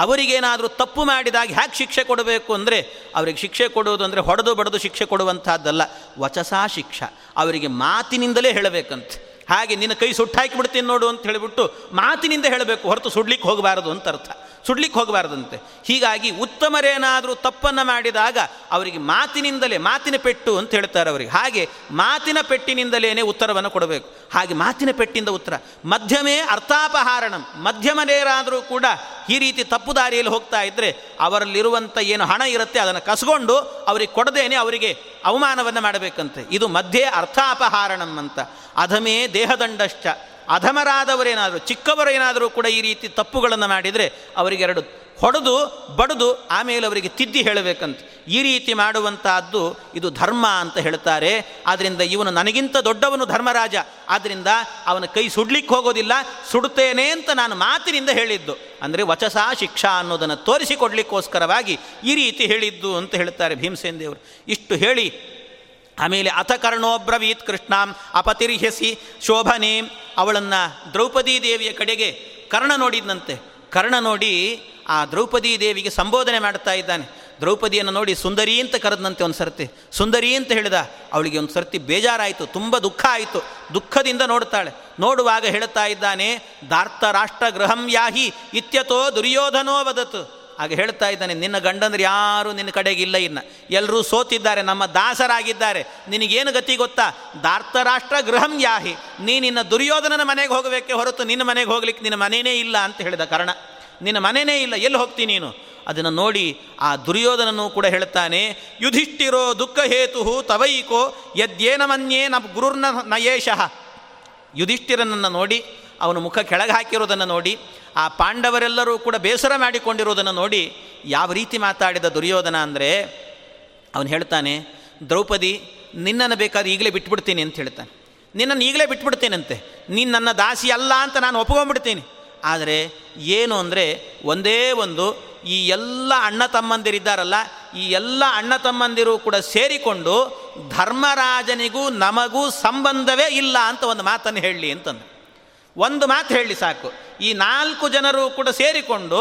ಅವರಿಗೇನಾದರೂ ತಪ್ಪು ಮಾಡಿದಾಗ ಹ್ಯಾಕೆ ಶಿಕ್ಷೆ ಕೊಡಬೇಕು ಅಂದರೆ, ಅವರಿಗೆ ಶಿಕ್ಷೆ ಕೊಡುವುದು ಅಂದರೆ ಹೊಡೆದು ಬಡದು ಶಿಕ್ಷೆ ಕೊಡುವಂಥದ್ದಲ್ಲ, ವಚಸಾ ಶಿಕ್ಷಾ, ಅವರಿಗೆ ಮಾತಿನಿಂದಲೇ ಹೇಳಬೇಕಂತೆ. ಹಾಗೆ ನಿನ್ನ ಕೈ ಸುಟ್ಟಾಕಿ ಬಿಡ್ತೀನಿ ನೋಡು ಅಂತ ಹೇಳಿಬಿಟ್ಟು ಮಾತಿನಿಂದ ಹೇಳಬೇಕು ಹೊರತು ಸುಡ್ಲಿಕ್ಕೆ ಹೋಗಬಾರದು ಅಂತ ಅರ್ಥ, ಸುಡ್ಲಿಕ್ಕೆ ಹೋಗಬಾರ್ದಂತೆ. ಹೀಗಾಗಿ ಉತ್ತಮರೇನಾದರೂ ತಪ್ಪನ್ನು ಮಾಡಿದಾಗ ಅವರಿಗೆ ಮಾತಿನಿಂದಲೇ, ಮಾತಿನ ಪೆಟ್ಟು ಅಂತ ಹೇಳ್ತಾರೆ ಅವರಿಗೆ, ಹಾಗೆ ಮಾತಿನ ಪೆಟ್ಟಿನಿಂದಲೇ ಉತ್ತರವನ್ನು ಕೊಡಬೇಕು. ಹಾಗೆ ಮಾತಿನ ಪೆಟ್ಟಿಂದ ಉತ್ತರ, ಮಧ್ಯಮೇ ಅರ್ಥಾಪಹಾರಣಂ, ಮಧ್ಯಮನೇರಾದರೂ ಕೂಡ ಈ ರೀತಿ ತಪ್ಪು ದಾರಿಯಲ್ಲಿ ಹೋಗ್ತಾ ಇದ್ದರೆ ಅವರಲ್ಲಿರುವಂಥ ಏನು ಹಣ ಇರುತ್ತೆ ಅದನ್ನು ಕಸ್ಕೊಂಡು ಅವರಿಗೆ ಕೊಡದೇನೆ ಅವರಿಗೆ ಅವಮಾನವನ್ನು ಮಾಡಬೇಕಂತೆ. ಇದು ಮಧ್ಯೆ ಅರ್ಥಾಪಹಾರಣಂ ಅಂತ. ಅಧಮೇ ದೇಹದಂಡಶ್ಚ, ಅಧಮರಾದವರೇನಾದರೂ ಚಿಕ್ಕವರೇನಾದರೂ ಕೂಡ ಈ ರೀತಿ ತಪ್ಪುಗಳನ್ನು ಮಾಡಿದರೆ ಅವರಿಗೆರಡು ಹೊಡೆದು ಬಡಿದು ಆಮೇಲೆ ಅವರಿಗೆ ತಿದ್ದಿ ಹೇಳಬೇಕಂತ ಈ ರೀತಿ ಮಾಡುವಂತಹದ್ದು ಇದು ಧರ್ಮ ಅಂತ ಹೇಳ್ತಾರೆ. ಆದ್ದರಿಂದ ಇವನು ನನಗಿಂತ ದೊಡ್ಡವನು ಧರ್ಮರಾಜ, ಆದ್ದರಿಂದ ಅವನ ಕೈ ಸುಡ್ಲಿಕ್ಕೆ ಹೋಗೋದಿಲ್ಲ, ಸುಡುತ್ತೇನೆ ಅಂತ ನಾನು ಮಾತಿನಿಂದ ಹೇಳಿದ್ದು, ಅಂದರೆ ವಚಸಾ ಶಿಕ್ಷಾ ಅನ್ನೋದನ್ನು ತೋರಿಸಿಕೊಡ್ಲಿಕ್ಕೋಸ್ಕರವಾಗಿ ಈ ರೀತಿ ಹೇಳಿದ್ದು ಅಂತ ಹೇಳ್ತಾರೆ ಭೀಮಸೇನ ದೇವರು. ಇಷ್ಟು ಹೇಳಿ ಆಮೇಲೆ ಅಥ ಕರ್ಣೋಬ್ರವೀತ್ ಕೃಷ್ಣಾಂ ಅಪತಿರ್ಹ್ಯಸಿ ಶೋಭನೆ, ಅವಳನ್ನು ದ್ರೌಪದಿ ದೇವಿಯ ಕಡೆಗೆ ಕರ್ಣ ನೋಡಿದ್ನಂತೆ. ಕರ್ಣ ನೋಡಿ ಆ ದ್ರೌಪದಿ ದೇವಿಗೆ ಸಂಬೋಧನೆ ಮಾಡ್ತಾ ಇದ್ದಾನೆ. ದ್ರೌಪದಿಯನ್ನು ನೋಡಿ ಸುಂದರಿ ಅಂತ ಕರೆದಂತೆ ಒಂದು ಸರ್ತಿ, ಸುಂದರಿ ಅಂತ ಹೇಳಿದ. ಅವಳಿಗೆ ಒಂದು ಸರ್ತಿ ಬೇಜಾರಾಯಿತು, ತುಂಬ ದುಃಖ ಆಯಿತು, ದುಃಖದಿಂದ ನೋಡ್ತಾಳೆ. ನೋಡುವಾಗ ಹೇಳ್ತಾ ಇದ್ದಾನೆ, ಧಾರ್ತ ರಾಷ್ಟ್ರ ಗೃಹಂ ಯಾಹಿ ಇತ್ಯತೋ ದುರ್ಯೋಧನೋ ವದತು. ಆಗ ಹೇಳ್ತಾ ಇದ್ದಾನೆ, ನಿನ್ನ ಗಂಡಂದ್ರೆ ಯಾರೂ ನಿನ್ನ ಕಡೆಗಿಲ್ಲ, ಇನ್ನು ಎಲ್ಲರೂ ಸೋತಿದ್ದಾರೆ, ನಮ್ಮ ದಾಸರಾಗಿದ್ದಾರೆ, ನಿನಗೇನು ಗತಿ ಗೊತ್ತಾ? ಧಾರ್ತರಾಷ್ಟ್ರ ಗೃಹಂ ಯಾಹಿ, ನೀನಿನ್ನ ದುರ್ಯೋಧನನ ಮನೆಗೆ ಹೋಗಬೇಕೆ ಹೊರತು ನಿನ್ನ ಮನೆಗೆ ಹೋಗ್ಲಿಕ್ಕೆ ನಿನ್ನ ಮನೆಯೇ ಇಲ್ಲ ಅಂತ ಹೇಳಿದ ಕರ್ಣ. ನಿನ್ನ ಮನೆಯೇ ಇಲ್ಲ, ಎಲ್ಲಿ ಹೋಗ್ತೀನಿ ನೀನು? ಅದನ್ನು ನೋಡಿ ಆ ದುರ್ಯೋಧನನು ಕೂಡ ಹೇಳ್ತಾನೆ, ಯುಧಿಷ್ಠಿರೋ ದುಃಖ ಹೇತು ತವೈಕೋ ಯದ್ಯೇನ ಮನ್ಯೇ ನ ಗುರುರ್ನ ನಯೇಶಃ. ಯುಧಿಷ್ಠಿರನನ್ನು ನೋಡಿ, ಅವನು ಮುಖ ಕೆಳಗೆ ಹಾಕಿರೋದನ್ನು ನೋಡಿ, ಆ ಪಾಂಡವರೆಲ್ಲರೂ ಕೂಡ ಬೇಸರ ಮಾಡಿಕೊಂಡಿರೋದನ್ನು ನೋಡಿ ಯಾವ ರೀತಿ ಮಾತಾಡಿದ ದುರ್ಯೋಧನ ಅಂದರೆ, ಅವನು ಹೇಳ್ತಾನೆ, ದ್ರೌಪದಿ ನಿನ್ನನ್ನು ಬೇಕಾದ್ರೆ ಈಗಲೇ ಬಿಟ್ಬಿಡ್ತೀನಿ ಅಂತ ಹೇಳ್ತಾನೆ. ನಿನ್ನನ್ನು ಈಗಲೇ ಬಿಟ್ಬಿಡ್ತೇನಂತೆ, ನೀನು ನನ್ನ ದಾಸಿ ಅಲ್ಲ ಅಂತ ನಾನು ಒಪ್ಕೊಂಡ್ಬಿಡ್ತೀನಿ. ಆದರೆ ಏನು ಅಂದರೆ, ಒಂದೇ ಒಂದು ಈ ಎಲ್ಲ ಅಣ್ಣ ತಮ್ಮಂದಿರಿದ್ದಾರಲ್ಲ, ಈ ಎಲ್ಲ ಅಣ್ಣ ತಮ್ಮಂದಿರು ಕೂಡ ಸೇರಿಕೊಂಡು ಧರ್ಮರಾಜನಿಗೂ ನಮಗೂ ಸಂಬಂಧವೇ ಇಲ್ಲ ಅಂತ ಒಂದು ಮಾತನ್ನು ಹೇಳಲಿ ಅಂತಂದು. ಒಂದು ಮಾತು ಹೇಳಿ ಸಾಕು, ಈ 4 ಜನರು ಕೂಡ ಸೇರಿಕೊಂಡು,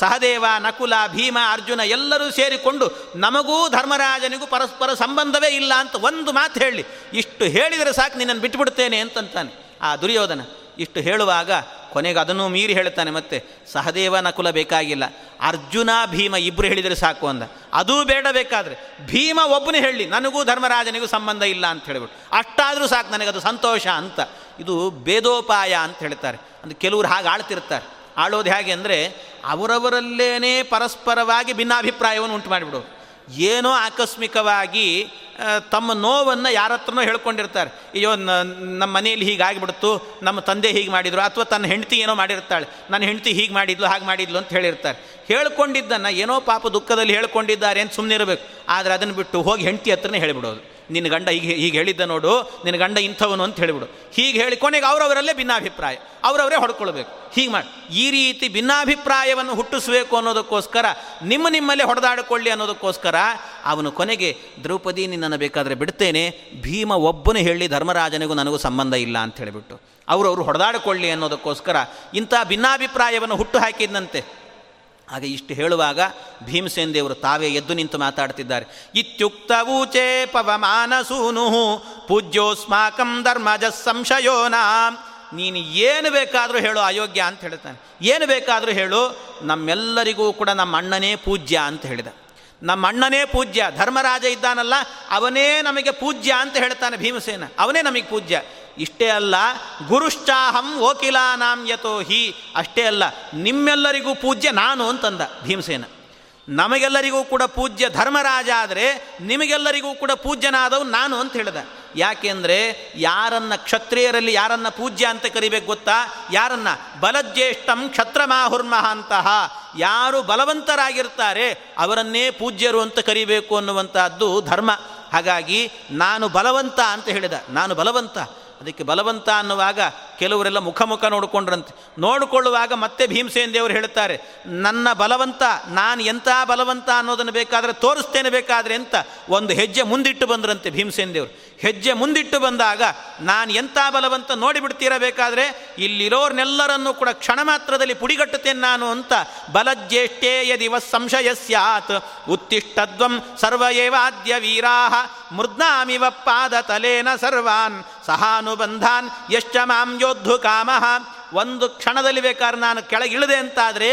ಸಹದೇವ, ನಕುಲ, ಭೀಮ, ಅರ್ಜುನ ಎಲ್ಲರೂ ಸೇರಿಕೊಂಡು ನಮಗೂ ಧರ್ಮರಾಜನಿಗೂ ಪರಸ್ಪರ ಸಂಬಂಧವೇ ಇಲ್ಲ ಅಂತ ಒಂದು ಮಾತು ಹೇಳಿ, ಇಷ್ಟು ಹೇಳಿದರೆ ಸಾಕು, ನಿನ್ನನ್ನು ಬಿಟ್ಬಿಡ್ತೇನೆ ಅಂತಂತಾನೆ ಆ ದುರ್ಯೋಧನ. ಇಷ್ಟು ಹೇಳುವಾಗ ಕೊನೆಗೆ ಅದನ್ನು ಮೀರಿ ಹೇಳ್ತಾನೆ, ಮತ್ತೆ ಸಹದೇವ ನಕುಲ ಬೇಕಾಗಿಲ್ಲ, ಅರ್ಜುನ ಭೀಮ ಇಬ್ಬರು ಹೇಳಿದರೆ ಸಾಕು ಅಂದ. ಅದೂ ಬೇಡ, ಬೇಕಾದರೆ ಭೀಮ ಒಬ್ಬನೇ ಹೇಳಿ ನನಗೂ ಧರ್ಮರಾಜನಿಗೂ ಸಂಬಂಧ ಇಲ್ಲ ಅಂತ ಹೇಳಿಬಿಟ್ಟು, ಅಷ್ಟಾದರೂ ಸಾಕು ನನಗದು ಸಂತೋಷ ಅಂತ. ಇದು ಭೇದೋಪಾಯ ಅಂತ ಹೇಳ್ತಾರೆ. ಅಂದರೆ ಕೆಲವರು ಹಾಗೆ ಆಳ್ತಿರ್ತಾರೆ. ಆಳೋದು ಹೇಗೆ ಅಂದರೆ, ಅವರವರಲ್ಲೇನೇ ಪರಸ್ಪರವಾಗಿ ಭಿನ್ನಾಭಿಪ್ರಾಯವನ್ನು ಉಂಟು ಮಾಡಿಬಿಡೋದು. ಏನೋ ಆಕಸ್ಮಿಕವಾಗಿ ತಮ್ಮ ನೋವನ್ನು ಯಾರ ಹತ್ರನೋ ಹೇಳ್ಕೊಂಡಿರ್ತಾರೆ. ಅಯ್ಯೋ, ನಮ್ಮ ಮನೆಯಲ್ಲಿ ಹೀಗಾಗಿಬಿಡ್ತು, ನಮ್ಮ ತಂದೆ ಹೀಗೆ ಮಾಡಿದರು, ಅಥವಾ ತನ್ನ ಹೆಂಡತಿ ಏನೋ ಮಾಡಿರ್ತಾಳೆ, ನನ್ನ ಹೆಂಡತಿ ಹೀಗೆ ಮಾಡಿದ್ಲು ಹಾಗೆ ಮಾಡಿದ್ಲು ಅಂತ ಹೇಳಿರ್ತಾರೆ. ಹೇಳ್ಕೊಂಡಿದ್ದನ್ನು ಏನೋ ಪಾಪ ದುಃಖದಲ್ಲಿ ಹೇಳ್ಕೊಂಡಿದ್ದಾರೆ ಅಂತ ಸುಮ್ಮನೆ ಇರಬೇಕು. ಆದರೆ ಅದನ್ನು ಬಿಟ್ಟು ಹೋಗಿ ಹೆಂಡತಿ ಹತ್ರನೇ ಹೇಳಿಬಿಡೋದು, ನಿನ್ನ ಗಂಡ ಹೀಗೆ ಹೀಗೆ ಹೇಳಿದ್ದ ನೋಡು, ನಿನ್ನ ಗಂಡ ಇಂಥವನು ಅಂತ ಹೇಳಿಬಿಡು, ಹೀಗೆ ಹೇಳಿ ಕೊನೆಗೆ ಅವರವರಲ್ಲೇ ಭಿನ್ನಾಭಿಪ್ರಾಯ, ಅವರವರೇ ಹೊಡ್ಕೊಳ್ಬೇಕು, ಹೀಗೆ ಮಾಡಿ ಈ ರೀತಿ ಭಿನ್ನಾಭಿಪ್ರಾಯವನ್ನು ಹುಟ್ಟಿಸಬೇಕು ಅನ್ನೋದಕ್ಕೋಸ್ಕರ, ನಿಮ್ಮಲ್ಲೇ ಹೊಡೆದಾಡಿಕೊಳ್ಳಿ ಅನ್ನೋದಕ್ಕೋಸ್ಕರ ಅವನು ಕೊನೆಗೆ ದ್ರೌಪದಿ ನಿನ್ನನ್ನು ಬೇಕಾದರೆ ಬಿಡ್ತೇನೆ, ಭೀಮ ಒಬ್ಬನು ಹೇಳಿ ಧರ್ಮರಾಜನಿಗೂ ನನಗೂ ಸಂಬಂಧ ಇಲ್ಲ ಅಂತ ಹೇಳಿಬಿಟ್ಟು ಅವರು ಹೊಡೆದಾಡಿಕೊಳ್ಳಿ ಅನ್ನೋದಕ್ಕೋಸ್ಕರ ಇಂಥ ಭಿನ್ನಾಭಿಪ್ರಾಯವನ್ನು ಹುಟ್ಟು ಹಾಕಿದ್ದಂತೆ. ಹಾಗೆ ಇಷ್ಟು ಹೇಳುವಾಗ ಭೀಮಸೇನ ದೇವರು ತಾವೇ ಎದ್ದು ನಿಂತು ಮಾತಾಡ್ತಿದ್ದಾರೆ. ಇತ್ಯುಕ್ತವೂಚೇ ಪವಮಾನಸೂನು ಪೂಜ್ಯೋಸ್ಮಾಕಂ ಧರ್ಮಜ ಸಂಶಯೋನ. ನೀನು ಏನು ಬೇಕಾದರೂ ಹೇಳು, ಅಯೋಗ್ಯ ಅಂತ ಹೇಳ್ತಾನೆ. ಏನು ಬೇಕಾದರೂ ಹೇಳು, ನಮ್ಮೆಲ್ಲರಿಗೂ ಕೂಡ ನಮ್ಮ ಅಣ್ಣನೇ ಪೂಜ್ಯ ಅಂತ ಹೇಳಿದ. ನಮ್ಮ ಅಣ್ಣನೇ ಪೂಜ್ಯ, ಧರ್ಮರಾಜ ಇದ್ದಾನಲ್ಲ ಅವನೇ ನಮಗೆ ಪೂಜ್ಯ ಅಂತ ಹೇಳ್ತಾನೆ ಭೀಮಸೇನ, ಅವನೇ ನಮಗೆ ಪೂಜ್ಯ. ಇಷ್ಟೇ ಅಲ್ಲ, ಗುರುಶ್ಚಾಹಂ ವೋಕಿಲಾನಾಂ ಯತೋ ಹಿ, ಅಷ್ಟೇ ಅಲ್ಲ, ನಿಮ್ಮೆಲ್ಲರಿಗೂ ಪೂಜ್ಯ ನಾನು ಅಂತಂದ ಭೀಮಸೇನ. ನಮಗೆಲ್ಲರಿಗೂ ಕೂಡ ಪೂಜ್ಯ ಧರ್ಮರಾಜ, ಆದರೆ ನಿಮಗೆಲ್ಲರಿಗೂ ಕೂಡ ಪೂಜ್ಯನಾದವು ನಾನು ಅಂತ ಹೇಳಿದೆ. ಯಾಕೆಂದರೆ ಯಾರನ್ನು ಕ್ಷತ್ರಿಯರಲ್ಲಿ ಯಾರನ್ನು ಪೂಜ್ಯ ಅಂತ ಕರಿಬೇಕು ಗೊತ್ತಾ? ಯಾರನ್ನು ಬಲಜ್ಯೇಷ್ಠಂ ಕ್ಷತ್ರಮಾಹುರ್ಮಹಾಂತಹ, ಯಾರು ಬಲವಂತರಾಗಿರ್ತಾರೆ ಅವರನ್ನೇ ಪೂಜ್ಯರು ಅಂತ ಕರಿಬೇಕು ಅನ್ನುವಂಥದ್ದು ಧರ್ಮ. ಹಾಗಾಗಿ ನಾನು ಬಲವಂತ ಅಂತ ಹೇಳಿದ, ನಾನು ಬಲವಂತ. ಅದಕ್ಕೆ ಬಲವಂತ ಅನ್ನುವಾಗ ಕೆಲವರೆಲ್ಲ ಮುಖ ನೋಡಿಕೊಂಡ್ರಂತೆ. ನೋಡಿಕೊಳ್ಳುವಾಗ ಮತ್ತೆ ಭೀಮಸೇನ ದೇವರು ಹೇಳ್ತಾರೆ, ನನ್ನ ಬಲವಂತ, ನಾನು ಎಂಥ ಬಲವಂತ ಅನ್ನೋದನ್ನು ಬೇಕಾದರೆ ತೋರಿಸ್ತೇನೆ ಬೇಕಾದರೆ ಅಂತ ಒಂದು ಹೆಜ್ಜೆ ಮುಂದಿಟ್ಟು ಬಂದ್ರಂತೆ ಭೀಮಸೇನ ದೇವರು. ಹೆಜ್ಜೆ ಮುಂದಿಟ್ಟು ಬಂದಾಗ, ನಾನು ಎಂಥ ಬಲವಂತ ನೋಡಿಬಿಡ್ತಿರಬೇಕಾದರೆ ಇಲ್ಲಿರೋರ್ನೆಲ್ಲರನ್ನೂ ಕೂಡ ಕ್ಷಣ ಮಾತ್ರದಲ್ಲಿ ಪುಡಿಗಟ್ಟುತ್ತೇನೆ ನಾನು ಅಂತ. ಬಲಜ್ಯೇಷ್ಠೇ ಯದಿ ವಸ್ ಸಂಶಯ ಸ್ಯಾತ್ ಉತ್ತಿಷ್ಟದ್ವಂ ಸರ್ವಯೇವಾದ್ಯ ವೀರಾಹ ಮೃದ್ನಾಮಿವ ಪಾದ ತಲೇನ ಸರ್ವಾನ್ ಸಹಾನುಬಂಧಾನ್ ಯಶ್ಚ ಮಾಂ ಯೋದ್ಧು ಕಾಮಃ. ಒಂದು ಕ್ಷಣದಲ್ಲಿ ಬೇಕಾದ್ರೆ ನಾನು ಕೆಳಗಿಳಿದೆ ಅಂತಾದರೆ,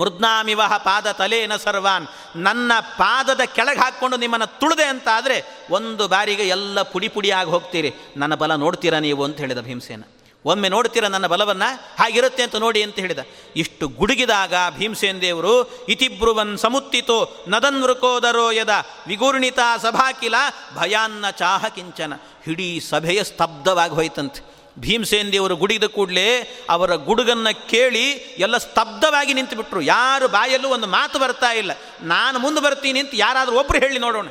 ಮೃದ್ನಾಮಿವಹ ಪಾದ ತಲೇನ ಸರ್ವಾನ್, ನನ್ನ ಪಾದದ ಕೆಳಗೆ ಹಾಕ್ಕೊಂಡು ನಿಮ್ಮನ್ನು ತುಳಿದೆ ಅಂತಾದರೆ ಒಂದು ಬಾರಿಗೆ ಎಲ್ಲ ಪುಡಿ ಪುಡಿಯಾಗಿ ಹೋಗ್ತೀರಿ, ನನ್ನ ಬಲ ನೋಡ್ತೀರಾ ನೀವು ಅಂತ ಹೇಳಿದ ಭೀಮಸೇನ. ಒಮ್ಮೆ ನೋಡ್ತೀರ ನನ್ನ ಬಲವನ್ನು, ಹಾಗಿರುತ್ತೆ ಅಂತ ನೋಡಿ ಅಂತ ಹೇಳಿದ. ಇಷ್ಟು ಗುಡುಗಿದಾಗ ಭೀಮಸೇನ ದೇವರು ಇತಿಬ್ರುವನ್ ಸಮುತ್ತಿತೋ ನದನ್ ವೃಕೋದರೋ ಯದ ವಿಗೂರ್ಣಿತ ಸಭಾಕಿಲ ಭಯಾನ್ನ ಚಾಹ ಕಿಂಚನ. ಇಡೀ ಸಭೆಯ ಸ್ತಬ್ಧವಾಗಿ ಹೋಯ್ತಂತೆ. ಭೀಮಸೇನದೇವರು ಗುಡಿದ ಕೂಡಲೇ ಅವರ ಗುಡುಗನ್ನು ಕೇಳಿ ಎಲ್ಲ ಸ್ತಬ್ಧವಾಗಿ ನಿಂತುಬಿಟ್ರು. ಯಾರು ಬಾಯಲ್ಲೂ ಒಂದು ಮಾತು ಬರ್ತಾ ಇಲ್ಲ. ನಾನು ಮುಂದೆ ಬರ್ತೀನಿ ಅಂತ ಯಾರಾದರೂ ಒಬ್ಬರು ಹೇಳಿ ನೋಡೋಣ.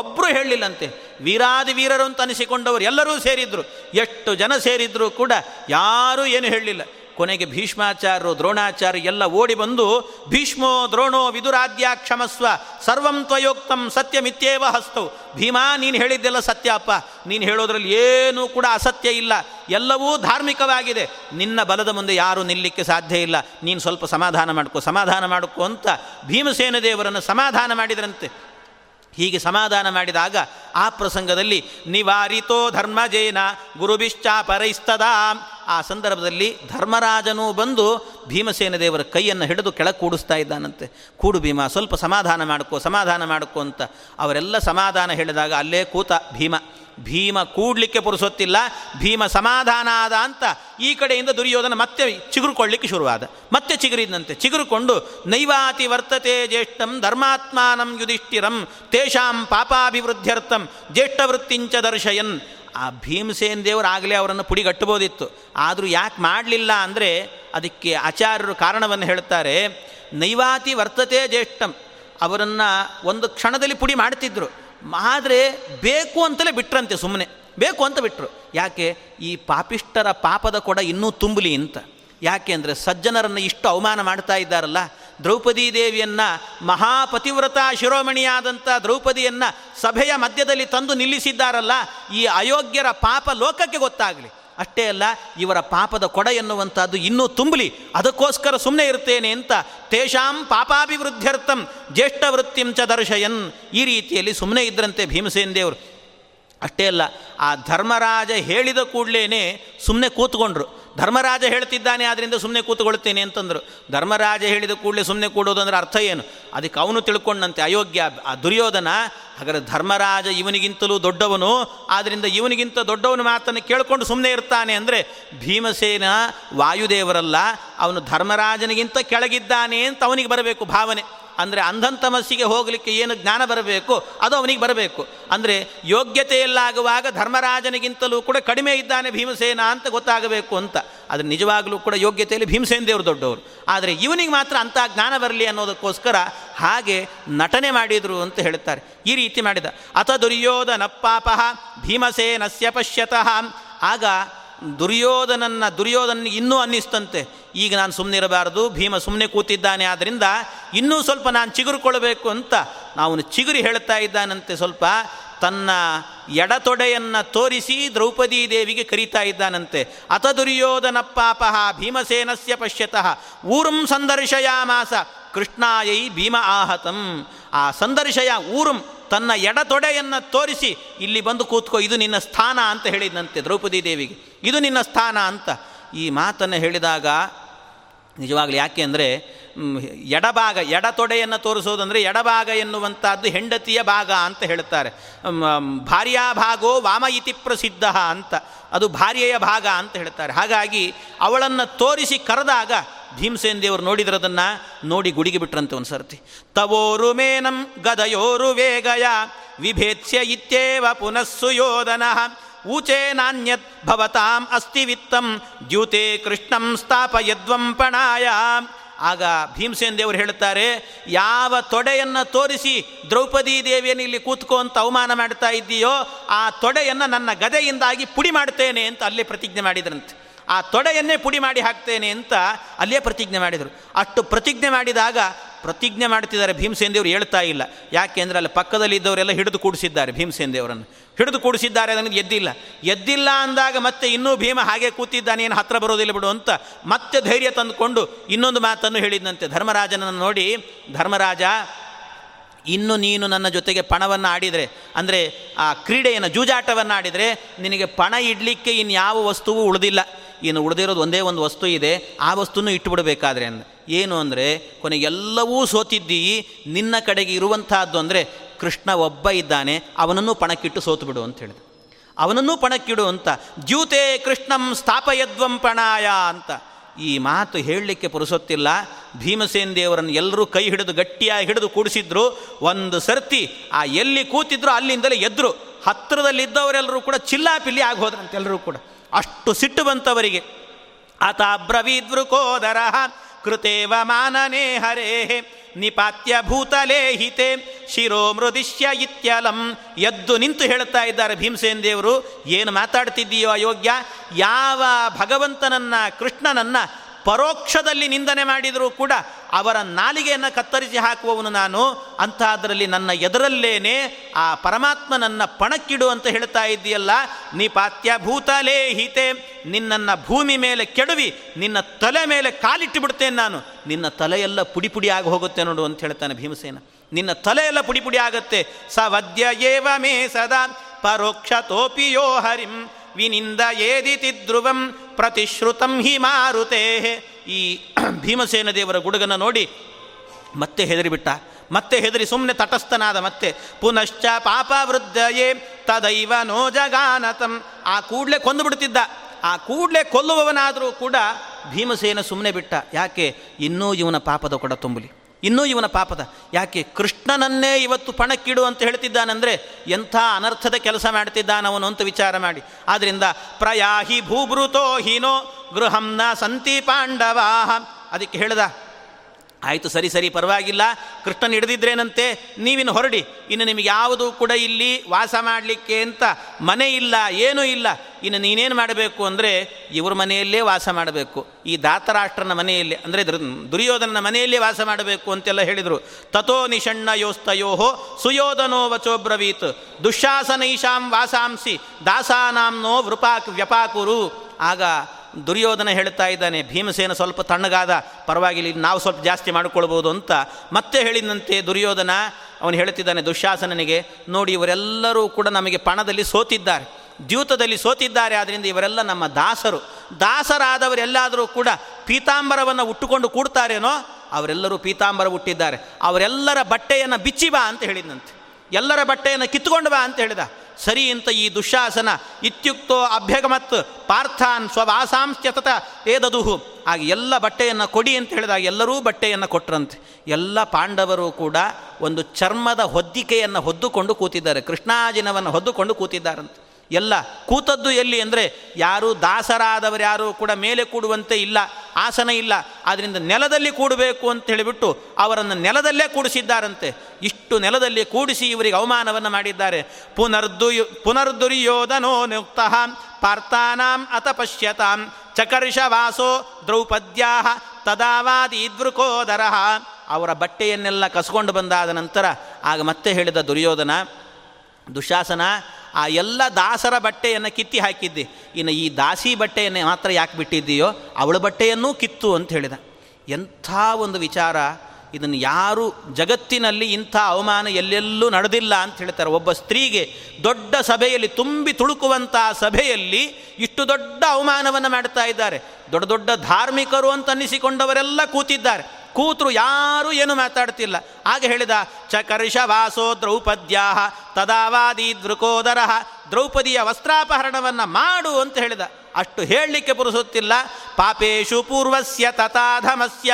ಒಬ್ಬರು ಹೇಳಲಿಲ್ಲಂತೆ. ವೀರಾದಿ ವೀರರು ಅಂತ ಅನಿಸಿಕೊಂಡವರು ಎಲ್ಲರೂ ಸೇರಿದ್ರು. ಎಷ್ಟು ಜನ ಸೇರಿದ್ರೂ ಕೂಡ ಯಾರೂ ಏನು ಹೇಳಲಿಲ್ಲ. ಕೊನೆಗೆ ಭೀಷ್ಮಾಚಾರ್ಯರು ದ್ರೋಣಾಚಾರ್ಯರು ಎಲ್ಲ ಓಡಿ ಬಂದು ಭೀಷ್ಮೋ ದ್ರೋಣೋ ವಿದುರಾದ್ಯ ಕ್ಷಮಸ್ವ ಸರ್ವಂ ತ್ವಯೋಕ್ತಂ ಸತ್ಯಮಿತ್ಯೇವ ಹಸ್ತವು. ಭೀಮಾ, ನೀನು ಹೇಳಿದ್ದೆಲ್ಲ ಸತ್ಯ ಅಪ್ಪ, ನೀನು ಹೇಳೋದ್ರಲ್ಲಿ ಏನೂ ಕೂಡ ಅಸತ್ಯ ಇಲ್ಲ, ಎಲ್ಲವೂ ಧಾರ್ಮಿಕವಾಗಿದೆ, ನಿನ್ನ ಬಲದ ಮುಂದೆ ಯಾರೂ ನಿಲ್ಲಕ್ಕೆ ಸಾಧ್ಯ ಇಲ್ಲ, ನೀನು ಸ್ವಲ್ಪ ಸಮಾಧಾನ ಮಾಡ್ಕೋ ಅಂತ ಭೀಮಸೇನ ದೇವರನ್ನು ಸಮಾಧಾನ ಮಾಡಿದರಂತೆ. ಹೀಗೆ ಸಮಾಧಾನ ಮಾಡಿದಾಗ ಆ ಪ್ರಸಂಗದಲ್ಲಿ ನಿವಾರಿತೋ ಧರ್ಮಜೇನ ಗುರುಭಿಶ್ಚಾಪರೈಸ್ತದಾ, ಆ ಸಂದರ್ಭದಲ್ಲಿ ಧರ್ಮರಾಜನೂ ಬಂದು ಭೀಮಸೇನ ದೇವರ ಕೈಯನ್ನು ಹಿಡಿದು ಕೆಳಗೆ ಕೂಡಿಸ್ತಾ ಇದ್ದಾನಂತೆ. ಕೂಡು ಭೀಮ, ಸ್ವಲ್ಪ ಸಮಾಧಾನ ಮಾಡ್ಕೋ ಅಂತ. ಅವರೆಲ್ಲ ಸಮಾಧಾನ ಹೇಳಿದಾಗ ಅಲ್ಲೇ ಕೂತ ಭೀಮ ಕೂಡಲಿಕ್ಕೆ ಪುರುಸೊತ್ತಿಲ್ಲ. ಭೀಮ ಸಮಾಧಾನ ಆದ ಅಂತ ಈ ಕಡೆಯಿಂದ ದುರ್ಯೋಧನ ಮತ್ತೆ ಚಿಗುರುಕೊಳ್ಳಿಕ್ಕೆ ಶುರುವಾದ. ಮತ್ತೆ ಚಿಗುರಿಕೊಂಡು ನೈವಾತಿ ವರ್ತತೆ ಜ್ಯೇಷ್ಠಂ ಧರ್ಮಾತ್ಮಾನಂ ಯುಧಿಷ್ಠಿರಂ ತೇಷಾಂ ಪಾಪಾಭಿವೃದ್ಧ್ಯರ್ಥಂ ಜ್ಯೇಷ್ಠವೃತ್ತಿಂಚ ದರ್ಶಯನ್. ಆ ಭೀಮಸೇನ ದೇವರಾಗಲೇ ಅವರನ್ನು ಪುಡಿಗಟ್ಟಬೋದಿತ್ತು, ಆದರೂ ಯಾಕೆ ಮಾಡಲಿಲ್ಲ ಅಂದರೆ ಅದಕ್ಕೆ ಆಚಾರ್ಯರು ಕಾರಣವನ್ನು ಹೇಳ್ತಾರೆ. ನೈವಾತಿ ವರ್ತತೆ ಜ್ಯೇಷ್ಠಂ, ಅವರನ್ನು ಒಂದು ಕ್ಷಣದಲ್ಲಿ ಪುಡಿ ಮಾಡ್ತಿದ್ರು, ಆದರೆ ಬೇಕು ಅಂತಲೇ ಬಿಟ್ರಂತೆ. ಸುಮ್ಮನೆ ಬೇಕು ಅಂತ ಬಿಟ್ಟರು. ಯಾಕೆ? ಈ ಪಾಪಿಷ್ಟರ ಪಾಪದ ಕೊಡ ಇನ್ನೂ ತುಂಬಲಿ ಅಂತ. ಯಾಕೆ ಅಂದರೆ ಸಜ್ಜನರನ್ನು ಇಷ್ಟು ಅವಮಾನ ಮಾಡ್ತಾ ಇದ್ದಾರಲ್ಲ. ದ್ರೌಪದಿ ದೇವಿಯನ್ನು, ಮಹಾಪತಿವ್ರತ ಶಿರೋಮಣಿಯಾದಂಥ ದ್ರೌಪದಿಯನ್ನು ಸಭೆಯ ಮಧ್ಯದಲ್ಲಿ ತಂದು ನಿಲ್ಲಿಸಿದ್ದಾರಲ್ಲ. ಈ ಅಯೋಗ್ಯರ ಪಾಪ ಲೋಕಕ್ಕೆ ಗೊತ್ತಾಗಲಿ, ಅಷ್ಟೇ ಅಲ್ಲ ಇವರ ಪಾಪದ ಕೊಡ ಎನ್ನುವಂಥದ್ದು ಇನ್ನೂ ತುಂಬಲಿ, ಅದಕ್ಕೋಸ್ಕರ ಸುಮ್ಮನೆ ಇರ್ತೇನೆ ಅಂತ ತೇಷಾಂ ಪಾಪಾಭಿವೃದ್ಧ್ಯರ್ಥಂ ಜ್ಯೇಷ್ಠ ವೃತ್ತಿಂಚ ದರ್ಶಯನ್. ಈ ರೀತಿಯಲ್ಲಿ ಸುಮ್ಮನೆ ಇದ್ರಂತೆ ಭೀಮಸೇನ ದೇವರು. ಅಷ್ಟೇ ಅಲ್ಲ, ಆ ಧರ್ಮರಾಜ ಹೇಳಿದ ಕೂಡಲೇ ಸುಮ್ಮನೆ ಕೂತ್ಕೊಂಡ್ರು. ಧರ್ಮರಾಜ ಹೇಳ್ತಿದ್ದಾನೆ, ಆದ್ದರಿಂದ ಸುಮ್ಮನೆ ಕೂತ್ಕೊಳ್ತೇನೆ ಅಂತಂದರು. ಧರ್ಮರಾಜ ಹೇಳಿದ ಕೂಡಲೇ ಸುಮ್ಮನೆ ಕೂಡೋದು ಅಂದರೆ ಅರ್ಥ ಏನು? ಅದಕ್ಕೆ ಅವನು ತಿಳ್ಕೊಂಡಂತೆ ಅಯೋಗ್ಯ ಆ ದುರ್ಯೋಧನ, ಹಾಗಾದರೆ ಧರ್ಮರಾಜ ಇವನಿಗಿಂತಲೂ ದೊಡ್ಡವನು, ಆದ್ದರಿಂದ ಇವನಿಗಿಂತ ದೊಡ್ಡವನು ಮಾತನ್ನು ಕೇಳಿಕೊಂಡು ಸುಮ್ಮನೆ ಇರ್ತಾನೆ ಅಂದರೆ ಭೀಮಸೇನ ವಾಯುದೇವರಲ್ಲ, ಅವನು ಧರ್ಮರಾಜನಿಗಿಂತ ಕೆಳಗಿದ್ದಾನೆ ಅಂತ ಅವನಿಗೆ ಬರಬೇಕು ಭಾವನೆ. ಅಂದರೆ ಅಂಧಂತಮಸ್ಸಿಗೆ ಹೋಗಲಿಕ್ಕೆ ಏನು ಜ್ಞಾನ ಬರಬೇಕು ಅದು ಅವನಿಗೆ ಬರಬೇಕು. ಅಂದರೆ ಯೋಗ್ಯತೆಯಲ್ಲಾಗುವಾಗ ಧರ್ಮರಾಜನಿಗಿಂತಲೂ ಕೂಡ ಕಡಿಮೆ ಇದ್ದಾನೆ ಭೀಮಸೇನ ಅಂತ ಗೊತ್ತಾಗಬೇಕು ಅಂತ. ಆದರೆ ನಿಜವಾಗಲೂ ಕೂಡ ಯೋಗ್ಯತೆಯಲ್ಲಿ ಭೀಮಸೇನ ದೇವರು ದೊಡ್ಡವರು, ಆದರೆ ಇವನಿಗೆ ಮಾತ್ರ ಅಂಥ ಜ್ಞಾನ ಬರಲಿ ಅನ್ನೋದಕ್ಕೋಸ್ಕರ ಹಾಗೆ ನಟನೆ ಮಾಡಿದರು ಅಂತ ಹೇಳ್ತಾರೆ. ಈ ರೀತಿ ಮಾಡಿದ. ಅಥ ದುರ್ಯೋಧನ ಪಾಪಃ ಭೀಮಸೇನಸ್ಯ ಪಶ್ಯತಃ. ಆಗ ದುರ್ಯೋಧನನಿಗೆ ಇನ್ನೂ ಅನ್ನಿಸ್ತಂತೆ, ಈಗ ನಾನು ಸುಮ್ಮನೆ ಇರಬಾರ್ದು, ಭೀಮ ಸುಮ್ಮನೆ ಕೂತಿದ್ದಾನೆ, ಆದ್ದರಿಂದ ಇನ್ನೂ ಸ್ವಲ್ಪ ನಾನು ಚಿಗುರುಕೊಳ್ಬೇಕು ಅಂತ ಅವನು ಚಿಗುರಿ ಹೇಳ್ತಾ ಇದ್ದಾನಂತೆ. ಸ್ವಲ್ಪ ತನ್ನ ಎಡತೊಡೆಯನ್ನು ತೋರಿಸಿ ದ್ರೌಪದಿ ದೇವಿಗೆ ಕರೀತಾ ಇದ್ದಾನಂತೆ. ಅಥ ದುರ್ಯೋಧನ ಪಾಪಃ ಭೀಮಸೇನಸ್ಯ ಪಶ್ಯತಃ ಊರುಂ ಸಂದರ್ಶಯಾಮಾಸ ಕೃಷ್ಣಾಯೈ ಭೀಮ ಆಹತಂ. ಆ ಸಂದರ್ಶಯ ಊರುಂ, ತನ್ನ ಎಡತೊಡೆಯನ್ನು ತೋರಿಸಿ ಇಲ್ಲಿ ಬಂದು ಕೂತ್ಕೋ, ಇದು ನಿನ್ನ ಸ್ಥಾನ ಅಂತ ಹೇಳಿದಂತೆ ದ್ರೌಪದಿ ದೇವಿಗೆ, ಇದು ನಿನ್ನ ಸ್ಥಾನ ಅಂತ. ಈ ಮಾತನ್ನು ಹೇಳಿದಾಗ ನಿಜವಾಗ್ಲೂ ಯಾಕೆ ಅಂದರೆ ಎಡಭಾಗ, ಎಡತೊಡೆಯನ್ನು ತೋರಿಸೋದಂದರೆ ಎಡಭಾಗ ಎನ್ನುವಂಥದ್ದು ಹೆಂಡತಿಯ ಭಾಗ ಅಂತ ಹೇಳ್ತಾರೆ. ಭಾರ್ಯಾ ಭಾಗೋ ವಾಮ ಇತಿ ಪ್ರಸಿದ್ಧ ಅಂತ, ಅದು ಭಾರ್ಯೆಯ ಭಾಗ ಅಂತ ಹೇಳ್ತಾರೆ. ಹಾಗಾಗಿ ಅವಳನ್ನು ತೋರಿಸಿ ಕರೆದಾಗ ಭೀಮಸೇನ ದೇವರು ನೋಡಿದ್ರದನ್ನು ನೋಡಿ ಗುಡಿಗೆ ಬಿಟ್ರಂತೆ ಒಂದು ಸರ್ತಿ. ತವೋರು ಮೇನಂ ಗದಯೋರು ವೇಗಯ ವಿಭೇತ್ಸ್ಯ ಇತ್ಯೇವ ಪುನಃಸುಯೋಧನ ಊಚೆ ನಾಣ್ಯತ್ ಭವತಾಂ ಅಸ್ತಿ ವಿತ್ತಂ ದ್ಯೂತೆ ಕೃಷ್ಣಂ ಸ್ಥಾಪಯದ್ವಂ ಪಣಾಯ. ಆಗ ಭೀಮಸೇನ ದೇವರು ಹೇಳ್ತಾರೆ, ಯಾವ ತೊಡೆಯನ್ನು ತೋರಿಸಿ ದ್ರೌಪದಿ ದೇವಿಯನ್ನು ಇಲ್ಲಿ ಕೂತ್ಕೋ ಅಂತ ಅವಮಾನ ಮಾಡ್ತಾ ಇದ್ದೀಯೋ ಆ ತೊಡೆಯನ್ನು ನನ್ನ ಗದೆಯಿಂದಾಗಿ ಪುಡಿ ಮಾಡ್ತೇನೆ ಅಂತ ಅಲ್ಲೇ ಪ್ರತಿಜ್ಞೆ ಮಾಡಿದ್ರಂತೆ. ಆ ತೊಡೆಯನ್ನೇ ಪುಡಿ ಮಾಡಿ ಹಾಕ್ತೇನೆ ಅಂತ ಅಲ್ಲೇ ಪ್ರತಿಜ್ಞೆ ಮಾಡಿದರು. ಅಷ್ಟು ಪ್ರತಿಜ್ಞೆ ಮಾಡಿದಾಗ ಪ್ರತಿಜ್ಞೆ ಮಾಡ್ತಿದ್ದಾರೆ, ಭೀಮಸೇನ ದೇವರು ಹೇಳ್ತಾ ಇಲ್ಲ. ಯಾಕೆಂದರೆ ಅಲ್ಲಿ ಪಕ್ಕದಲ್ಲಿ ಇದ್ದವರೆಲ್ಲ ಹಿಡಿದು ಕೂಡಿಸಿದ್ದಾರೆ, ಭೀಮಸೇನ ದೇವರನ್ನು ಹಿಡಿದು ಕೂಡಿಸಿದ್ದಾರೆ, ನನಗೆ ಎದ್ದಿಲ್ಲ ಅಂದಾಗ ಮತ್ತೆ ಇನ್ನೂ ಭೀಮ ಹಾಗೆ ಕೂತಿದ್ದಾನೆ, ಏನು ಹತ್ತಿರ ಬರೋದಿಲ್ಲ ಬಿಡು ಅಂತ ಮತ್ತೆ ಧೈರ್ಯ ತಂದುಕೊಂಡು ಇನ್ನೊಂದು ಮಾತನ್ನು ಹೇಳಿದಂತೆ ಧರ್ಮರಾಜನನ್ನು ನೋಡಿ. ಧರ್ಮರಾಜ, ಇನ್ನು ನೀನು ನನ್ನ ಜೊತೆಗೆ ಪಣವನ್ನು ಆಡಿದರೆ, ಅಂದರೆ ಆ ಕ್ರೀಡೆಯನ್ನು, ಜೂಜಾಟವನ್ನು ಆಡಿದರೆ ನಿನಗೆ ಪಣ ಇಡಲಿಕ್ಕೆ ಇನ್ಯಾವ ವಸ್ತುವೂ ಉಳಿದಿಲ್ಲ, ಇನ್ನು ಉಳಿದಿರೋದು ಒಂದೇ ಒಂದು ವಸ್ತು ಇದೆ, ಆ ವಸ್ತುನೂ ಇಟ್ಟುಬಿಡಬೇಕಾದ್ರೆ ಅಂದ. ಏನು ಅಂದರೆ ಕೊನೆಗೆಲ್ಲವೂ ಸೋತಿದ್ದೀ, ನಿನ್ನ ಕಡೆಗೆ ಇರುವಂತಹದ್ದು ಅಂದರೆ ಕೃಷ್ಣ ಒಬ್ಬ ಇದ್ದಾನೆ, ಅವನನ್ನು ಪಣಕ್ಕಿಟ್ಟು ಸೋತು ಬಿಡು ಅಂತ ಹೇಳಿದ. ಅವನನ್ನು ಪಣಕ್ಕಿಡು ಅಂತ, ದ್ಯೂತೆ ಕೃಷ್ಣಂ ಸ್ಥಾಪಯದ್ವಂ ಪಣಾಯ ಅಂತ. ಈ ಮಾತು ಹೇಳಲಿಕ್ಕೆ ಪುರುಸೊತ್ತಿಲ್ಲ. ಭೀಮಸೇನ ದೇವರನ್ನು ಎಲ್ಲರೂ ಕೈ ಹಿಡಿದು ಗಟ್ಟಿಯಾಗಿ ಹಿಡಿದು ಕೂಡಿಸಿದ್ರು. ಒಂದು ಸರ್ತಿ ಆ ಎಲ್ಲಿ ಕೂತಿದ್ರು ಅಲ್ಲಿಂದಲೇ ಎದ್ರು. ಹತ್ತಿರದಲ್ಲಿದ್ದವರೆಲ್ಲರೂ ಕೂಡ ಚಿಲ್ಲಾಪಿಲ್ಲಿ ಆಗೋದ್ರಂತೆ ಎಲ್ಲರೂ ಕೂಡ. ಅಷ್ಟು ಸಿಟ್ಟು ಬಂತವರಿಗೆ. ಆತ ಬ್ರವೀದ್ವೃಕೋದರ ಕೃತೇವ ಮಾನನೇ ಹರೇ ನಿಪಾತ್ಯ ಭೂತಲೇ ಹಿತೆ ಶಿರೋ ಮೃದಿಶ್ಯ ಇತ್ಯಲಂ. ಎದ್ದು ನಿಂತು ಹೇಳ್ತಾ ಇದ್ದಾರೆ ಭೀಮಸೇನ ದೇವರು, ಏನು ಮಾತಾಡ್ತಿದ್ದೀಯೋ ಅಯೋಗ್ಯ, ಯಾವ ಭಗವಂತನನ್ನು ಕೃಷ್ಣನನ್ನು ಪರೋಕ್ಷದಲ್ಲಿ ನಿಂದನೆ ಮಾಡಿದರೂ ಕೂಡ ಅವರ ನಾಲಿಗೆಯನ್ನು ಕತ್ತರಿಸಿ ಹಾಕುವವನು ನಾನು, ಅಂಥದ್ರಲ್ಲಿ ನನ್ನ ಎದುರಲ್ಲೇನೆ ಆ ಪರಮಾತ್ಮನನ್ನು ಪಣಕ್ಕಿಡು ಅಂತ ಹೇಳ್ತಾ ಇದ್ದೀಯಲ್ಲ. ನಿಪಾತ್ಯ ಭೂತಲೇ ಹಿತೆ, ನಿನ್ನನ್ನು ಭೂಮಿ ಮೇಲೆ ಕೆಡವಿ ನಿನ್ನ ತಲೆ ಮೇಲೆ ಕಾಲಿಟ್ಟು ಬಿಡ್ತೇನೆ ನಾನು, ನಿನ್ನ ತಲೆಯೆಲ್ಲ ಪುಡಿಪುಡಿ ಆಗಿ ಹೋಗುತ್ತೆ ನೋಡು ಅಂತ ಹೇಳ್ತಾನೆ ಭೀಮಸೇನ. ನಿನ್ನ ತಲೆಯೆಲ್ಲ ಪುಡಿಪುಡಿ ಆಗತ್ತೆ. ಸ ವದ್ಯ ಏವ ಮೇ ಸದಾ ಪರೋಕ್ಷ ತೋಪಿಯೋ ಹರಿಂ ವಿನಿಂದ ಏದಿತಿ ಧ್ರುವಂ ಪ್ರತಿಶ್ರುತಂ ಹಿ ಮಾರುತೇ. ಈ ಭೀಮಸೇನ ದೇವರ ಗುಡುಗನ ನೋಡಿ ಮತ್ತೆ ಹೆದರಿಬಿಟ್ಟ. ಮತ್ತೆ ಹೆದರಿ ಸುಮ್ಮನೆ ತಟಸ್ಥನಾದ. ಮತ್ತೆ ಪುನಶ್ಚ ಪಾಪವೃದ್ಧಯೇ ತದೈವ ನೋ ಜಗಾನತಂ. ಆ ಕೂಡಲೇ ಕೊಂದು ಬಿಡ್ತಿದ್ದ. ಆ ಕೂಡಲೇ ಕೊಲ್ಲುವವನಾದರೂ ಕೂಡ ಭೀಮಸೇನ ಸುಮ್ಮನೆ ಬಿಟ್ಟ. ಯಾಕೆ? ಇನ್ನೂ ಇವನ ಪಾಪದ ಕೊಡ ತುಂಬಲಿ, ಇನ್ನೂ ಇವನ ಪಾಪದ. ಯಾಕೆ ಕೃಷ್ಣನನ್ನೇ ಇವತ್ತು ಪಣಕ್ಕಿಡು ಅಂತ ಹೇಳ್ತಿದ್ದಾನಂದರೆ ಎಂಥ ಅನರ್ಥದ ಕೆಲಸ ಮಾಡ್ತಿದ್ದಾನವನು ಅಂತ ವಿಚಾರ ಮಾಡಿ. ಆದ್ದರಿಂದ ಪ್ರಯಾಹಿ ಭೂಭೃತೋ ಹೀನೋ ಗೃಹಂನ ಸಂತಿ ಪಾಂಡವಾಹ. ಅದಕ್ಕೆ ಹೇಳ್ದ, ಆಯಿತು ಸರಿ ಸರಿ ಪರವಾಗಿಲ್ಲ, ಕೃಷ್ಣನ ಹಿಡಿದಿದ್ರೇನಂತೆ, ನೀವಿನ್ನು ಹೊರಡಿ, ಇನ್ನು ನಿಮಗೆ ಯಾವುದೂ ಕೂಡ ಇಲ್ಲಿ ವಾಸ ಮಾಡಲಿಕ್ಕೆ ಅಂತ ಮನೆ ಇಲ್ಲ, ಏನೂ ಇಲ್ಲ, ಇನ್ನು ನೀನೇನು ಮಾಡಬೇಕು ಅಂದರೆ ಇವ್ರ ಮನೆಯಲ್ಲೇ ವಾಸ ಮಾಡಬೇಕು, ಈ ಧಾತರಾಷ್ಟ್ರನ ಮನೆಯಲ್ಲೇ ಅಂದರೆ ದುರ್ಯೋಧನನ ಮನೆಯಲ್ಲೇ ವಾಸ ಮಾಡಬೇಕು ಅಂತೆಲ್ಲ ಹೇಳಿದರು. ತಥೋ ನಿಷಣ್ಣ ಯೋಸ್ತಯೋ ಸುಯೋಧನೋ ವಚೋಬ್ರವೀತ್ ದುಶಾಸನೈಷಾಂ ವಾಸಾಂಸಿ ದಾಸಾನಾಂನೋ ವೃಪಾಕ್ ವ್ಯಪಾಕುರು. ಆಗ ದುರ್ಯೋಧನ ಹೇಳ್ತಾ ಇದ್ದಾನೆ, ಭೀಮಸೇನ ಸ್ವಲ್ಪ ತಣ್ಣಗಾದ, ಪರವಾಗಿಲ್ಲ, ನಾವು ಸ್ವಲ್ಪ ಜಾಸ್ತಿ ಮಾಡಿಕೊಳ್ಬೋದು ಅಂತ ಮತ್ತೆ ಹೇಳಿದಂತೆ ದುರ್ಯೋಧನ ಅವನು ಹೇಳ್ತಿದ್ದಾನೆ ದುಶಾಸನನಿಗೆ, ನೋಡಿ ಇವರೆಲ್ಲರೂ ಕೂಡ ನಮಗೆ ಪಣದಲ್ಲಿ ಸೋತಿದ್ದಾರೆ, ದ್ಯೂತದಲ್ಲಿ ಸೋತಿದ್ದಾರೆ, ಆದ್ದರಿಂದ ಇವರೆಲ್ಲ ನಮ್ಮ ದಾಸರು, ದಾಸರಾದವರೆಲ್ಲಾದರೂ ಕೂಡ ಪೀತಾಂಬರವನ್ನು ಉಟ್ಟುಕೊಂಡು ಕೂಡ್ತಾರೇನೋ, ಅವರೆಲ್ಲರೂ ಪೀತಾಂಬರ ಉಟ್ಟಿದ್ದಾರೆ, ಅವರೆಲ್ಲರ ಬಟ್ಟೆಯನ್ನು ಬಿಚ್ಚಿ ಬಾ ಅಂತ ಹೇಳಿದಂತೆ, ಎಲ್ಲರ ಬಟ್ಟೆಯನ್ನು ಕಿತ್ಕೊಂಡು ಬಾ ಅಂತ ಹೇಳಿದ. ಸರಿ ಅಂತ ಈ ದುಶಾಸನ ಇತ್ಯುಕ್ತೋ ಅಭ್ಯಗಮತ್ ಪಾರ್ಥಾನ್ ಸ್ವವಾಸಾಂಶ್ಯತತ ಏದದುಹು. ಆಗ ಎಲ್ಲ ಬಟ್ಟೆಯನ್ನು ಕೊಡಿ ಅಂತ ಹೇಳಿದಾಗ ಎಲ್ಲರೂ ಬಟ್ಟೆಯನ್ನು ಕೊಟ್ಟರಂತೆ. ಎಲ್ಲ ಪಾಂಡವರು ಕೂಡ ಒಂದು ಚರ್ಮದ ಹೊದ್ದಿಕೆಯನ್ನು ಹೊದ್ದುಕೊಂಡು ಕೂತಿದ್ದಾರೆ, ಕೃಷ್ಣಾಜಿನವನ್ನು ಹೊದ್ದುಕೊಂಡು ಕೂತಿದ್ದಾರಂತೆ. ಎಲ್ಲ ಕೂತದ್ದು ಎಲ್ಲಿ ಅಂದರೆ, ಯಾರೂ ದಾಸರಾದವರು ಯಾರೂ ಕೂಡ ಮೇಲೆ ಕೂಡುವಂತೆ ಇಲ್ಲ, ಆಸನ ಇಲ್ಲ, ಆದ್ದರಿಂದ ನೆಲದಲ್ಲಿ ಕೂಡಬೇಕು ಅಂತ ಹೇಳಿಬಿಟ್ಟು ಅವರನ್ನು ನೆಲದಲ್ಲೇ ಕೂಡಿಸಿದ್ದಾರಂತೆ. ಇಷ್ಟು ನೆಲದಲ್ಲಿ ಕೂಡಿಸಿ ಇವರಿಗೆ ಅವಮಾನವನ್ನು ಮಾಡಿದ್ದಾರೆ. ಪುನರ್ದುರ್ಯೋಧನೋ ನುಕ್ತಃ ಪಾರ್ಥಾನಾಂ ಅತಪಶ್ಯತಾಂ ಚಕರ್ಷವಾಸೋ ದ್ರೌಪದ್ಯಾಃ ತದಾವಾದೀದ್ವೃಕೋದರಃ. ಅವರ ಬಟ್ಟೆಯನ್ನೆಲ್ಲ ಕಸ್ಕೊಂಡು ಬಂದಾದ ನಂತರ ಆಗ ಮತ್ತೆ ಹೇಳಿದ ದುರ್ಯೋಧನ, ದುಶಾಸನ, ಆ ಎಲ್ಲ ದಾಸರ ಬಟ್ಟೆಯನ್ನು ಕಿತ್ತಿ ಹಾಕಿದ್ದೆ, ಇನ್ನು ಈ ದಾಸಿ ಬಟ್ಟೆಯನ್ನು ಮಾತ್ರ ಯಾಕೆ ಬಿಟ್ಟಿದ್ದೀಯೋ, ಅವಳ ಬಟ್ಟೆಯನ್ನೂ ಕಿತ್ತು ಅಂತ ಹೇಳಿದ. ಎಂಥ ಒಂದು ವಿಚಾರ! ಇದನ್ನು ಯಾರು ಜಗತ್ತಿನಲ್ಲಿ ಇಂಥ ಅವಮಾನ ಎಲ್ಲೆಲ್ಲೂ ನಡೆದಿಲ್ಲ ಅಂತ ಹೇಳ್ತಾರೆ. ಒಬ್ಬ ಸ್ತ್ರೀಗೆ ದೊಡ್ಡ ಸಭೆಯಲ್ಲಿ, ತುಂಬಿ ತುಳುಕುವಂಥ ಸಭೆಯಲ್ಲಿ ಇಷ್ಟು ದೊಡ್ಡ ಅವಮಾನವನ್ನು ಮಾಡ್ತಾ ಇದ್ದಾರೆ. ದೊಡ್ಡ ದೊಡ್ಡ ಧಾರ್ಮಿಕರು ಅಂತ ಅನ್ನಿಸಿಕೊಂಡವರೆಲ್ಲ ಕೂತಿದ್ದಾರೆ, ಕೂತರು ಯಾರೂ ಏನು ಮಾತಾಡ್ತಿಲ್ಲ. ಆಗ ಹೇಳಿದ ಚಕರ್ಷವಾಸೋ ದ್ರೌಪದ್ಯಾಃ ತದಾವಾದಿ ದೃಕೋದರ, ದ್ರೌಪದಿಯ ವಸ್ತ್ರಾಪಹರಣವನ್ನು ಮಾಡು ಅಂತ ಹೇಳಿದ. ಅಷ್ಟು ಹೇಳಲಿಕ್ಕೆ ಪುರುಸುತ್ತಿಲ್ಲ. ಪಾಪೇಶು ಪೂರ್ವಸ್ಯ ತಥಾಧಮಸ್ಯ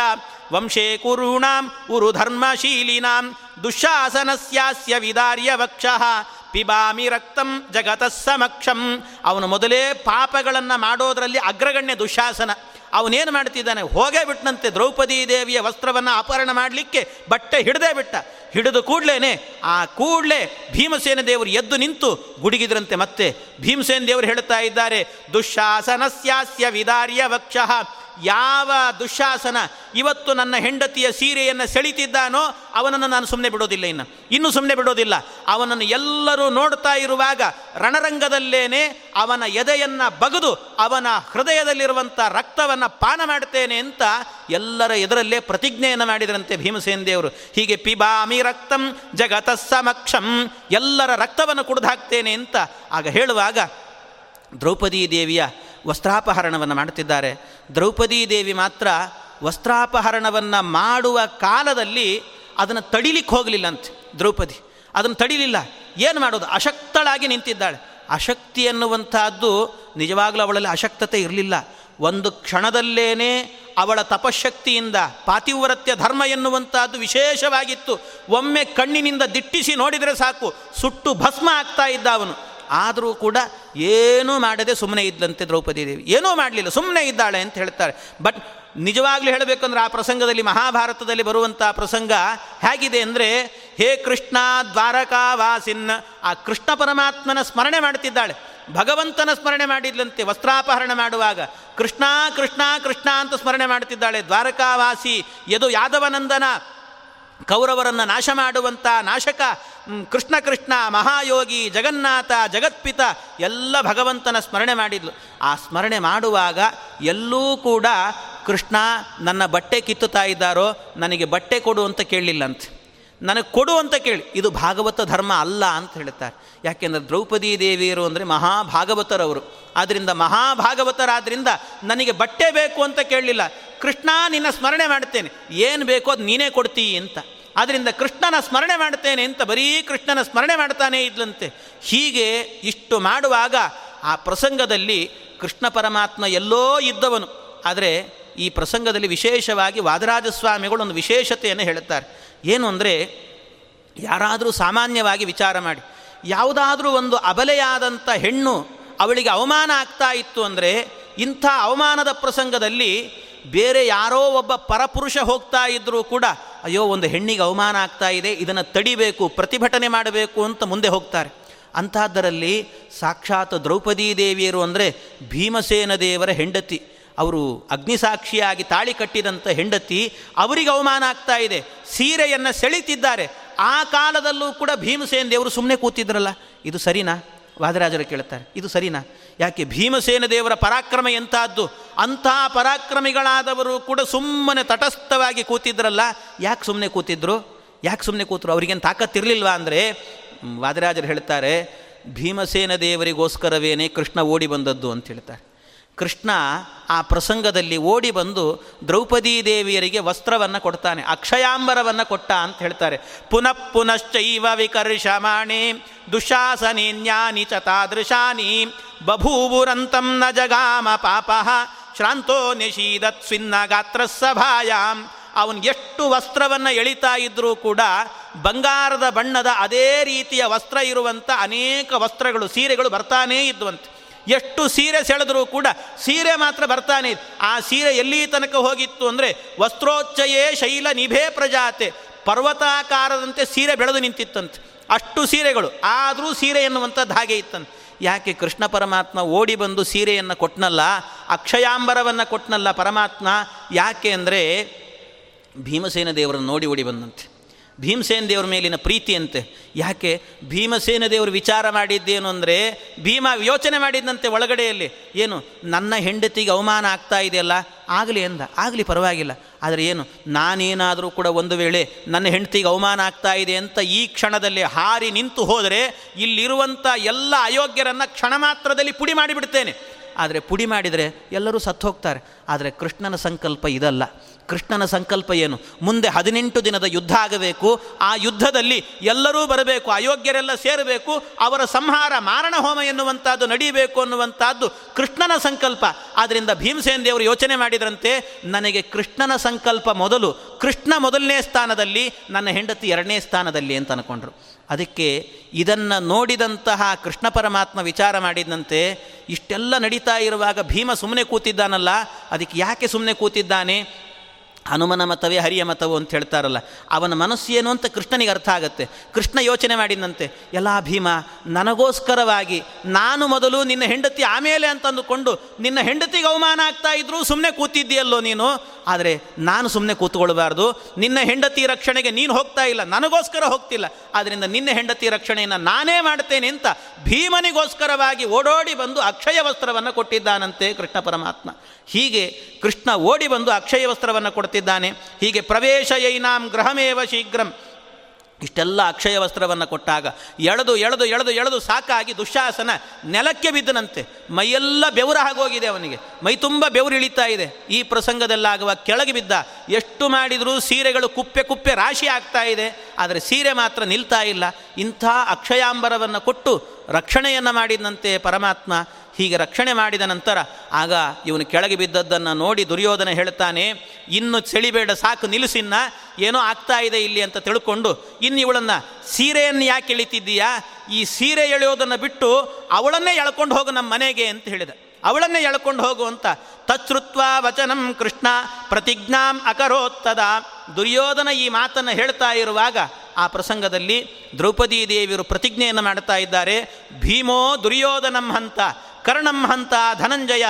ವಂಶೇ ಕುರುಣಾಂ ಉರು ಧರ್ಮಶೀಲಿನಾಂ ದುಶಾಸನಸ್ಯಾಸ್ಯ ವಿದಾರ್ಯ ವಕ್ಷಃ ಪಿಬಾಮಿ ರಕ್ತಂ ಜಗತಸ್ಸಮಕ್ಷಂ. ಅವನು ಮೊದಲೇ ಪಾಪಗಳನ್ನು ಮಾಡೋದರಲ್ಲಿ ಅಗ್ರಗಣ್ಯ ದುಶಾಸನ. ಅವನೇನು ಮಾಡ್ತಿದ್ದಾನೆ, ಹೋಗೇ ಬಿಟ್ಟನಂತೆ ದ್ರೌಪದಿ ದೇವಿಯ ವಸ್ತ್ರವನ್ನು ಅಪಹರಣ ಮಾಡಲಿಕ್ಕೆ ಬಟ್ಟೆ ಹಿಡದೇ ಬಿಟ್ಟ. ಹಿಡಿದು ಕೂಡಲೇ ಭೀಮಸೇನ ದೇವರು ಎದ್ದು ನಿಂತು ಗುಡುಗಿದ್ರಂತೆ. ಮತ್ತೆ ಭೀಮಸೇನ ದೇವರು ಹೇಳ್ತಾ ಇದ್ದಾರೆ, ದುಶಾಸನಸ್ಯಾಸ್ಯ ವಿದಾರ್ಯ ವಕ್ಷಃ. ಯಾವ ದುಶಾಸನ ಇವತ್ತು ನನ್ನ ಹೆಂಡತಿಯ ಸೀರೆಯನ್ನು ಸೆಳಿತಿದ್ದಾನೋ ಅವನನ್ನು ನಾನು ಸುಮ್ಮನೆ ಬಿಡೋದಿಲ್ಲ, ಇನ್ನೂ ಸುಮ್ಮನೆ ಬಿಡೋದಿಲ್ಲ. ಅವನನ್ನು ಎಲ್ಲರೂ ನೋಡ್ತಾ ಇರುವಾಗ ರಣರಂಗದಲ್ಲೇನೆ ಅವನ ಎದೆಯನ್ನು ಬಗೆದು ಅವನ ಹೃದಯದಲ್ಲಿರುವಂಥ ರಕ್ತವನ್ನು ಪಾನ ಮಾಡ್ತೇನೆ ಅಂತ ಎಲ್ಲರ ಎದುರಲ್ಲೇ ಪ್ರತಿಜ್ಞೆಯನ್ನು ಮಾಡಿದರಂತೆ ಭೀಮಸೇನ ದೇವರು. ಹೀಗೆ ಪಿಬಾಮಿ ರಕ್ತಂ ಜಗತಸ್ಸಮಕ್ಷಂ, ಎಲ್ಲರ ರಕ್ತವನ್ನು ಕುಡಿದು ಹಾಕ್ತೇನೆ ಅಂತ ಆಗ ಹೇಳುವಾಗ ದ್ರೌಪದಿ ದೇವಿಯ ವಸ್ತ್ರಾಪಹರಣವನ್ನು ಮಾಡುತ್ತಿದ್ದಾರೆ. ದ್ರೌಪದಿ ದೇವಿ ಮಾತ್ರ ವಸ್ತ್ರಾಪಹರಣವನ್ನು ಮಾಡುವ ಕಾಲದಲ್ಲಿ ಅದನ್ನು ತಡಿಲಿಕ್ಕೆ ಹೋಗಲಿಲ್ಲಂತೆ. ದ್ರೌಪದಿ ಅದನ್ನು ತಡಿಲಿಲ್ಲ. ಏನು ಮಾಡೋದು? ಅಶಕ್ತಳಾಗಿ ನಿಂತಿದ್ದಾಳೆ. ಅಶಕ್ತಿ ಎನ್ನುವಂತಹದ್ದು ನಿಜವಾಗಲೂ ಅವಳಲ್ಲಿ ಅಶಕ್ತತೆ ಇರಲಿಲ್ಲ. ಒಂದು ಕ್ಷಣದಲ್ಲೇ ಅವಳ ತಪಶಕ್ತಿಯಿಂದ ಪಾತಿವ್ರತ್ಯ ಧರ್ಮ ಎನ್ನುವಂತಹದ್ದು ವಿಶೇಷವಾಗಿತ್ತು. ಒಮ್ಮೆ ಕಣ್ಣಿನಿಂದ ದಿಟ್ಟಿಸಿ ನೋಡಿದರೆ ಸಾಕು, ಸುಟ್ಟು ಭಸ್ಮ ಆಗ್ತಾ ಇದ್ದ ಅವನು. ಆದರೂ ಕೂಡ ಏನೂ ಮಾಡದೆ ಸುಮ್ಮನೆ ಇದ್ದಂತೆ ದ್ರೌಪದಿ ದೇವಿ, ಏನೂ ಮಾಡಲಿಲ್ಲ, ಸುಮ್ಮನೆ ಇದ್ದಾಳೆ ಅಂತ ಹೇಳ್ತಾರೆ. ಬಟ್ ನಿಜವಾಗ್ಲೂ ಹೇಳಬೇಕಂದ್ರೆ ಆ ಪ್ರಸಂಗದಲ್ಲಿ, ಮಹಾಭಾರತದಲ್ಲಿ ಬರುವಂಥ ಪ್ರಸಂಗ ಹೇಗಿದೆ ಅಂದರೆ, ಹೇ ಕೃಷ್ಣ ದ್ವಾರಕಾ ವಾಸಿನ್ನ, ಆ ಕೃಷ್ಣ ಪರಮಾತ್ಮನ ಸ್ಮರಣೆ ಮಾಡ್ತಿದ್ದಾಳೆ, ಭಗವಂತನ ಸ್ಮರಣೆ ಮಾಡಿದ್ಲಂತೆ. ವಸ್ತ್ರಾಪಹರಣ ಮಾಡುವಾಗ ಕೃಷ್ಣ ಕೃಷ್ಣ ಕೃಷ್ಣ ಅಂತ ಸ್ಮರಣೆ ಮಾಡ್ತಿದ್ದಾಳೆ. ದ್ವಾರಕಾವಾಸಿ, ಯದು ಯಾದವನಂದನ, ಕೌರವರನ್ನು ನಾಶ ಮಾಡುವಂಥ ನಾಶಕ ಕೃಷ್ಣ ಕೃಷ್ಣ, ಮಹಾಯೋಗಿ, ಜಗನ್ನಾಥ, ಜಗತ್ಪಿತ ಎಲ್ಲ ಭಗವಂತನ ಸ್ಮರಣೆ ಮಾಡಿದ್ಲು. ಆ ಸ್ಮರಣೆ ಮಾಡುವಾಗ ಎಲ್ಲೂ ಕೂಡ ಕೃಷ್ಣ ನನ್ನ ಬಟ್ಟೆ ಕಿತ್ತುತ್ತಾ ಇದ್ದಾರೋ, ನನಗೆ ಬಟ್ಟೆ ಕೊಡು ಅಂತ ಕೇಳಲಿಲ್ಲಂತೆ, ನನಗೆ ಕೊಡು ಅಂತ ಕೇಳಿ. ಇದು ಭಾಗವತ ಧರ್ಮ ಅಲ್ಲ ಅಂತ ಹೇಳ್ತಾರೆ. ಯಾಕೆಂದರೆ ದ್ರೌಪದಿ ದೇವಿಯರು ಅಂದರೆ ಮಹಾಭಾಗವತರವರು, ಆದ್ದರಿಂದ ಮಹಾಭಾಗವತರಾದ್ದರಿಂದ ನನಗೆ ಬಟ್ಟೆ ಬೇಕು ಅಂತ ಕೇಳಲಿಲ್ಲ. ಕೃಷ್ಣ ನಿನ್ನ ಸ್ಮರಣೆ ಮಾಡ್ತೇನೆ, ಏನು ಬೇಕೋ ಅದು ನೀನೇ ಕೊಡ್ತೀಯಿ ಅಂತ. ಆದ್ದರಿಂದ ಕೃಷ್ಣನ ಸ್ಮರಣೆ ಮಾಡ್ತೇನೆ ಅಂತ ಬರೀ ಕೃಷ್ಣನ ಸ್ಮರಣೆ ಮಾಡ್ತಾನೇ ಇದ್ಲಂತೆ. ಹೀಗೆ ಇಷ್ಟು ಮಾಡುವಾಗ ಆ ಪ್ರಸಂಗದಲ್ಲಿ ಕೃಷ್ಣ ಪರಮಾತ್ಮ ಎಲ್ಲೋ ಇದ್ದವನು. ಆದರೆ ಈ ಪ್ರಸಂಗದಲ್ಲಿ ವಿಶೇಷವಾಗಿ ವಾದರಾಜಸ್ವಾಮಿಗಳು ಒಂದು ವಿಶೇಷತೆಯನ್ನು ಹೇಳುತ್ತಾರೆ. ಏನು ಅಂದರೆ, ಯಾರಾದರೂ ಸಾಮಾನ್ಯವಾಗಿ ವಿಚಾರ ಮಾಡಿ, ಯಾವುದಾದ್ರೂ ಒಂದು ಅಬಲೆಯಾದಂಥ ಹೆಣ್ಣು ಅವಳಿಗೆ ಅವಮಾನ ಆಗ್ತಾ ಇತ್ತು ಅಂದರೆ, ಇಂಥ ಅವಮಾನದ ಪ್ರಸಂಗದಲ್ಲಿ ಬೇರೆ ಯಾರೋ ಒಬ್ಬ ಪರಪುರುಷ ಹೋಗ್ತಾ ಇದ್ದರೂ ಕೂಡ, ಅಯ್ಯೋ ಒಂದು ಹೆಣ್ಣಿಗೆ ಅವಮಾನ ಆಗ್ತಾ ಇದೆ, ಇದನ್ನು ತಡಿಬೇಕು, ಪ್ರತಿಭಟನೆ ಮಾಡಬೇಕು ಅಂತ ಮುಂದೆ ಹೋಗ್ತಾರೆ. ಅಂಥದ್ದರಲ್ಲಿ ಸಾಕ್ಷಾತ್ ದ್ರೌಪದಿ ದೇವಿಯರು ಅಂದರೆ ಭೀಮಸೇನ ದೇವರ ಹೆಂಡತಿ, ಅವರು ಅಗ್ನಿಸಾಕ್ಷಿಯಾಗಿ ತಾಳಿ ಕಟ್ಟಿದಂಥ ಹೆಂಡತಿ, ಅವರಿಗೆ ಅವಮಾನ ಆಗ್ತಾ ಇದೆ, ಸೀರೆಯನ್ನು ಸೆಳಿತಿದ್ದಾರೆ. ಆ ಕಾಲದಲ್ಲೂ ಕೂಡ ಭೀಮಸೇನ ದೇವರು ಸುಮ್ಮನೆ ಕೂತಿದ್ರಲ್ಲ, ಇದು ಸರಿನಾ? ವಾದರಾಜರು ಕೇಳ್ತಾರೆ, ಇದು ಸರಿನಾ? ಯಾಕೆ ಭೀಮಸೇನ ದೇವರ ಪರಾಕ್ರಮ ಎಂಥದ್ದು, ಅಂಥ ಪರಾಕ್ರಮಿಗಳಾದವರು ಕೂಡ ಸುಮ್ಮನೆ ತಟಸ್ಥವಾಗಿ ಕೂತಿದ್ರಲ್ಲ, ಯಾಕೆ ಸುಮ್ಮನೆ ಕೂತಿದ್ರು? ಅವ್ರಿಗೇನು ತಾಕತ್ತಿರಲಿಲ್ವಾ ಅಂದರೆ, ವಾದರಾಜರು ಹೇಳ್ತಾರೆ, ಭೀಮಸೇನ ದೇವರಿಗೋಸ್ಕರವೇನೇ ಕೃಷ್ಣ ಓಡಿ ಬಂದದ್ದು ಅಂತ ಹೇಳ್ತಾರೆ. ಕೃಷ್ಣ ಆ ಪ್ರಸಂಗದಲ್ಲಿ ಓಡಿ ಬಂದು ದ್ರೌಪದಿ ದೇವಿಯರಿಗೆ ವಸ್ತ್ರವನ್ನು ಕೊಡ್ತಾನೆ, ಅಕ್ಷಯಾಂಬರವನ್ನು ಕೊಟ್ಟ ಅಂತ ಹೇಳ್ತಾರೆ. ಪುನಃ ಪುನಶ್ಚೈವ ವಿಕರ್ಷಮಾಣೆ ದುಶಾಸನೆ ನ್ಯಾನಿ ಚ ತಾದೃಶಾನಿ ಬಭೂವುರಂತಂ ನ ಜಗಾಮ ಪಾಪಃ ಶ್ರಾಂತೋ ನಿಷೀದತ್ ಸ್ವಿನ್ನ ಗಾತ್ರ ಸಭಾಯಾಮ್. ಅವನು ಎಷ್ಟು ವಸ್ತ್ರವನ್ನು ಎಳಿತಾ ಇದ್ದರೂ ಕೂಡ ಬಂಗಾರದ ಬಣ್ಣದ ಅದೇ ರೀತಿಯ ವಸ್ತ್ರ ಇರುವಂಥ ಅನೇಕ ವಸ್ತ್ರಗಳು, ಸೀರೆಗಳು ಬರ್ತಾನೇ ಇದ್ದುವಂತೆ. ಎಷ್ಟು ಸೀರೆ ಸೆಳೆದರೂ ಕೂಡ ಸೀರೆ ಮಾತ್ರ ಬರ್ತಾನೆ. ಆ ಸೀರೆ ಎಲ್ಲಿ ತನಕ ಹೋಗಿತ್ತು ಅಂದರೆ, ವಸ್ತ್ರೋಚ್ಚಯೇ ಶೈಲ ನಿಭೆ ಪ್ರಜಾತೆ, ಪರ್ವತಾಕಾರದಂತೆ ಸೀರೆ ಬೆಳೆದು ನಿಂತಿತ್ತಂತೆ, ಅಷ್ಟು ಸೀರೆಗಳು. ಆದರೂ ಸೀರೆ ಎನ್ನುವಂಥದ್ದು ಹಾಗೆ ಇತ್ತಂತೆ. ಯಾಕೆ ಕೃಷ್ಣ ಪರಮಾತ್ಮ ಓಡಿ ಬಂದು ಸೀರೆಯನ್ನು ಕೊಟ್ಟನಲ್ಲ, ಅಕ್ಷಯಾಂಬರವನ್ನು ಕೊಟ್ಟನಲ್ಲ ಪರಮಾತ್ಮ, ಯಾಕೆ ಅಂದರೆ ಭೀಮಸೇನ ದೇವರನ್ನು ನೋಡಿ ಓಡಿ ಬಂದಂತೆ, ಭೀಮಸೇನ ದೇವರ ಮೇಲಿನ ಪ್ರೀತಿಯಂತೆ. ಯಾಕೆ ಭೀಮಸೇನ ದೇವರು ವಿಚಾರ ಮಾಡಿದ್ದೇನು ಅಂದರೆ, ಭೀಮ ಯೋಚನೆ ಮಾಡಿದ್ದಂತೆ ಒಳಗಡೆಯಲ್ಲಿ, ಏನು ನನ್ನ ಹೆಂಡತಿಗೆ ಅವಮಾನ ಆಗ್ತಾ ಇದೆಯಲ್ಲ, ಆಗಲಿ ಎಂದ, ಆಗಲಿ ಪರವಾಗಿಲ್ಲ, ಆದರೆ ಏನು ನಾನೇನಾದರೂ ಕೂಡ ಒಂದು ವೇಳೆ ನನ್ನ ಹೆಂಡತಿಗೆ ಅವಮಾನ ಆಗ್ತಾ ಇದೆ ಅಂತ ಈ ಕ್ಷಣದಲ್ಲಿ ಹಾರಿ ನಿಂತು ಹೋದರೆ ಇಲ್ಲಿರುವಂಥ ಎಲ್ಲ ಅಯೋಗ್ಯರನ್ನು ಕ್ಷಣ ಮಾತ್ರದಲ್ಲಿ ಪುಡಿ ಮಾಡಿಬಿಡ್ತೇನೆ, ಆದರೆ ಪುಡಿ ಮಾಡಿದರೆ ಎಲ್ಲರೂ ಸತ್ತು ಹೋಗ್ತಾರೆ. ಆದರೆ ಕೃಷ್ಣನ ಸಂಕಲ್ಪ ಇದಲ್ಲ. ಕೃಷ್ಣನ ಸಂಕಲ್ಪ ಏನು, ಮುಂದೆ 18 ದಿನದ ಯುದ್ಧ ಆಗಬೇಕು, ಆ ಯುದ್ಧದಲ್ಲಿ ಎಲ್ಲರೂ ಬರಬೇಕು, ಅಯೋಗ್ಯರೆಲ್ಲ ಸೇರಬೇಕು, ಅವರ ಸಂಹಾರ, ಮಾರಣ ಹೋಮ ಎನ್ನುವಂಥದ್ದು ನಡೀಬೇಕು ಅನ್ನುವಂಥದ್ದು ಕೃಷ್ಣನ ಸಂಕಲ್ಪ. ಆದ್ದರಿಂದ ಭೀಮಸೇನ ದೇವರು ಯೋಚನೆ ಮಾಡಿದ್ರಂತೆ, ನನಗೆ ಕೃಷ್ಣನ ಸಂಕಲ್ಪ ಮೊದಲು, ಕೃಷ್ಣ ಮೊದಲನೇ ಸ್ಥಾನದಲ್ಲಿ, ನನ್ನ ಹೆಂಡತಿ ಎರಡನೇ ಸ್ಥಾನದಲ್ಲಿ ಅಂತ ಅಂದ್ಕೊಂಡ್ರು. ಅದಕ್ಕೆ ಇದನ್ನು ನೋಡಿದಂತಹ ಕೃಷ್ಣ ಪರಮಾತ್ಮ ವಿಚಾರ ಮಾಡಿದಂತೆ, ಇಷ್ಟೆಲ್ಲ ನಡೀತಾ ಇರುವಾಗ ಭೀಮ ಸುಮ್ಮನೆ ಕೂತಿದ್ದಾನಲ್ಲ, ಅದಕ್ಕೆ ಯಾಕೆ ಸುಮ್ಮನೆ ಕೂತಿದ್ದಾನೆ, ಹನುಮನ ಮತವೇ ಹರಿಯ ಮತವು ಅಂತ ಹೇಳ್ತಾರಲ್ಲ, ಅವನ ಮನಸ್ಸು ಏನು ಅಂತ ಕೃಷ್ಣನಿಗೆ ಅರ್ಥ ಆಗುತ್ತೆ. ಕೃಷ್ಣ ಯೋಚನೆ ಮಾಡಿದಂತೆ, ಎಲ್ಲ ಭೀಮ, ನನಗೋಸ್ಕರವಾಗಿ ನಾನು ಮೊದಲು, ನಿನ್ನ ಹೆಂಡತಿ ಆಮೇಲೆ ಅಂತಂದುಕೊಂಡು ನಿನ್ನ ಹೆಂಡತಿಗೆ ಅವಮಾನ ಆಗ್ತಾ ಇದ್ರೂ ಸುಮ್ಮನೆ ಕೂತಿದ್ದೀಯಲ್ಲೋ ನೀನು, ಆದರೆ ನಾನು ಸುಮ್ಮನೆ ಕೂತ್ಕೊಳ್ಬಾರ್ದು, ನಿನ್ನ ಹೆಂಡತಿ ರಕ್ಷಣೆಗೆ ನೀನು ಹೋಗ್ತಾ ಇಲ್ಲ, ನನಗೋಸ್ಕರ ಹೋಗ್ತಿಲ್ಲ, ಆದ್ದರಿಂದ ನಿನ್ನ ಹೆಂಡತಿ ರಕ್ಷಣೆಯನ್ನು ನಾನೇ ಮಾಡ್ತೇನೆ ಅಂತ ಭೀಮನಿಗೋಸ್ಕರವಾಗಿ ಓಡೋಡಿ ಬಂದು ಅಕ್ಷಯ ವಸ್ತ್ರವನ್ನು ಕೊಟ್ಟಿದ್ದಾನಂತೆ ಕೃಷ್ಣ ಪರಮಾತ್ಮ. ಹೀಗೆ ಕೃಷ್ಣ ಓಡಿ ಬಂದು ಅಕ್ಷಯ ವಸ್ತ್ರವನ್ನು ಕೊಡ್ತಿದ್ದಾನೆ. ಹೀಗೆ ಪ್ರವೇಶಯೈನಾಂ ಗೃಹಮೇವ ಶೀಘ್ರಂ, ಇಷ್ಟೆಲ್ಲ ಅಕ್ಷಯ ವಸ್ತ್ರವನ್ನು ಕೊಟ್ಟಾಗ ಎಳೆದು ಎಳೆದು ಎಳೆದು ಎಳೆದು ಸಾಕಾಗಿ ದುಶಾಸನ ನೆಲಕ್ಕೆ ಬಿದ್ದನಂತೆ. ಮೈಯೆಲ್ಲ ಬೆವರು ಆಗೋಗಿದೆ ಅವನಿಗೆ, ಮೈ ತುಂಬ ಬೆವರು ಇಳಿತಾ ಇದೆ. ಈ ಪ್ರಸಂಗದಲ್ಲಾಗುವ ಕೆಳಗೆ ಬಿದ್ದ, ಎಷ್ಟು ಮಾಡಿದರೂ ಸೀರೆಗಳು ಕುಪ್ಪೆ ಕುಪ್ಪೆ ರಾಶಿ ಆಗ್ತಾ ಇದೆ, ಆದರೆ ಸೀರೆ ಮಾತ್ರ ನಿಲ್ತಾ ಇಲ್ಲ. ಇಂಥ ಅಕ್ಷಯಾಂಬರವನ್ನು ಕೊಟ್ಟು ರಕ್ಷಣೆಯನ್ನು ಮಾಡಿದಂತೆ ಪರಮಾತ್ಮ. ಹೀಗೆ ರಕ್ಷಣೆ ಮಾಡಿದ ನಂತರ ಆಗ ಇವನು ಕೆಳಗೆ ಬಿದ್ದದ್ದನ್ನು ನೋಡಿ ದುರ್ಯೋಧನ ಹೇಳ್ತಾನೆ, ಇನ್ನು ಸೆಳಿಬೇಡ, ಸಾಕು, ನಿಲ್ಲಿಸಿನ್ನ, ಏನೋ ಆಗ್ತಾ ಇದೆ ಇಲ್ಲಿ ಅಂತ ತಿಳ್ಕೊಂಡು, ಇನ್ನು ಇವಳನ್ನು ಸೀರೆಯನ್ನು ಯಾಕೆ ಎಳಿತಿದ್ದೀಯಾ, ಈ ಸೀರೆ ಎಳೆಯೋದನ್ನು ಬಿಟ್ಟು ಅವಳನ್ನೇ ಎಳ್ಕೊಂಡು ಹೋಗು ನಮ್ಮ ಮನೆಗೆ ಅಂತ ಹೇಳಿದ. ಅವಳನ್ನೇ ಎಳ್ಕೊಂಡು ಹೋಗುವಂತ ತತ್ಸೃತ್ವ ವಚನಂ ಕೃಷ್ಣ ಪ್ರತಿಜ್ಞಾಂ ಅಕರೋತ್ತದ. ದುರ್ಯೋಧನ ಈ ಮಾತನ್ನು ಹೇಳ್ತಾ ಇರುವಾಗ ಆ ಪ್ರಸಂಗದಲ್ಲಿ ದ್ರೌಪದಿ ದೇವಿಯರು ಪ್ರತಿಜ್ಞೆಯನ್ನು ಮಾಡ್ತಾ ಇದ್ದಾರೆ. ಭೀಮೋ ದುರ್ಯೋಧನಂ ಹಂತ ಕರ್ಣಂ ಹಂತ ಧನಂಜಯ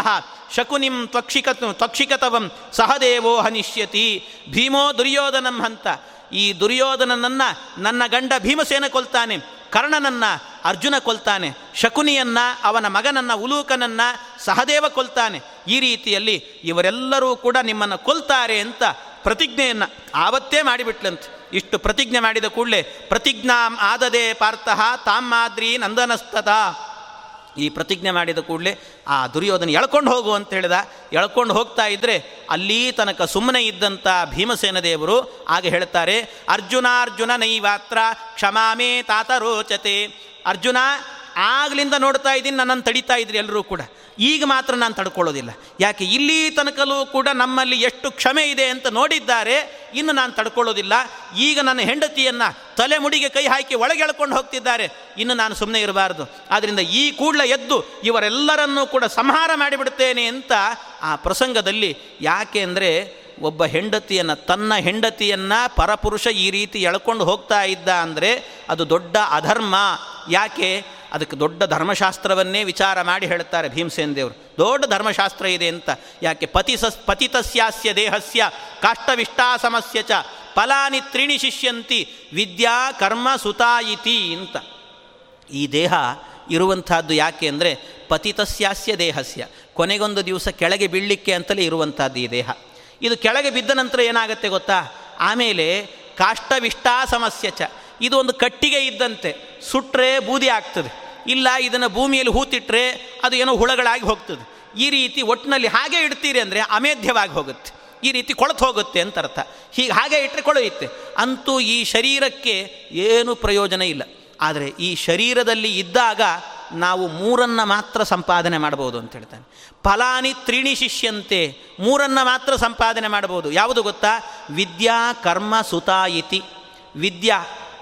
ಶಕುನಿಂ ತ್ವಕ್ಷಿಕತವಂ ಸಹದೇವೋ ಹನಿಷ್ಯತಿ. ಭೀಮೋ ದುರ್ಯೋಧನಂ ಹಂತ, ಈ ದುರ್ಯೋಧನನನ್ನು ನನ್ನ ಗಂಡ ಭೀಮಸೇನ ಕೊಲ್ತಾನೆ, ಕರ್ಣನನ್ನು ಅರ್ಜುನ ಕೊಲ್ತಾನೆ, ಶಕುನಿಯನ್ನು ಅವನ ಮಗನನ್ನು ಉಲೂಕನನ್ನು ಸಹದೇವ ಕೊಲ್ತಾನೆ, ಈ ರೀತಿಯಲ್ಲಿ ಇವರೆಲ್ಲರೂ ಕೂಡ ನಿಮ್ಮನ್ನು ಕೊಲ್ತಾರೆ ಅಂತ ಪ್ರತಿಜ್ಞೆಯನ್ನು ಆವತ್ತೇ ಮಾಡಿಬಿಟ್ಲಂತೆ. ಇಷ್ಟು ಪ್ರತಿಜ್ಞೆ ಮಾಡಿದ ಕೂಡಲೇ ಪ್ರತಿಜ್ಞಾಂ ಆದದೆ ಪಾರ್ಥಃ ತಾಮ್ಮಾದ್ರಿ ನಂದನಸ್ತತ. ಈ ಪ್ರತಿಜ್ಞೆ ಮಾಡಿದ ಕೂಡಲೇ ಆ ದುರ್ಯೋಧನ ಎಳ್ಕೊಂಡು ಹೋಗು ಅಂತ ಹೇಳಿದ. ಎಳ್ಕೊಂಡು ಹೋಗ್ತಾ ಇದ್ದರೆ ಅಲ್ಲಿ ತನಕ ಸುಮ್ಮನೆ ಇದ್ದಂಥ ಭೀಮಸೇನ ದೇವರು ಆಗ ಹೇಳ್ತಾರೆ, ಅರ್ಜುನಾರ್ಜುನ ನೈವಾತ್ರ ಕ್ಷಮಾಮೇ ತಾತ ರೋಚತೆ. ಅರ್ಜುನ, ಆಗ್ಲಿಂದ ನೋಡ್ತಾ ಇದ್ದೀನಿ ನನ್ನನ್ನು ತಡೀತಾ ಇದ್ರಿ ಎಲ್ಲರೂ ಕೂಡ, ಈಗ ಮಾತ್ರ ನಾನು ತಡ್ಕೊಳ್ಳೋದಿಲ್ಲ. ಯಾಕೆ ಇಲ್ಲಿ ತನಕಲೂ ಕೂಡ ನಮ್ಮಲ್ಲಿ ಎಷ್ಟು ಕ್ಷಮೆ ಇದೆ ಅಂತ ನೋಡಿದ್ದಾರೆ, ಇನ್ನು ನಾನು ತಡ್ಕೊಳ್ಳೋದಿಲ್ಲ. ಈಗ ನನ್ನ ಹೆಂಡತಿಯನ್ನು ತಲೆ ಮುಡಿಗೆ ಕೈ ಹಾಕಿ ಒಳಗೆ ಎಳ್ಕೊಂಡು ಹೋಗ್ತಿದ್ದಾರೆ, ಇನ್ನು ನಾನು ಸುಮ್ಮನೆ ಇರಬಾರ್ದು, ಆದ್ದರಿಂದ ಈ ಕೂಡಲೇ ಎದ್ದು ಇವರೆಲ್ಲರನ್ನೂ ಕೂಡ ಸಂಹಾರ ಮಾಡಿಬಿಡ್ತೇನೆ ಅಂತ ಆ ಪ್ರಸಂಗದಲ್ಲಿ. ಯಾಕೆ ಅಂದರೆ ಒಬ್ಬ ಹೆಂಡತಿಯನ್ನು, ತನ್ನ ಹೆಂಡತಿಯನ್ನು ಪರಪುರುಷ ಈ ರೀತಿ ಎಳ್ಕೊಂಡು ಹೋಗ್ತಾ ಇದ್ದ ಅಂದರೆ ಅದು ದೊಡ್ಡ ಅಧರ್ಮ. ಯಾಕೆ? ಅದಕ್ಕೆ ದೊಡ್ಡ ಧರ್ಮಶಾಸ್ತ್ರವನ್ನೇ ವಿಚಾರ ಮಾಡಿ ಹೇಳ್ತಾರೆ ಭೀಮಸೇನ ದೇವರು, ದೊಡ್ಡ ಧರ್ಮಶಾಸ್ತ್ರ ಇದೆ ಅಂತ. ಯಾಕೆ? ಪತಿತಸ್ಯಾಸ್ಯ ದೇಹಸ್ಯ ಕಾಷ್ಟವಿಷ್ಟಾ ಸಮಸ್ಯ ಚ ಫಲಾನಿ ತ್ರೀಣಿ ಶಿಷ್ಯಂತಿ ವಿದ್ಯಾ ಕರ್ಮ ಸುತಾಯಿತಿ ಅಂತ. ಈ ದೇಹ ಇರುವಂಥದ್ದು ಯಾಕೆ ಅಂದರೆ ಪತಿತಸ್ಯಾಸ್ಯ ದೇಹಸ್ಯ, ಕೊನೆಗೊಂದು ದಿವಸ ಕೆಳಗೆ ಬೀಳಲಿಕ್ಕೆ ಅಂತಲೇ ಇರುವಂಥದ್ದು ಈ ದೇಹ. ಇದು ಕೆಳಗೆ ಬಿದ್ದ ನಂತರ ಏನಾಗುತ್ತೆ ಗೊತ್ತಾ? ಆಮೇಲೆ ಕಾಷ್ಟವಿಷ್ಟಾ ಸಮಸ್ಯ ಚ, ಇದು ಒಂದು ಕಟ್ಟಿಗೆ ಇದ್ದಂತೆ, ಸುಟ್ಟರೆ ಬೂದಿ ಆಗ್ತದೆ, ಇಲ್ಲ ಇದನ್ನು ಭೂಮಿಯಲ್ಲಿ ಹೂತಿಟ್ಟರೆ ಅದು ಏನೋ ಹುಳಗಳಾಗಿ ಹೋಗ್ತದೆ. ಈ ರೀತಿ ಒಟ್ಟಿನಲ್ಲಿ ಹಾಗೆ ಇಡ್ತೀರಿ ಅಂದರೆ ಅಮೇಧ್ಯವಾಗಿ ಹೋಗುತ್ತೆ, ಈ ರೀತಿ ಕೊಳತು ಹೋಗುತ್ತೆ ಅಂತ ಅರ್ಥ. ಹೀಗೆ ಹಾಗೆ ಇಟ್ಟರೆ ಕೊಳೆಯುತ್ತೆ. ಅಂತೂ ಈ ಶರೀರಕ್ಕೆ ಏನೂ ಪ್ರಯೋಜನ ಇಲ್ಲ. ಆದರೆ ಈ ಶರೀರದಲ್ಲಿ ಇದ್ದಾಗ ನಾವು ಮೂರನ್ನು ಮಾತ್ರ ಸಂಪಾದನೆ ಮಾಡ್ಬೋದು ಅಂತ ಹೇಳ್ತಾನೆ. ಫಲಾನಿ ತ್ರೀಣಿ ಶಿಷ್ಯಂತೆ, ಮೂರನ್ನು ಮಾತ್ರ ಸಂಪಾದನೆ ಮಾಡ್ಬೋದು. ಯಾವುದು ಗೊತ್ತಾ? ವಿದ್ಯಾ ಕರ್ಮ ಸುತಾಯಿತಿ. ವಿದ್ಯಾ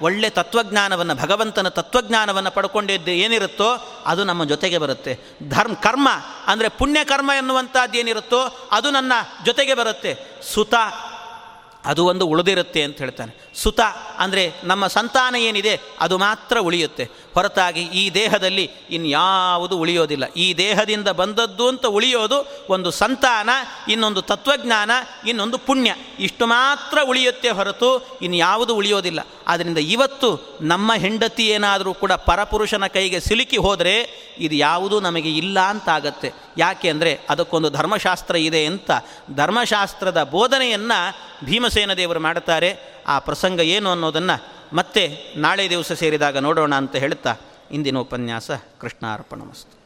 ಒಳ್ಳೆ ತತ್ವಜ್ಞಾನವನ್ನು, ಭಗವಂತನ ತತ್ವಜ್ಞಾನವನ್ನು ಪಡ್ಕೊಂಡಿದ್ದು ಏನಿರುತ್ತೋ ಅದು ನಮ್ಮ ಜೊತೆಗೆ ಬರುತ್ತೆ. ಕರ್ಮ ಅಂದರೆ ಪುಣ್ಯಕರ್ಮ ಎನ್ನುವಂಥದ್ದು ಏನಿರುತ್ತೋ ಅದು ನನ್ನ ಜೊತೆಗೆ ಬರುತ್ತೆ. ಸುತ ಅದು ಒಂದು ಉಳಿದಿರುತ್ತೆ ಅಂತ ಹೇಳ್ತಾನೆ. ಸುತ ಅಂದರೆ ನಮ್ಮ ಸಂತಾನ ಏನಿದೆ ಅದು ಮಾತ್ರ ಉಳಿಯುತ್ತೆ, ಹೊರತಾಗಿ ಈ ದೇಹದಲ್ಲಿ ಇನ್ಯಾವುದು ಉಳಿಯೋದಿಲ್ಲ. ಈ ದೇಹದಿಂದ ಬಂದದ್ದು ಅಂತ ಉಳಿಯೋದು ಒಂದು ಸಂತಾನ, ಇನ್ನೊಂದು ತತ್ವಜ್ಞಾನ, ಇನ್ನೊಂದು ಪುಣ್ಯ, ಇಷ್ಟು ಮಾತ್ರ ಉಳಿಯುತ್ತೆ ಹೊರತು ಇನ್ಯಾವುದು ಉಳಿಯೋದಿಲ್ಲ. ಆದ್ದರಿಂದ ಇವತ್ತು ನಮ್ಮ ಹೆಂಡತಿ ಏನಾದರೂ ಕೂಡ ಪರಪುರುಷನ ಕೈಗೆ ಸಿಲುಕಿ ಹೋದರೆ ಇದು ಯಾವುದೂ ನಮಗೆ ಇಲ್ಲ ಅಂತಾಗತ್ತೆ. ಯಾಕೆ ಅಂದರೆ ಅದಕ್ಕೊಂದು ಧರ್ಮಶಾಸ್ತ್ರ ಇದೆ ಅಂತ ಧರ್ಮಶಾಸ್ತ್ರದ ಬೋಧನೆಯನ್ನು ಭೀಮಸೇನ ದೇವರು ಮಾಡುತ್ತಾರೆ. ಆ ಪ್ರಸಂಗ ಏನು ಅನ್ನೋದನ್ನು ಮತ್ತೆ ನಾಳೆ ದಿವಸ ಸೇರಿದಾಗ ನೋಡೋಣ ಅಂತ ಹೇಳ್ತಾ ಇಂದಿನ ಉಪನ್ಯಾಸ ಕೃಷ್ಣಾರ್ಪಣಮಸ್ತು.